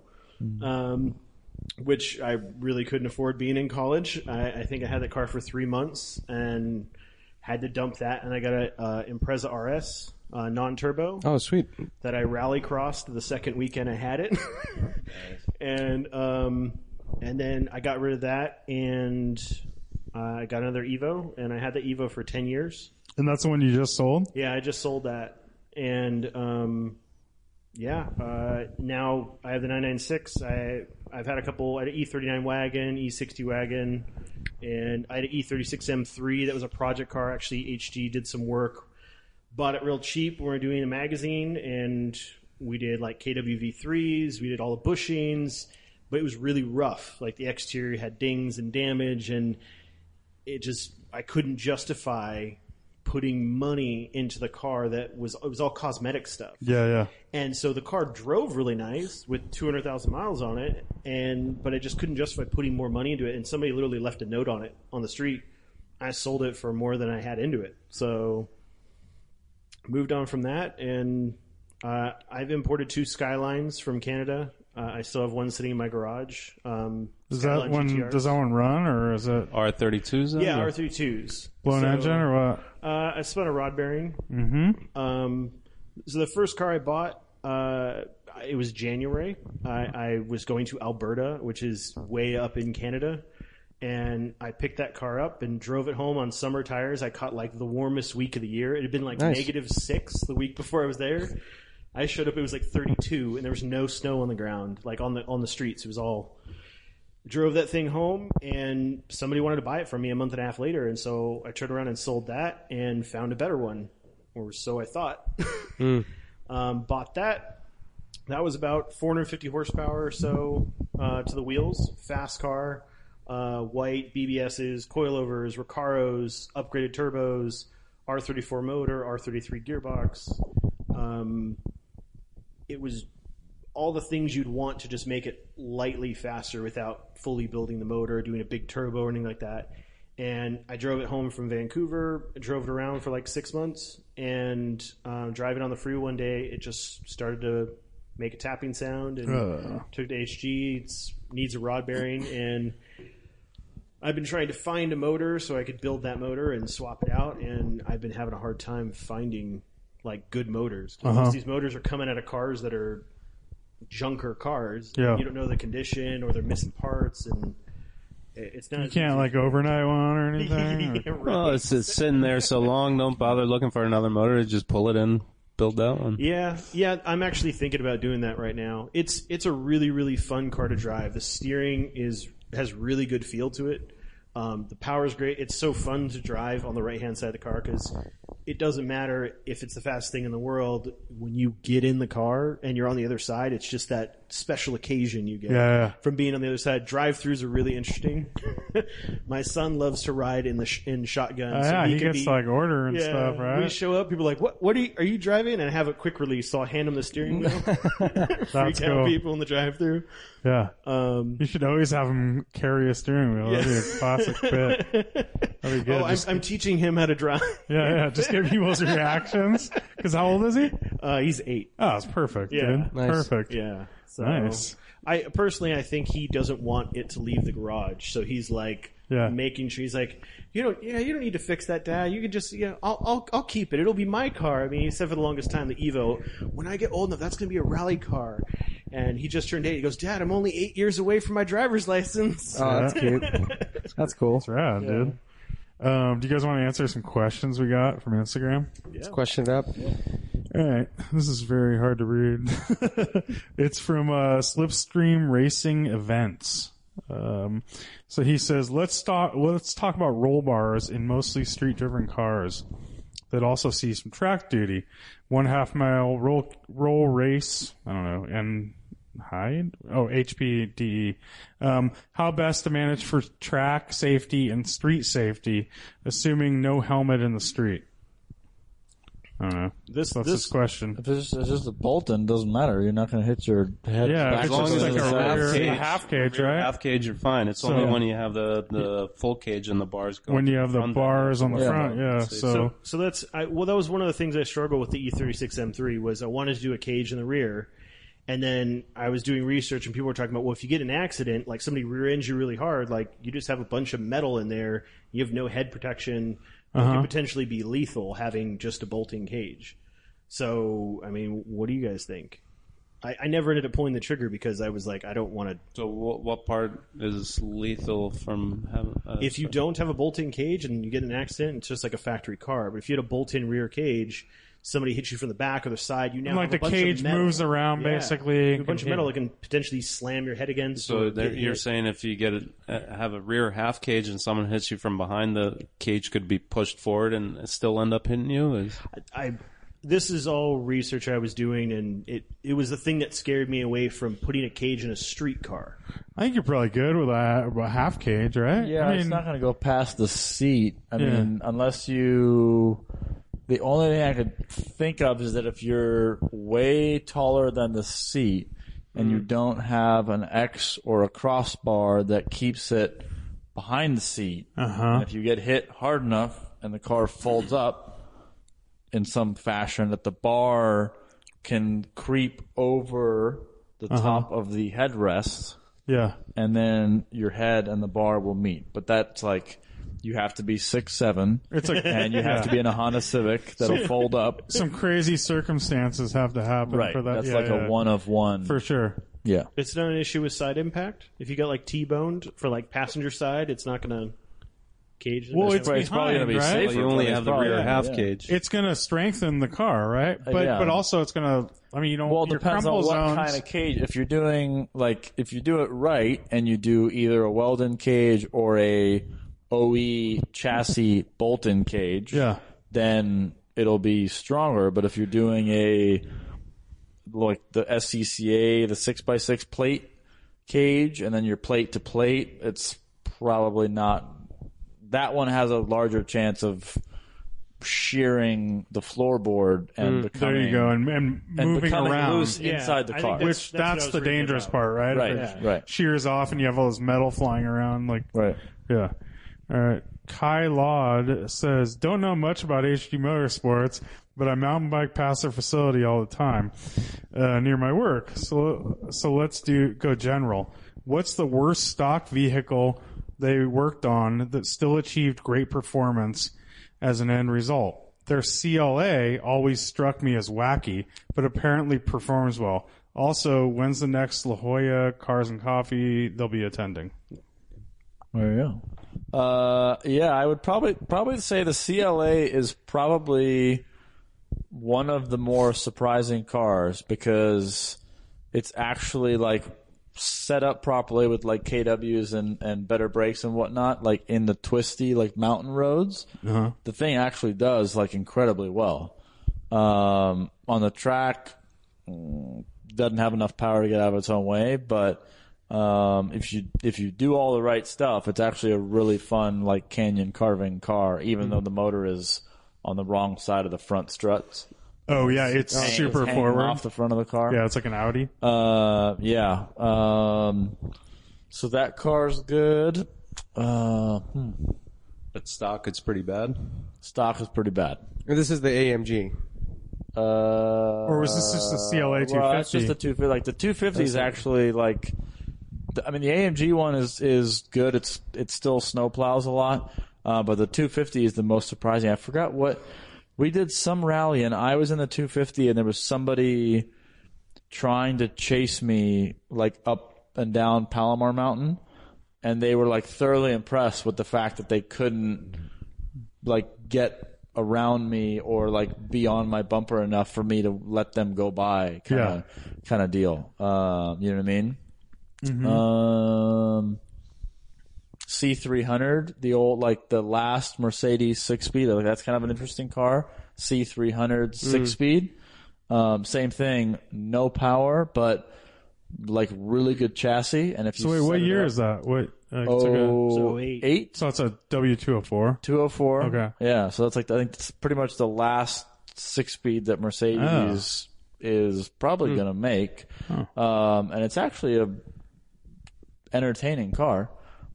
um, which I really couldn't afford being in college. I, I think I had that car for three months and had to dump that. And I got an uh, Impreza R S, uh, non-turbo. Oh, sweet. That I rallycrossed the second weekend I had it. and um, and then I got rid of that. And uh, I got another Evo. And I had the Evo for ten years. And that's the one you just sold? Yeah, I just sold that. And, um, yeah, uh, now I have the nine ninety-six. I, I've had a couple. I had an E thirty-nine wagon, E sixty wagon, and I had an E thirty-six M three. That was a project car. Actually, H G did some work. Bought it real cheap. We were doing a magazine, and we did, like, K W V threes. We did all the bushings. But it was really rough. Like, the exterior had dings and damage, and it just – I couldn't justify – putting money into the car that was it was all cosmetic stuff. Yeah, yeah. And so the car drove really nice with two hundred thousand miles on it, and but I just couldn't justify putting more money into it. And somebody literally left a note on it on the street. I sold it for more than I had into it, so moved on from that. And uh, I've imported two Skylines from Canada. Uh, I still have one sitting in my garage. Um, does that one G T Rs. Does that one run or is it R thirty-twos? Yeah, or? R thirty-twos. Blown so, engine or what? Uh, I spun a rod bearing. Mm-hmm. Um, so the first car I bought, uh, it was January. I, I was going to Alberta, which is way up in Canada, and I picked that car up and drove it home on summer tires. I caught like the warmest week of the year. It had been like nice. negative six the week before I was there. I showed up. It was like thirty-two, and there was no snow on the ground, like on the on the streets. It was all. Drove that thing home, and somebody wanted to buy it from me a month and a half later, and so I turned around and sold that, and found a better one, or so I thought. mm. um, bought that. That was about four hundred fifty horsepower or so uh, to the wheels. Fast car, uh, white B B Ss, coilovers, Recaros, upgraded turbos, R thirty-four motor, R thirty-three gearbox. Um, it was all the things you'd want to just make it lightly faster without fully building the motor, doing a big turbo or anything like that. And I drove it home from Vancouver, I drove it around for like six months, and um, driving on the freeway one day, it just started to make a tapping sound and uh. took it to H G. It needs a rod bearing, and I've been trying to find a motor so I could build that motor and swap it out, and I've been having a hard time finding like good motors. Uh-huh. Most of these motors are coming out of cars that are junker cars. Yeah. You don't know the condition, or they're missing parts, and it's not. You can't like overnight one or anything. Or? Right. Well, it's, it's sitting there so long. Don't bother looking for another motor. Just pull it in, build that one. Yeah, yeah. I'm actually thinking about doing that right now. It's it's a really really fun car to drive. The steering is has really good feel to it. Um, the power is great. It's so fun to drive on the right hand side of the car because it doesn't matter if it's the fastest thing in the world. When you get in the car and you're on the other side, it's just that special occasion you get yeah. from being on the other side. Drive-throughs are really interesting. My son loves to ride in the sh- in shotgun. Uh, so yeah, he, he gets be, to like order and yeah, stuff, right? We show up, people are like, "What? What are you? Are you driving?" And I have a quick release, so I'll hand him the steering wheel. That's freak cool. out people in the drive-through. Yeah, um, you should always have him carry a steering wheel. Yeah. That'd be a classic bit. That'd be good. Oh, I'm, just, I'm teaching him how to drive. yeah, yeah. Just give people's reactions. Because how old is he? Uh, he's eight. Oh, it's perfect. Yeah, dude. Nice. Perfect. Yeah. So, nice. I personally, I think he doesn't want it to leave the garage, so he's like yeah. making sure he's like, you know, yeah, you don't need to fix that, Dad. You can just, yeah, you know, I'll, I'll, I'll keep it. It'll be my car. I mean, he said for the longest time the Evo. When I get old enough, that's gonna be a rally car. And he just turned eight. He goes, Dad, I'm only eight years away from my driver's license. Oh, that's cute. That's cool. That's rad, yeah. dude. Um, do you guys want to answer some questions we got from Instagram? Yeah. Let's question it up. Yeah. All right. This is very hard to read. It's from uh, Slipstream Racing Events. Um, so he says, let's talk, let's talk about roll bars in mostly street-driven cars. that also sees some track duty. One half mile roll roll race. I don't know. And Hyde? Oh, H P D E. Um, how best to manage for track safety and street safety, assuming no helmet in the street. I don't know. This, so that's this, this question. If it's, it's just a bolt-in, doesn't matter. You're not going to hit your head. Yeah, back as long as it's like a, rear, cage, a half cage, right? Half cage, you're fine. It's so, only when you have the, the full cage and the bars going. When you have the bars on the yeah, front, yeah. So. so so that's I, well, that was one of the things I struggled with the E thirty-six M three was I wanted to do a cage in the rear, and then I was doing research and people were talking about, well, if you get an accident, like somebody rear-ends you really hard, like you just have a bunch of metal in there, you have no head protection. It uh-huh. could potentially be lethal having just a bolting cage. So, I mean, what do you guys think? I, I never ended up pulling the trigger because I was like, I don't want to... So what, what part is lethal from having... Uh, if you don't have a bolt-in cage and you get in an accident, it's just like a factory car. But if you had a bolt-in rear cage, somebody hits you from the back or the side, you now and have like a bunch of metal. Like the cage moves around, yeah. basically. A bunch of metal that can potentially slam your head against. So there, you're hit. saying if you get a, have a rear half cage and someone hits you from behind, the cage could be pushed forward and still end up hitting you? Is... I... I This is all research I was doing, and it, it was the thing that scared me away from putting a cage in a street car. I think you're probably good with a, a half cage, right? Yeah, I mean, it's not going to go past the seat. I yeah. mean, unless you... The only thing I could think of is that if you're way taller than the seat and mm-hmm. you don't have an X or a crossbar that keeps it behind the seat, uh-huh. if you get hit hard enough and the car folds up, in some fashion that the bar can creep over the uh-huh. top of the headrest. Yeah. And then your head and the bar will meet. But that's like, you have to be six seven, it's like, and you have yeah. to be in a Honda Civic that'll fold up. Some crazy circumstances have to happen right. for that. That's yeah, like yeah. a one of one. For sure. Yeah. It's not an issue with side impact. If you got like T-boned for like passenger side, it's not going to... Cage well, it's, behind, it's probably going to be right? safer. You only have the rear yeah, half yeah. cage. It's going to strengthen the car, right? But uh, yeah. but also it's going to. I mean, you don't. Well, it depends on what zones. kind of cage. If you're doing like if you do it right and you do either a Weldon cage or a O E chassis bolt-in cage, yeah. then it'll be stronger. But if you're doing a like the S C C A, the six by six plate cage, and then your plate to plate, it's probably not. That one has a larger chance of shearing the floorboard and mm, becoming there you go and, and, and moving around loose yeah, inside the car. That's, Which that's, that's the dangerous about. part, right? Right, yeah. right. Shears off and you have all this metal flying around, like right. Yeah. All right. Kai Laud says, "Don't know much about H G Motorsports, but I mountain bike past their facility all the time uh, near my work. So so let's do go general. What's the worst stock vehicle they worked on that still achieved great performance as an end result? Their C L A always struck me as wacky, but apparently performs well. Also, when's the next La Jolla Cars and Coffee they'll be attending?" There you go. Uh, yeah, I would probably probably say the C L A is probably one of the more surprising cars because it's actually like set up properly with like K Ws and, and better brakes and whatnot, like in the twisty, like mountain roads, uh-huh. the thing actually does like incredibly well. Um, on the track, doesn't have enough power to get out of its own way, but um, if you if you do all the right stuff, it's actually a really fun like canyon carving car, even mm-hmm. though the motor is on the wrong side of the front struts. Oh yeah, it's hang, super it's forward off the front of the car. Yeah, it's like an Audi. Uh, yeah. Um, so that car's good. Uh, hmm. But stock, it's pretty bad. Stock is pretty bad. And this is the A M G. Uh, or was this just the C L A two fifty? Well, it's just the two fifty. Like the two fifty is actually like, I mean, the A M G one is is good. It's it still snowplows a lot, uh, but the two fifty is the most surprising. I forgot what. We did some rally, and I was in the two fifty, and there was somebody trying to chase me like up and down Palomar Mountain, and they were like thoroughly impressed with the fact that they couldn't like get around me or like be on my bumper enough for me to let them go by kind of yeah. kind of deal. Uh, you know what I mean? Mm-hmm. Um, C three hundred, the old, like the last Mercedes six-speed. Like, that's kind of an interesting car. C three hundred six-speed. Mm. Um, same thing, no power, but like really good chassis. And if you so, wait, what year up, is that? What? Uh, oh, eight. eight. So it's a W two oh four. two oh four. Okay. Yeah. So that's like, I think it's pretty much the last six-speed that Mercedes oh. is probably mm. going to make. Oh. Um, and it's actually a entertaining car.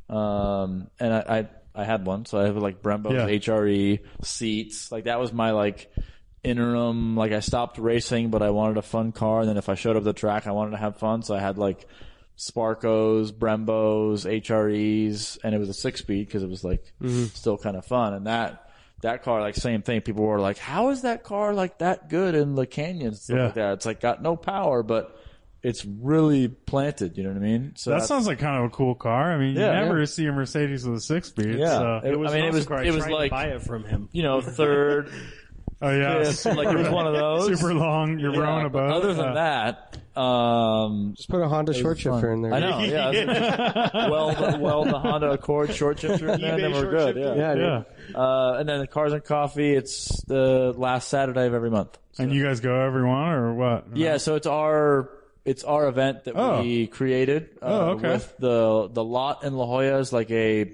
Um, and I, I, I had one. So I have like Brembo's yeah. H R E seats. Like that was my like interim, like I stopped racing, but I wanted a fun car. And then if I showed up the track, I wanted to have fun. So I had like Sparcos, Brembos, H R Es, and it was a six-speed because it was like mm-hmm. still kind of fun. And that that car, like same thing. People were like, "How is that car like that good in the canyons?" Stuff yeah. like that. It's like got no power, but it's really planted. You know what I mean? So that that's, sounds like kind of a cool car. I mean, you yeah, never yeah. see a Mercedes with a six-speed. Yeah, so. it, it was I mean, it was it was like buy it from him. You know, third. Oh yeah, yeah like it was one of those super long. You're yeah. wrong about. Other than uh, that, um, just put a Honda short shifter in there. I know. Yeah, yeah. well, the, well, the Honda Accord short shifter in there, and then we're good. Yeah, yeah. yeah. yeah. Uh, and then the Cars and Coffee. It's the last Saturday of every month. So. And you guys go every one or what? No. Yeah, so it's our it's our event that oh. we created. Uh, oh, okay. With the the lot in La Jolla is like a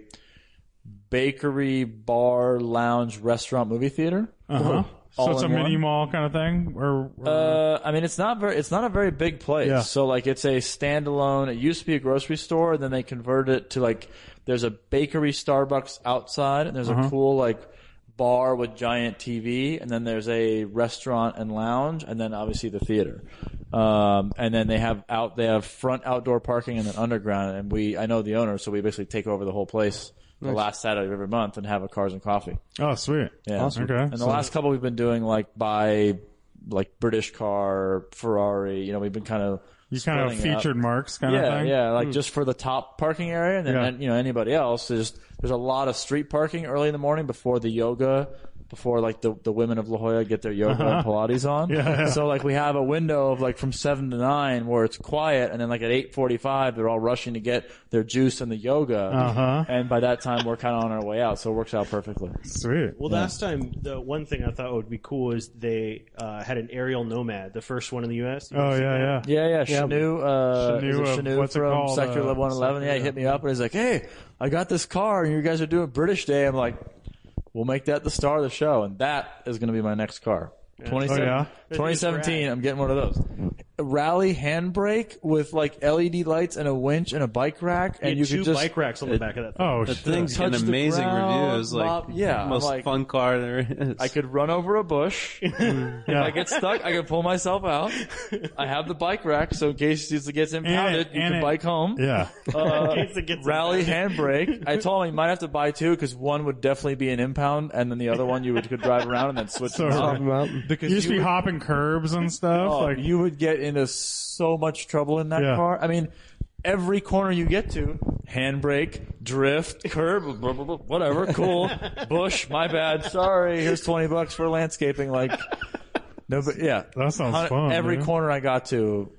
bakery, bar, lounge, restaurant, movie theater. Uh huh. So it's a mini mall kind of thing, or, or uh, I mean, it's not very, it's not a very big place. Yeah. So like, it's a standalone. It used to be a grocery store, and then they converted it to like, there's a bakery, Starbucks outside, and there's uh-huh. a cool like bar with giant T V, and then there's a restaurant and lounge, and then obviously the theater. Um, and then they have out, they have front outdoor parking, and then underground. And we, I know the owner, so we basically take over the whole place. The nice. last Saturday of every month and have a Cars and Coffee. Oh, sweet. Yeah. Awesome. Okay. And the so, last couple we've been doing like by like British Car, Ferrari, you know, we've been kind of. You kind of featured marks kind yeah, of thing? Yeah. Like mm. just for the top parking area and then, yeah. and, you know, anybody else. There's, there's a lot of street parking early in the morning before the yoga, before like the, the women of La Jolla get their yoga uh-huh. and Pilates on. Yeah, yeah. So like we have a window of like from seven to nine where it's quiet, and then like at eight forty-five they're all rushing to get their juice and the yoga. Uh-huh. And by that time we're kind of on our way out. So it works out perfectly. Sweet. Well, yeah. last time the one thing I thought would be cool is they uh, had an aerial Nomad, the first one in the U S. Oh yeah, yeah. Yeah, yeah. Chenu, uh, Chenu, is it Chenu uh, what's from it called? Sector uh, one eleven. Yeah, he hit me up and he's like, "Hey, I got this car and you guys are doing British Day." I'm like, we'll make that the star of the show, and that is going to be my next car. Yeah. Oh, yeah? twenty seventeen, I'm getting one of those. A rally handbrake with like L E D lights and a winch and a bike rack, and you, you two could just bike racks on the it, back of that thing. Oh, the thing's got amazing ground, reviews. Like, pop, yeah, most like, fun car there is. I could run over a bush. yeah. If I get stuck, I could pull myself out. I have the bike rack, so in case it gets impounded, and, you and can it, bike home. Yeah, uh, in case it gets rally handbrake. I told him you might have to buy two because one would definitely be an impound, and then the other one you would could drive around and then switch. So, them because you used to be hopping curbs and stuff. Oh, like you would get into so much trouble in that yeah. car. I mean, every corner you get to, handbrake, drift, curb, blah, blah, blah, whatever, cool, bush, my bad, sorry, here's twenty bucks for landscaping. Like, no, but yeah. That sounds on, fun. Every man. corner I got to,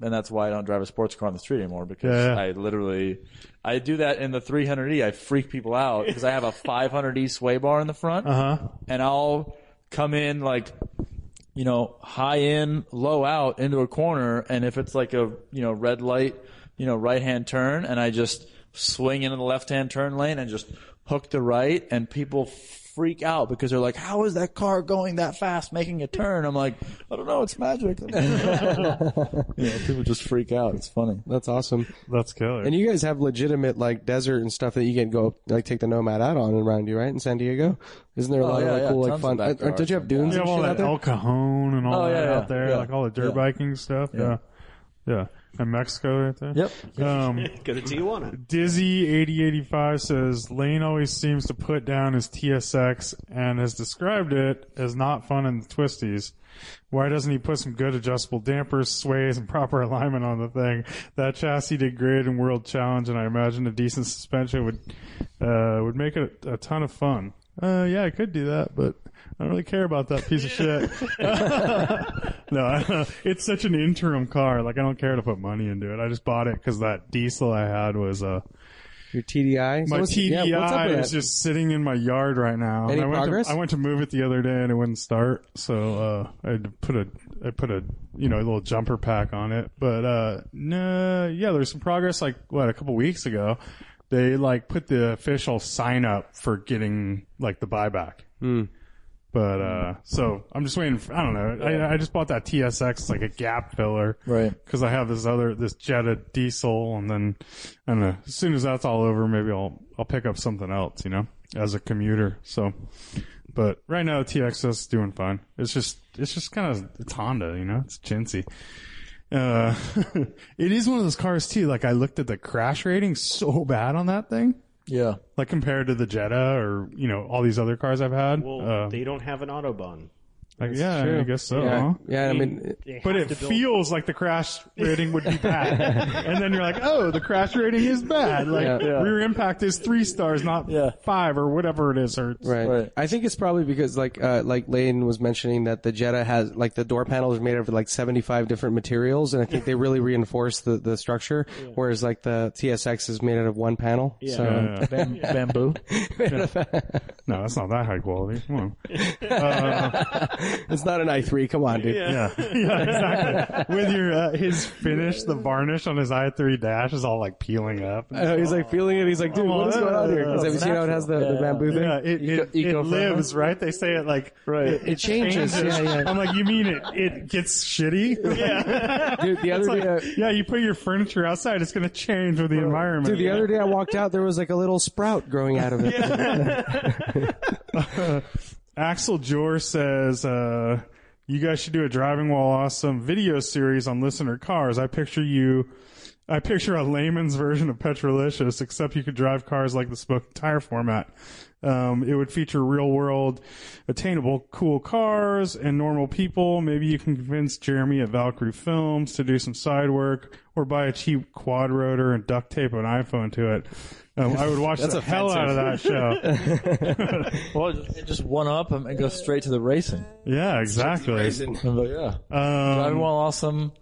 and that's why I don't drive a sports car on the street anymore, because yeah, yeah. I literally, I do that in the three hundred E. I freak people out because I have a five hundred E sway bar in the front, uh-huh. and I'll come in like, you know, high in, low out into a corner, and if it's like a, you know, red light, you know, right-hand turn, and I just swing into the left-hand turn lane and just hook to right, and people freak out because they're like, "How is that car going that fast making a turn?" I'm like, I don't know, it's magic. Yeah, people just freak out. It's funny. That's awesome. That's killer. And you guys have legitimate like desert and stuff that you can go like take the Nomad out on around you, right? In San Diego? Isn't there a lot oh, yeah, of like, yeah, cool, like fun? Uh, did you have dunes yeah, and all shit that out there? El Cajon and all oh, that yeah, out there, yeah. like all the dirt yeah. biking stuff. Yeah, yeah, and yeah. Mexico right there. Yep. Um, go to Tijuana. Dizzy eighty eighty-five says Lane always seems to put down his T S X and has described it as not fun in the twisties. Why doesn't he put some good adjustable dampers, sways, and proper alignment on the thing? That chassis did great in World Challenge, and I imagine a decent suspension would uh, would make it a, a ton of fun. Uh, yeah, I could do that, but I don't really care about that piece of shit. No, it's such an interim car. Like, I don't care to put money into it. I just bought it because that diesel I had was, uh, Your T D I? So my what's, T D I yeah, what's up with is that? Just sitting in my yard right now. Any and I went progress? To, I went to move it the other day and it wouldn't start, so uh, I put a I put a you know a little jumper pack on it. But uh, no, yeah, there's some progress. Like what a couple weeks ago, they like put the official sign up for getting like the buyback. Mm. But uh, so I'm just waiting. For, I don't know. I, I just bought that T S X like a gap filler, right? Because I have this other this Jetta diesel, and then I don't know. As soon as that's all over, maybe I'll I'll pick up something else, you know, as a commuter. So, but right now the T X S is doing fine. It's just it's just kind of it's Honda, you know. It's chintzy. Uh, it is one of those cars too. Like I looked at the crash rating so bad on that thing. Yeah. Like compared to the Jetta or, you know, all these other cars I've had. Well, uh, they don't have an Autobahn. Like, yeah, true. I guess so. Yeah, huh? yeah I mean. It, but it build... feels like the crash rating would be bad. And then you're like, oh, the crash rating is bad. Like, yeah, yeah. Rear impact is three stars, not yeah. five or whatever it is. Or right. right. I think it's probably because, like, uh, like Layden was mentioning that the Jetta has, like, the door panels are made of, like, seventy-five different materials. And I think they really reinforce the, the structure. Yeah. Whereas, like, the T S X is made out of one panel. Yeah. So. Yeah, yeah. Bam- yeah. Bamboo. Yeah. No, that's not that high quality. Come on. Uh, It's not an i three. Come on, dude. Yeah, yeah, yeah exactly. With your uh, his finish, the varnish on his i three dash is all like peeling up. Uh, he's like feeling it. He's like, dude, oh, what is going on here? Because have you seen how it has the, yeah. the bamboo thing? Yeah, it, it, it, it lives, right? They say it like right. It, it changes. changes. Yeah, yeah. I'm like, you mean it? It gets shitty. Yeah. Dude, the other it's day, like, I, yeah, you put your furniture outside, it's gonna change with the environment. Dude, the yeah. other day I walked out, there was like a little sprout growing out of it. Yeah. uh, Axel Jor says, uh, you guys should do a Driving While Awesome video series on listener cars. I picture you, I picture a layman's version of Petrolicious, except you could drive cars like the Smoking Tire format. Um, it would feature real world, attainable, cool cars and normal people. Maybe you can convince Jeremy at Valkyrie Films to do some side work or buy a cheap quad rotor and duct tape an iPhone to it. Um, I would watch That's the offensive. Hell out of that show. Well, just one up and go straight to the racing. Yeah, exactly. Racing. But yeah, um, Driving While Awesome,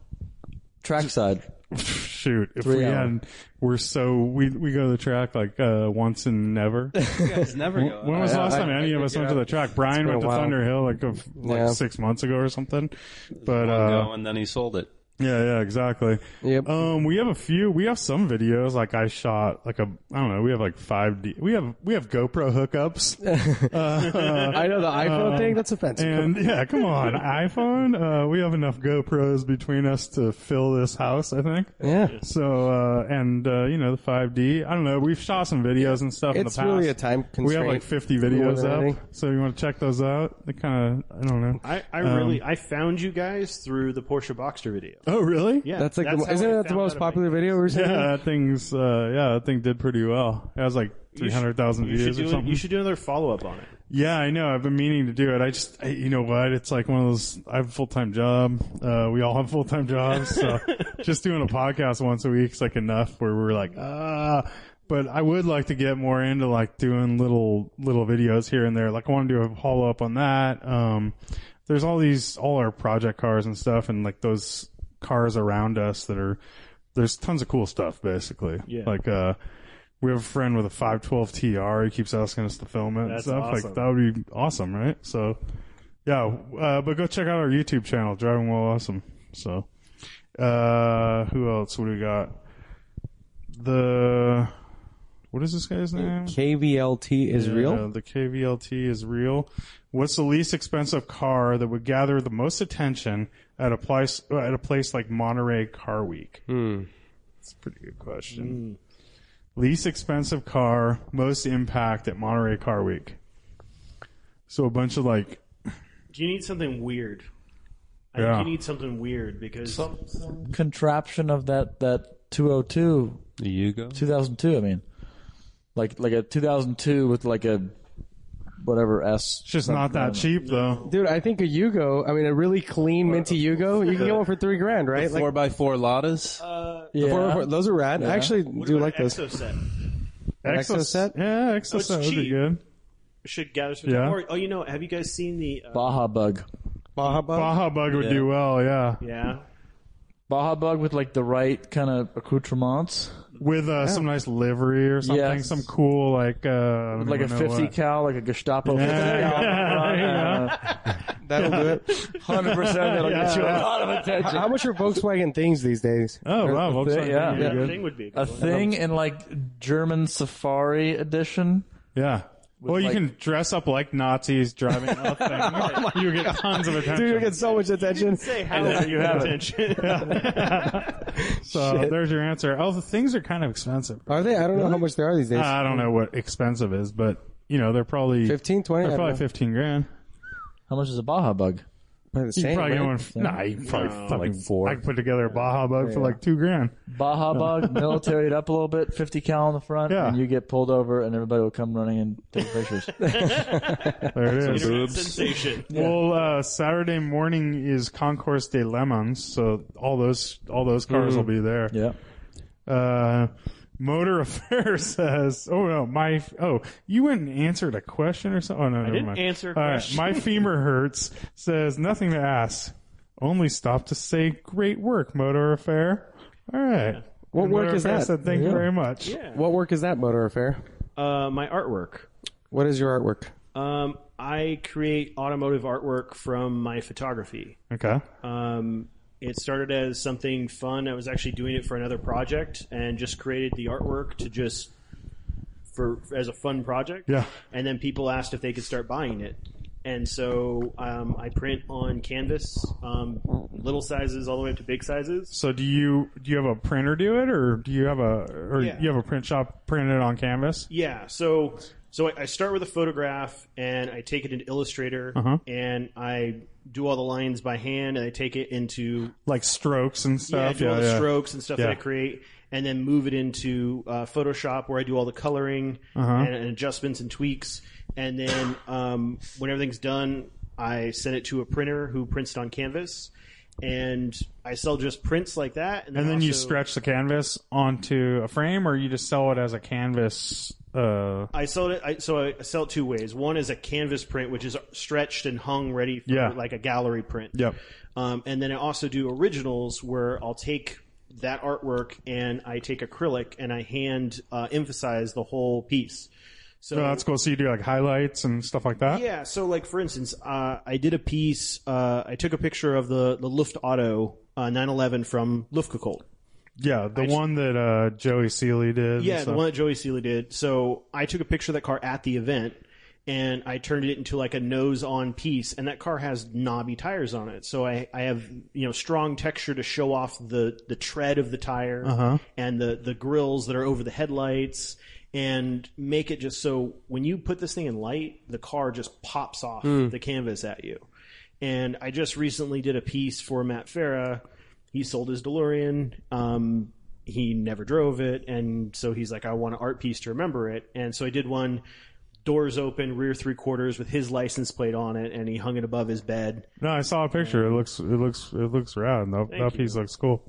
trackside. Shoot, if Three we hour. Had, we're so we we go to the track like uh, once and never. You guys never go. When was the last I, time I, any I, of us yeah. went to the track? Brian went to Thunder Hill like a, like yeah. six months ago or something. But uh, and then he sold it. Yeah, yeah, exactly. Yep. Um, we have a few. We have some videos. Like I shot, like a, I don't know. We have like five. D, we have we have GoPro hookups. Uh, I know the iPhone uh, thing. That's offensive. And yeah, come on, iPhone. Uh, we have enough GoPros between us to fill this house, I think. Yeah. So uh, and uh, you know the five D. I don't know. We've shot some videos and stuff. It's in the past. Really a time constraint. We have like fifty videos up. Anything. So you want to check those out? They kind of. I don't know. I I um, really I found you guys through the Porsche Boxster video. Oh really? Yeah. That's like that's the, isn't that the most popular video we're seeing? Yeah, that thing's uh, yeah, that thing did pretty well. It was like three hundred thousand views or something. You should do another follow up on it. Yeah, I know. I've been meaning to do it. I just, I, you know what? It's like one of those. I have a full time job. Uh, we all have full time jobs. So just doing a podcast once a week is like enough. Where we're like, ah. Uh, But I would like to get more into like doing little little videos here and there. Like I want to do a follow up on that. Um, there's all these all our project cars and stuff, and like those. Cars around us that are there's tons of cool stuff basically. Yeah. Like uh we have a friend with a five twelve T R. He keeps asking us to film it. That's and stuff. Awesome. Like that would be awesome, right? So yeah, uh but go check out our YouTube channel, Driving While Awesome. So uh who else what do we got? The what is this guy's name? K V L T is yeah, real. The K V L T is real. What's the least expensive car that would gather the most attention at a place at a place like Monterey Car Week? Mm. That's a pretty good question. Mm. Least expensive car, most impact at Monterey Car Week. So a bunch of like. Do you need something weird? I yeah. think you need something weird because some, some contraption of that that two oh two. The Yugo. two thousand two. I mean, like like a two thousand two with like a. Whatever S. It's just not that cheap though. Dude, I think a Yugo, I mean a really clean minty Yugo, you can get one for three grand, right? Like, four by four Ladas. Uh, yeah. Four four, those are rad. Yeah. I actually what do like those. Exoset? Exoset? Yeah, Exoset would be good. Should gather some yeah. more. Oh, you know, have you guys seen the uh, Baja Bug? Baja Bug? Baja Bug would yeah. do well, yeah. Yeah. Baja Bug with like the right kind of accoutrements. with uh, yeah. some nice livery or something, yes. some cool like uh, like a fifty cal, like a Gestapo. Yeah. fifty cal. That'll do it. Hundred percent. It'll get you a lot of attention. How much are Volkswagen things these days? Oh wow, Volkswagen. Yeah, yeah. A thing would be a, a thing in like German Safari edition. Yeah. Well, you like, can dress up like Nazis driving up thing. oh you get God. tons of attention. Dude, you get so much attention. You say how and you have attention. So Shit. there's your answer. Oh, the things are kind of expensive. Are they? I don't really? know how much they are these days. Uh, I don't know what expensive is, but you know they're probably fifteen, twenty They're probably fifteen grand. How much is a Baja Bug? Probably the same. You probably get one. For, nah, you probably no, fucking like four. I could put together a Baja Bug yeah. for like two grand. Baja Bug, militaried up a little bit, fifty cal in the front, yeah. and you get pulled over, and everybody will come running and take pictures. there it is. Sensation. Yeah. Well, uh, Saturday morning is Concours de Le Mans, so all those all those cars mm. will be there. Yeah. Uh, Motor Affair says, oh no, my, oh, you went and answered a question or something? Oh no, I never didn't mind. answer a question. All right, my femur hurts, says, nothing to ask. Only stop to say, great work, Motor Affair. All right. Yeah. What and work Motor is Affair that? Said, Thank yeah. you very much. Yeah. What work is that, Motor Affair? Uh, my artwork. What is your artwork? Um, I create automotive artwork from my photography. Okay. Um, It started as something fun. I was actually doing it for another project and just created the artwork to just for as a fun project. Yeah. And then people asked if they could start buying it. And so um, I print on canvas, um, little sizes all the way up to big sizes. So do you do you have a printer do it, or do you have a or yeah. you have a print shop print it on canvas? Yeah. So so I, I start with a photograph and I take it into Illustrator uh-huh. and I do all the lines by hand, and I take it into like strokes and stuff. Yeah, I do yeah, all the yeah. strokes and stuff yeah. that I create, and then move it into uh, Photoshop where I do all the coloring uh-huh. and, and adjustments and tweaks. And then um, when everything's done, I send it to a printer who prints it on canvas, and I sell just prints like that. And then, and then also, you stretch the canvas onto a frame, or you just sell it as a canvas. Uh, I sold it. I, so I sell it two ways. One is a canvas print, which is stretched and hung, ready for yeah. like a gallery print. Yep. Um, and then I also do originals, where I'll take that artwork and I take acrylic and I hand uh, emphasize the whole piece. So oh, that's cool. So you do like highlights and stuff like that? Yeah. So like for instance, uh, I did a piece. Uh, I took a picture of the the Luft Auto uh, nine eleven from Luftgekühlt. Yeah, the I one just, that uh, Joey Seeley did. Yeah, the one that Joey Seeley did. So I took a picture of that car at the event, and I turned it into like a nose-on piece, and that car has knobby tires on it. So I, I have, you know, strong texture to show off the, the tread of the tire uh-huh. and the, the grills that are over the headlights, and make it just so when you put this thing in light, the car just pops off mm. the canvas at you. And I just recently did a piece for Matt Farah. He sold his DeLorean. Um, he never drove it, and so he's like, I want an art piece to remember it. And so I did one, doors open, rear three quarters with his license plate on it, and he hung it above his bed. No, I saw a picture. And it looks, it looks, it looks rad. That, that piece looks cool.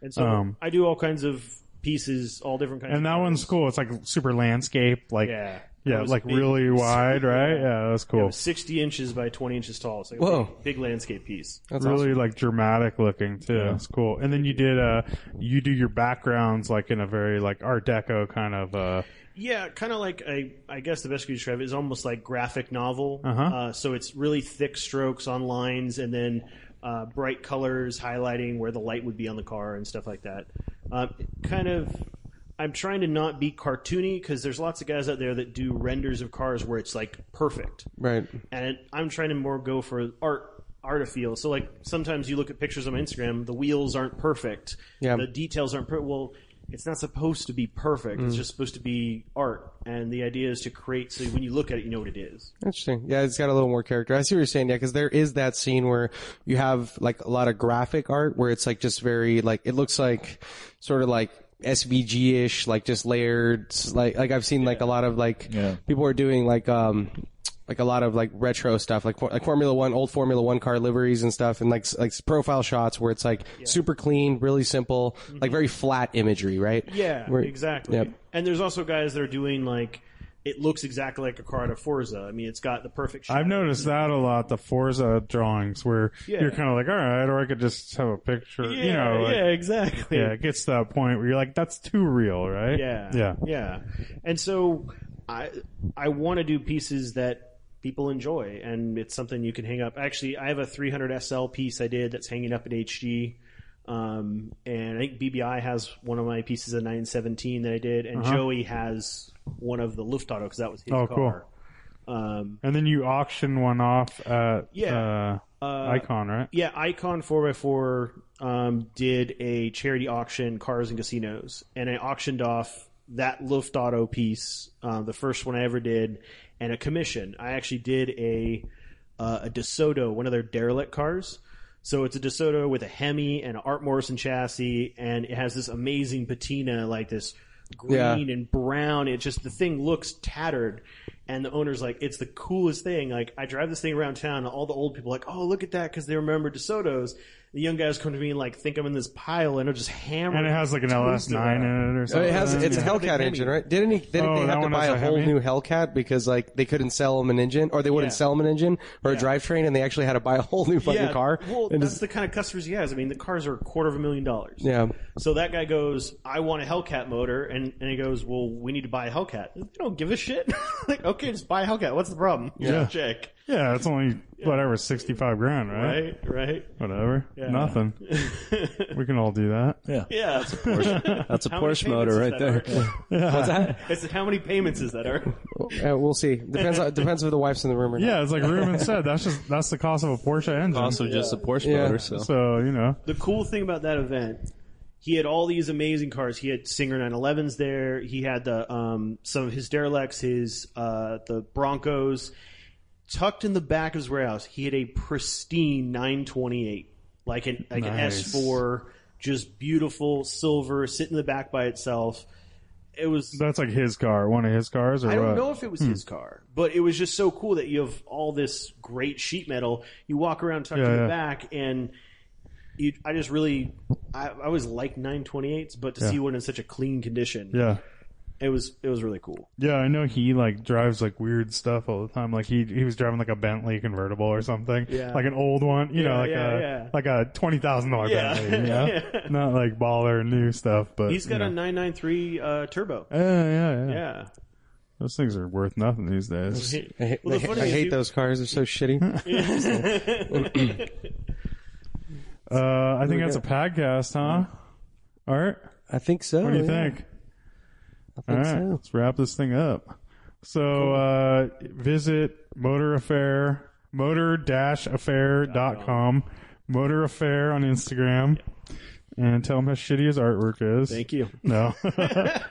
And so um, I do all kinds of pieces, all different kinds. And that of one's cool. It's like super landscape, like. Yeah. Yeah, like big, really wide, right? Yeah, that's cool. Yeah, it was sixty inches by twenty inches tall. It's like a Whoa. Big, big landscape piece. That's really awesome. Like dramatic looking too. Yeah. That's cool. And then you did uh you do your backgrounds like in a very like Art Deco kind of uh yeah, kind of like I I guess the best way to describe it is almost like graphic novel. Uh-huh. Uh so it's really thick strokes on lines, and then uh bright colors highlighting where the light would be on the car and stuff like that. Um uh, kind of I'm trying to not be cartoony, because there's lots of guys out there that do renders of cars where it's like perfect. Right. And it, I'm trying to more go for art, art of feel. So like sometimes you look at pictures on my Instagram, the wheels aren't perfect. Yeah. The details aren't perfect. Well, it's not supposed to be perfect. Mm. It's just supposed to be art. And the idea is to create, so when you look at it, you know what it is. Interesting. Yeah, it's got a little more character. I see what you're saying, yeah, because there is that scene where you have like a lot of graphic art where it's like just very like, it looks like sort of like S V G-ish, like just layered, like like I've seen yeah. like a lot of like yeah. people are doing like um like a lot of like retro stuff, like like Formula One, old Formula One car liveries and stuff, and like like profile shots where it's like yeah. super clean, really simple, mm-hmm. like very flat imagery, right? Yeah, where, exactly. Yep. And there's also guys that are doing like it looks exactly like a car to Forza. I mean, it's got the perfect shape. I've noticed that a lot, the Forza drawings, where yeah. you're kind of like, all right, or I could just have a picture. Yeah, you know, like, yeah, exactly. Yeah, it gets to that point where you're like, that's too real, right? Yeah, yeah, yeah. And so I I want to do pieces that people enjoy, and it's something you can hang up. Actually, I have a three hundred S L piece I did that's hanging up at H G. Um, and I think B B I has one of my pieces of nine seventeen that I did, and uh-huh. Joey has one of the Luftauto because that was his oh, car. Cool. Um, and then you auction one off at yeah, uh, uh, Icon, right? Yeah, Icon four by four um, did a charity auction, Cars and Casinos, and I auctioned off that Luftauto piece, uh, the first one I ever did, and a commission. I actually did a uh, a DeSoto, one of their derelict cars. So it's a DeSoto with a Hemi and an Art Morrison chassis, and it has this amazing patina, like this green yeah. and brown. It just, the thing looks tattered, and the owner's like, it's the coolest thing. Like, I drive this thing around town, and all the old people are like, oh, look at that, because they remember DeSotos. The young guys come to me and like think I'm in this pile, and they're just hammering. And it has like an L S nine in it or something. It has, it's yeah. a Hellcat yeah. engine, right? Didn't, he, didn't oh, they have to buy a whole new Hellcat because like they couldn't sell them an engine, or they wouldn't yeah. sell them an engine or yeah. a drivetrain, and they actually had to buy a whole new fucking yeah. car? Well, that's just the kind of customers he has. I mean, the cars are a quarter of a million dollars. Yeah. So that guy goes, I want a Hellcat motor, and, and he goes, well, we need to buy a Hellcat. They don't give a shit. Like, okay, just buy a Hellcat. What's the problem? Yeah. yeah. Check. Yeah, it's only, yeah. whatever, sixty-five grand, right? Right, right. Whatever. Yeah. Nothing. We can all do that. Yeah. Yeah, that's a Porsche. That's a Porsche motor right there. Yeah. Yeah. What's that? It's, how many payments is that, Art? Yeah, we'll see. Depends on, depends if the wife's in the room or not. Yeah, it's like Ruben said, that's just that's the cost of a Porsche engine. Also yeah. just a Porsche yeah. motor. So. so, you know. The cool thing about that event, he had all these amazing cars. He had Singer nine elevens there. He had the um some of his derelicts, his uh the Broncos. Tucked in the back of his warehouse, he had a pristine nine twenty-eight, like an like nice. an S four, just beautiful silver, sitting in the back by itself. It was that's like his car, one of his cars. Or I don't what? know if it was hmm. his car, but it was just so cool that you have all this great sheet metal. You walk around tucked yeah, in the yeah. back, and you, I just really, I, I always like nine twenty-eights, but to yeah. see one in such a clean condition, yeah. It was it was really cool. Yeah, I know he like drives like weird stuff all the time. Like he he was driving like a Bentley convertible or something. Yeah. Like an old one, you yeah, know, like yeah, a yeah. like a twenty thousand dollar yeah. Bentley. You know? yeah. Not like baller new stuff, but he's got a nine ninety-three uh, turbo. Yeah, yeah, yeah. Yeah. Those things are worth nothing these days. I hate, well, the I hate you... those cars. They're so shitty. uh, I think that's go. a podcast, huh? Yeah. Art? I think so. What do you yeah. think? All right, so. Let's wrap this thing up. So cool. uh, visit Motor Affair, motor dash affair dot com, Motor Affair on Instagram, yeah. and tell them how shitty his artwork is. Thank you. No,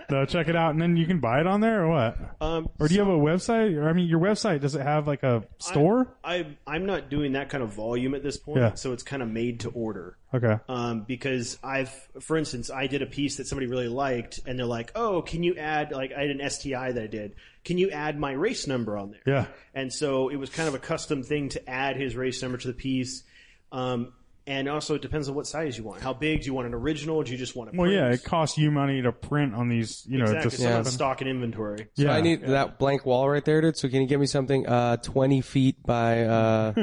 no, check it out, and then you can buy it on there, or what? Um, or do so, you have a website? I mean, your website, does it have like a store? I, I I'm not doing that kind of volume at this point, yeah. so it's kind of made to order. Okay. Um, because I've, for instance, I did a piece that somebody really liked, and they're like, "Oh, can you add?" Like, I had an S T I that I did. Can you add my race number on there? Yeah. And so it was kind of a custom thing to add his race number to the piece. Um, and also it depends on what size you want. How big do you want an original? Do you just want to? Well, print? yeah, it costs you money to print on these. You know, exactly. just yeah. stock and inventory. So yeah. I need yeah. that blank wall right there, dude. So can you give me something uh, twenty feet by uh,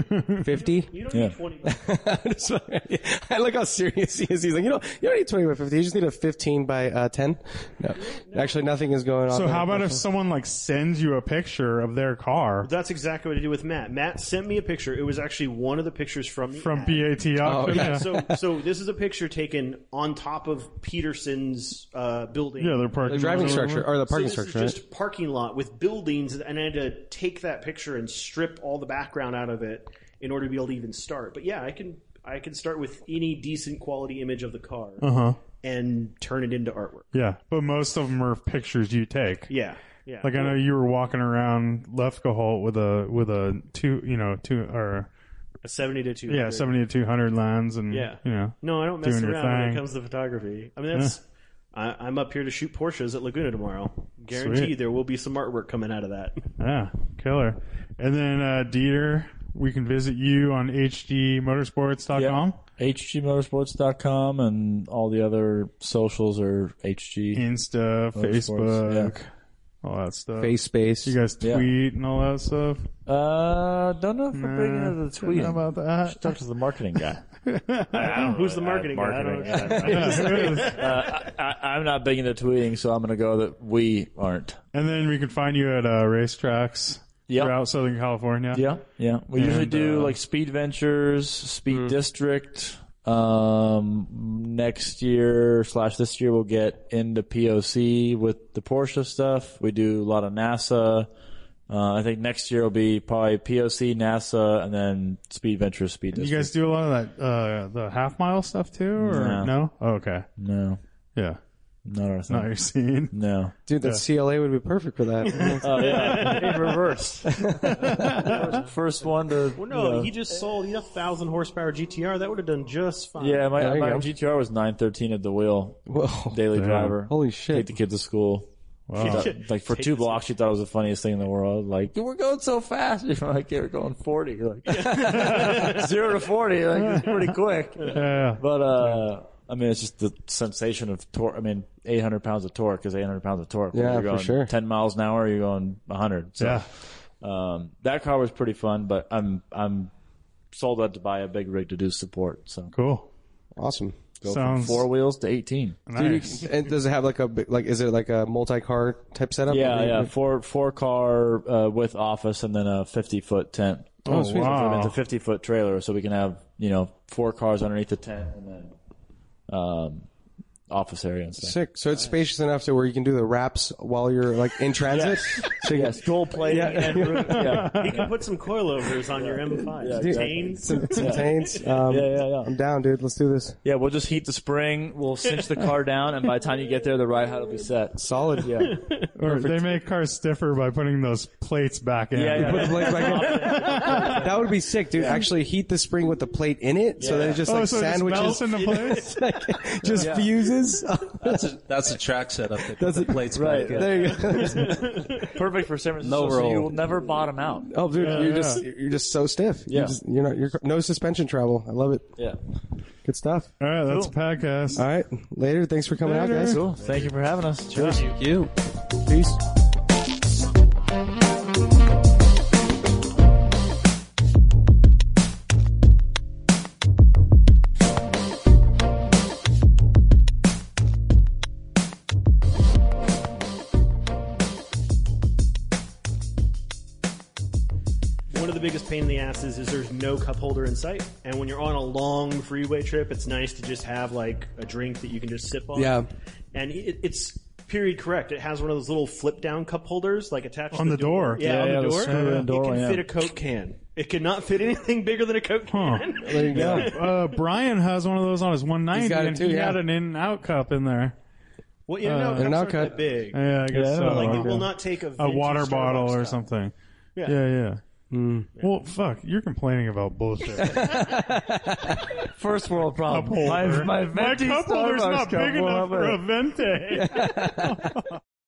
fifty? You don't, you don't yeah. need twenty. By I like how serious he is. He's like, you know, you don't need twenty by fifty. You just need a fifteen by uh, ten. No. no, actually, nothing is going on. So how about if someone like sends you a picture of their car? That's exactly what I did with Matt. Matt sent me a picture. It was actually one of the pictures from the from B A T R. Oh. Oh, yeah. so so this is a picture taken on top of Peterson's uh, building. Yeah, their parking the driving structure or the parking so this structure. Is just right? parking lot with buildings, and I had to take that picture and strip all the background out of it in order to be able to even start. But yeah, I can I can start with any decent quality image of the car uh-huh. and turn it into artwork. Yeah, but most of them are pictures you take. Yeah. Yeah. Like I know you were walking around Luftgekühlt with a with a two, you know, two or A seventy to two hundred. Yeah, seventy to two hundred lines, and yeah. you know. No, I don't mess around when it comes to photography. I mean, that's yeah. I, I'm up here to shoot Porsches at Laguna tomorrow. Guaranteed, Sweet. There will be some artwork coming out of that. Yeah, killer. And then uh, Dieter, we can visit you on H G motorsports dot com. Yep. H G motorsports dot com, and all the other socials are H G Insta, Motorsports. Facebook. Yeah. all that stuff. Face space. You guys tweet yeah. and all that stuff? Uh, don't know if nah, we're bringing into the tweet. About that. Should talk to the marketing guy. I Who's the marketing, marketing guy? I don't know. uh, I, I'm not big into tweeting, so I'm going to go that we aren't. And then we can find you at uh, racetracks yep. throughout Southern California. Yeah, yeah. We and, usually do uh, like Speed Ventures, Speed mm. District. Um, next year slash this year, we'll get into P O C with the Porsche stuff. We do a lot of NASA. Uh, I think next year will be probably P O C, NASA, and then Speed Ventures, Speed District. You guys do a lot of that, uh, the half mile stuff too, or no? no? Oh, okay. No. Yeah. Not our thing. Not your scene. No. Dude, that yeah. C L A would be perfect for that. Oh, yeah. In reverse. First one to... Well, no, you know. He just sold a one thousand horsepower G T R. That would have done just fine. Yeah, my, my G T R was nine thirteen at the wheel. Whoa. Daily Damn. driver. Holy shit. Take the kid to school. Wow. She thought, like, for Take two blocks, she thought it was the funniest thing in the world. Like, we're going so fast. You're like, yeah, we're going forty. You're like, zero to forty. Like, it's pretty quick. Yeah. But, uh... Yeah. I mean, it's just the sensation of torque. I mean, eight hundred pounds of torque is eight hundred pounds of torque. Yeah, you're going for sure. ten miles an hour, you're going one hundred. So, yeah. um, that car was pretty fun, but I'm, I'm sold out to buy a big rig to do support. So cool. Awesome. Go Sounds... from four wheels to eighteen. Nice. Dude, and does it have like a, like, is it like a multi-car type setup? Yeah, yeah. Four, four car, uh, with office and then a fifty foot tent. Oh, oh wow. It's a fifty foot trailer. So we can have, you know, four cars underneath the tent and then. Um, office area and stuff. Sick. So it's nice. Spacious enough to where you can do the wraps while you're like in transit. Yes. So you yes. gold plate. Yeah. And yeah. You can put some coilovers on yeah. your M five. Yeah, exactly. Tains. Some, some yeah. tains. Um, yeah, yeah, yeah. I'm down, dude. Let's do this. Yeah, we'll just heat the spring. We'll cinch the car down, and by the time you get there, the ride height will be set. Solid. Yeah. Or they make cars stiffer by putting those plates back in. Yeah, yeah. Put the plates back in. That would be sick, dude. Yeah. Actually, heat the spring with the plate in it, yeah. so that it just oh, like so sandwiches. It just melts in the plate. Just yeah. fuses. That's a, that's a track setup. That that's a plates right. Back there you go. Perfect for San Francisco. No roll. So you will never bottom out. Oh, dude, yeah, you're yeah. just you're just so stiff. Yeah, you're, just, you're not. You're no suspension travel. I love it. Yeah, good stuff. All right, that's cool. A podcast. All right, later. Thanks for coming later. out, guys. Cool. Thank you for having us. Cheers. Thank you. Peace. Biggest pain in the ass is, is there's no cup holder in sight, and when you're on a long freeway trip, it's nice to just have like a drink that you can just sip on. Yeah, and it, it's period correct. It has one of those little flip down cup holders, like attached on to the, the door. door. Yeah, yeah, on yeah, the door. The it door, can yeah. fit a Coke can. It cannot fit anything bigger than a Coke can. Huh. There you go. Uh, Brian has one of those on his one ninety. He's got it too, and he yeah. had an In-N-Out cup in there. Well, you know, uh, In-N-Out cup that big. Yeah, I guess yeah, so. Like, it will not take a, a water bottle or something. Yeah, yeah. yeah. Mm. Well, fuck! You're complaining about bullshit. First world problem. My, my, my cup holder's not big enough for a venti.